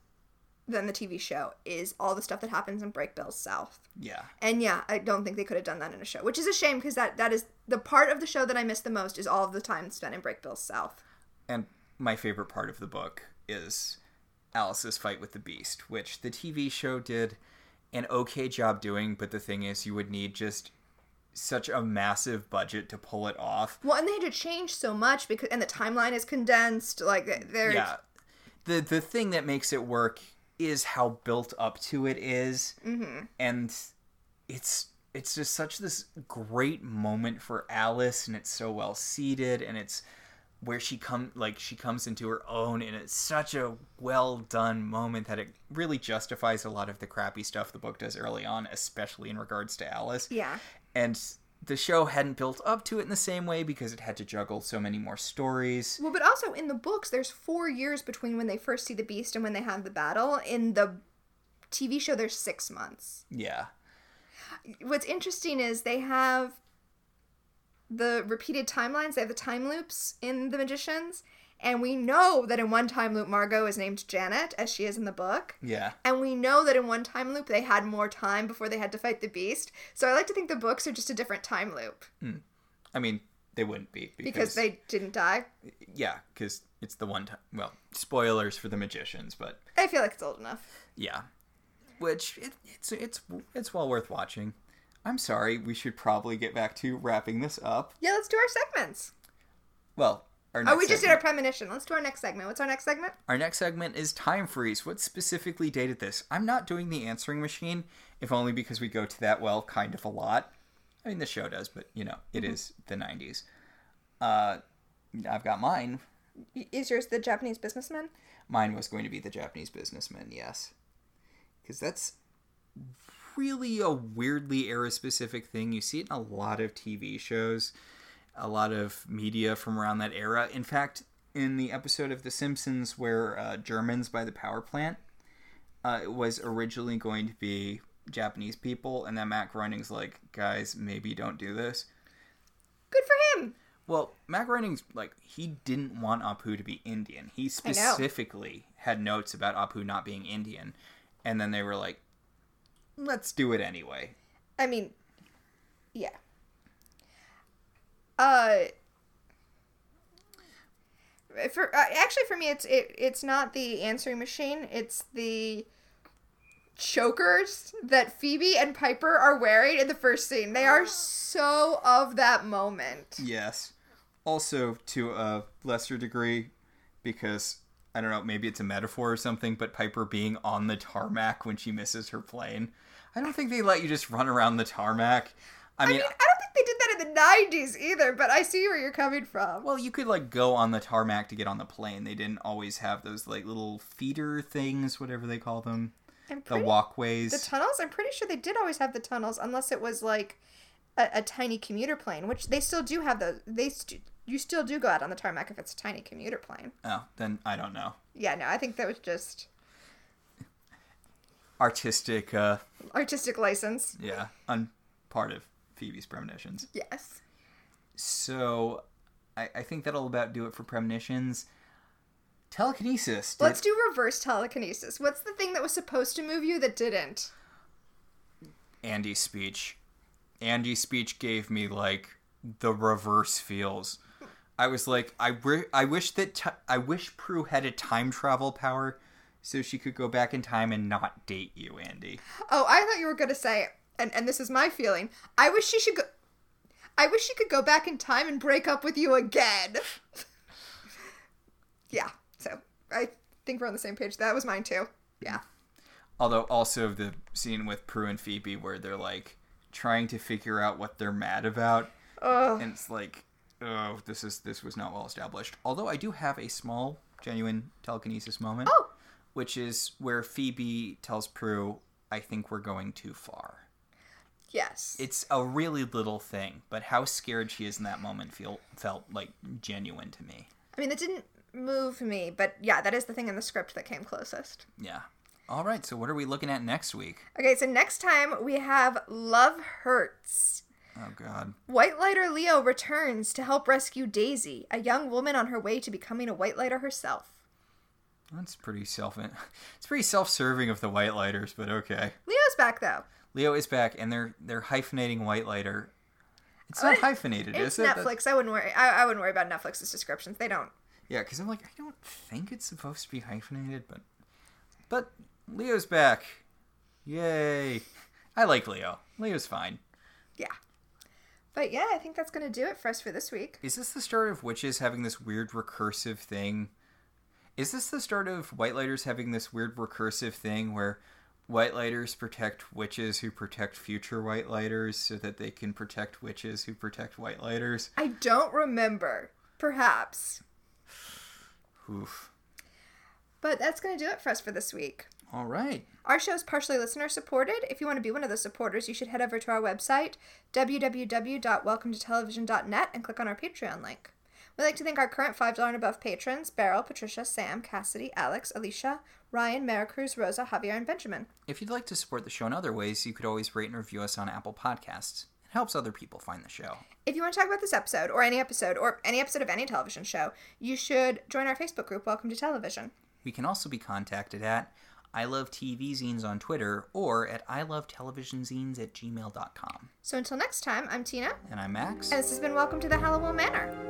than the T V show is all the stuff that happens in Break Bill's South. Yeah. And yeah, I don't think they could have done that in a show, which is a shame because that, that is the part of the show that I miss the most is all of the time spent in Break Bill's South. And my favorite part of the book is Alice's fight with the Beast, which the T V show did an okay job doing, but the thing is you would need just such a massive budget to pull it off. Well, and they had to change so much because, and the timeline is condensed. Like, they're... Yeah. The, the thing that makes it work is how built up to it is. Mm-hmm. And it's it's just such this great moment for Alice, and it's so well seated, and it's where she come like she comes into her own, and it's such a well done moment that it really justifies a lot of the crappy stuff the book does early on, especially in regards to Alice. Yeah. And the show hadn't built up to it in the same way because it had to juggle so many more stories. Well, but also in the books, there's four years between when they first see the Beast and when they have the battle. In the T V show, there's six months. Yeah. What's interesting is they have the repeated timelines. They have the time loops in The Magicians. And we know that in one time loop, Margot is named Janet, as she is in the book. Yeah. And we know that in one time loop, they had more time before they had to fight the Beast. So I like to think the books are just a different time loop. Mm. I mean, they wouldn't be. Because, because they didn't die? Yeah, because it's the one time. Well, spoilers for The Magicians, but I feel like it's old enough. Yeah. Which, it, it's, it's, it's well worth watching. I'm sorry, we should probably get back to wrapping this up. Yeah, let's do our segments. Well... Oh, we segment. just did our premonition. Let's do our next segment. What's our next segment? Our next segment is Time Freeze. What specifically dated this? I'm not doing the answering machine, if only because we go to that well kind of a lot. I mean, the show does, but, you know, it mm-hmm. is the nineties. Uh, I've got mine. Is yours the Japanese businessman? Mine was going to be the Japanese businessman, yes. Because that's really a weirdly era-specific thing. You see it in a lot of T V shows. A lot of media from around that era. In fact, in the episode of The Simpsons where uh, Germans buy the power plant, uh, it was originally going to be Japanese people, and then Matt Groening's like, guys, maybe don't do this. Good for him! Well, Matt Groening's like, he didn't want Apu to be Indian. He specifically had notes about Apu not being Indian, and then they were like, let's do it anyway. I mean, yeah. Uh, for uh, actually for me, it's it it's not the answering machine. It's the chokers that Phoebe and Piper are wearing in the first scene. They are so of that moment. Yes. Also, to a lesser degree, because, I don't know, maybe it's a metaphor or something, but Piper being on the tarmac when she misses her plane. I don't think they let you just run around the tarmac. I mean, I mean, I don't think they did that in the nineties either, but I see where you're coming from. Well, you could, like, go on the tarmac to get on the plane. They didn't always have those, like, little feeder things, whatever they call them. Pretty, the walkways. The tunnels? I'm pretty sure they did always have the tunnels, unless it was, like, a, a tiny commuter plane, which they still do have those. They st- You still do go out on the tarmac if it's a tiny commuter plane. Oh, then I don't know. Yeah, no, I think that was just... Artistic, uh... Artistic license. Yeah, on part of... Phoebe's premonitions. Yes. So, I, I think that'll about do it for premonitions. Telekinesis. Did... Let's do reverse telekinesis. What's the thing that was supposed to move you that didn't? Andy's speech. Andy's speech gave me, like, the reverse feels. I was like, I, re- I wish that t- I wish Prue had a time travel power so she could go back in time and not date you, Andy. Oh, I thought you were going to say... And, and this is my feeling. I wish she should go. I wish she could go back in time and break up with you again. Yeah. So I think we're on the same page. That was mine too. Yeah. Although also the scene with Prue and Phoebe where they're like trying to figure out what they're mad about, ugh. And it's like, oh, this is this was not well established. Although I do have a small, genuine telekinesis moment, oh. which is where Phoebe tells Prue, "I think we're going too far." Yes. It's a really little thing, but how scared she is in that moment feel, felt, like, genuine to me. I mean, it didn't move me, but yeah, that is the thing in the script that came closest. Yeah. All right, so what are we looking at next week? Okay, so next time we have Love Hurts. Oh, God. White Lighter Leo returns to help rescue Daisy, a young woman on her way to becoming a White Lighter herself. That's pretty self- It's pretty self-serving of the White Lighters, but okay. Leo's back, though. Leo is back, and they're they're hyphenating White Lighter. It's not hyphenated, is it? It's Netflix. I wouldn't worry. I, I wouldn't worry about Netflix's descriptions. They don't. Yeah, because I'm like, I don't think it's supposed to be hyphenated, but but Leo's back. Yay! I like Leo. Leo's fine. Yeah, but yeah, I think that's gonna do it for us for this week. Is this the start of witches having this weird recursive thing? Is this the start of White Lighters having this weird recursive thing where White Lighters protect witches who protect future White Lighters so that they can protect witches who protect White Lighters? I don't remember. Perhaps. Oof. But that's going to do it for us for this week. All right. Our show is partially listener supported. If you want to be one of those supporters, you should head over to our website, w w w dot welcome to television dot net, and click on our Patreon link. We'd like to thank our current five dollars and above patrons, Beryl, Patricia, Sam, Cassidy, Alex, Alicia, Ryan, Maricruz, Rosa, Javier, and Benjamin. If you'd like to support the show in other ways, you could always rate and review us on Apple Podcasts. It helps other people find the show. If you want to talk about this episode, or any episode, or any episode of any television show, you should join our Facebook group, Welcome to Television. We can also be contacted at I Love T V Zines on Twitter, or at I Love Television Zines at gmail dot com. So until next time, I'm Tina. And I'm Max. And this has been Welcome to the Halliwell Manor.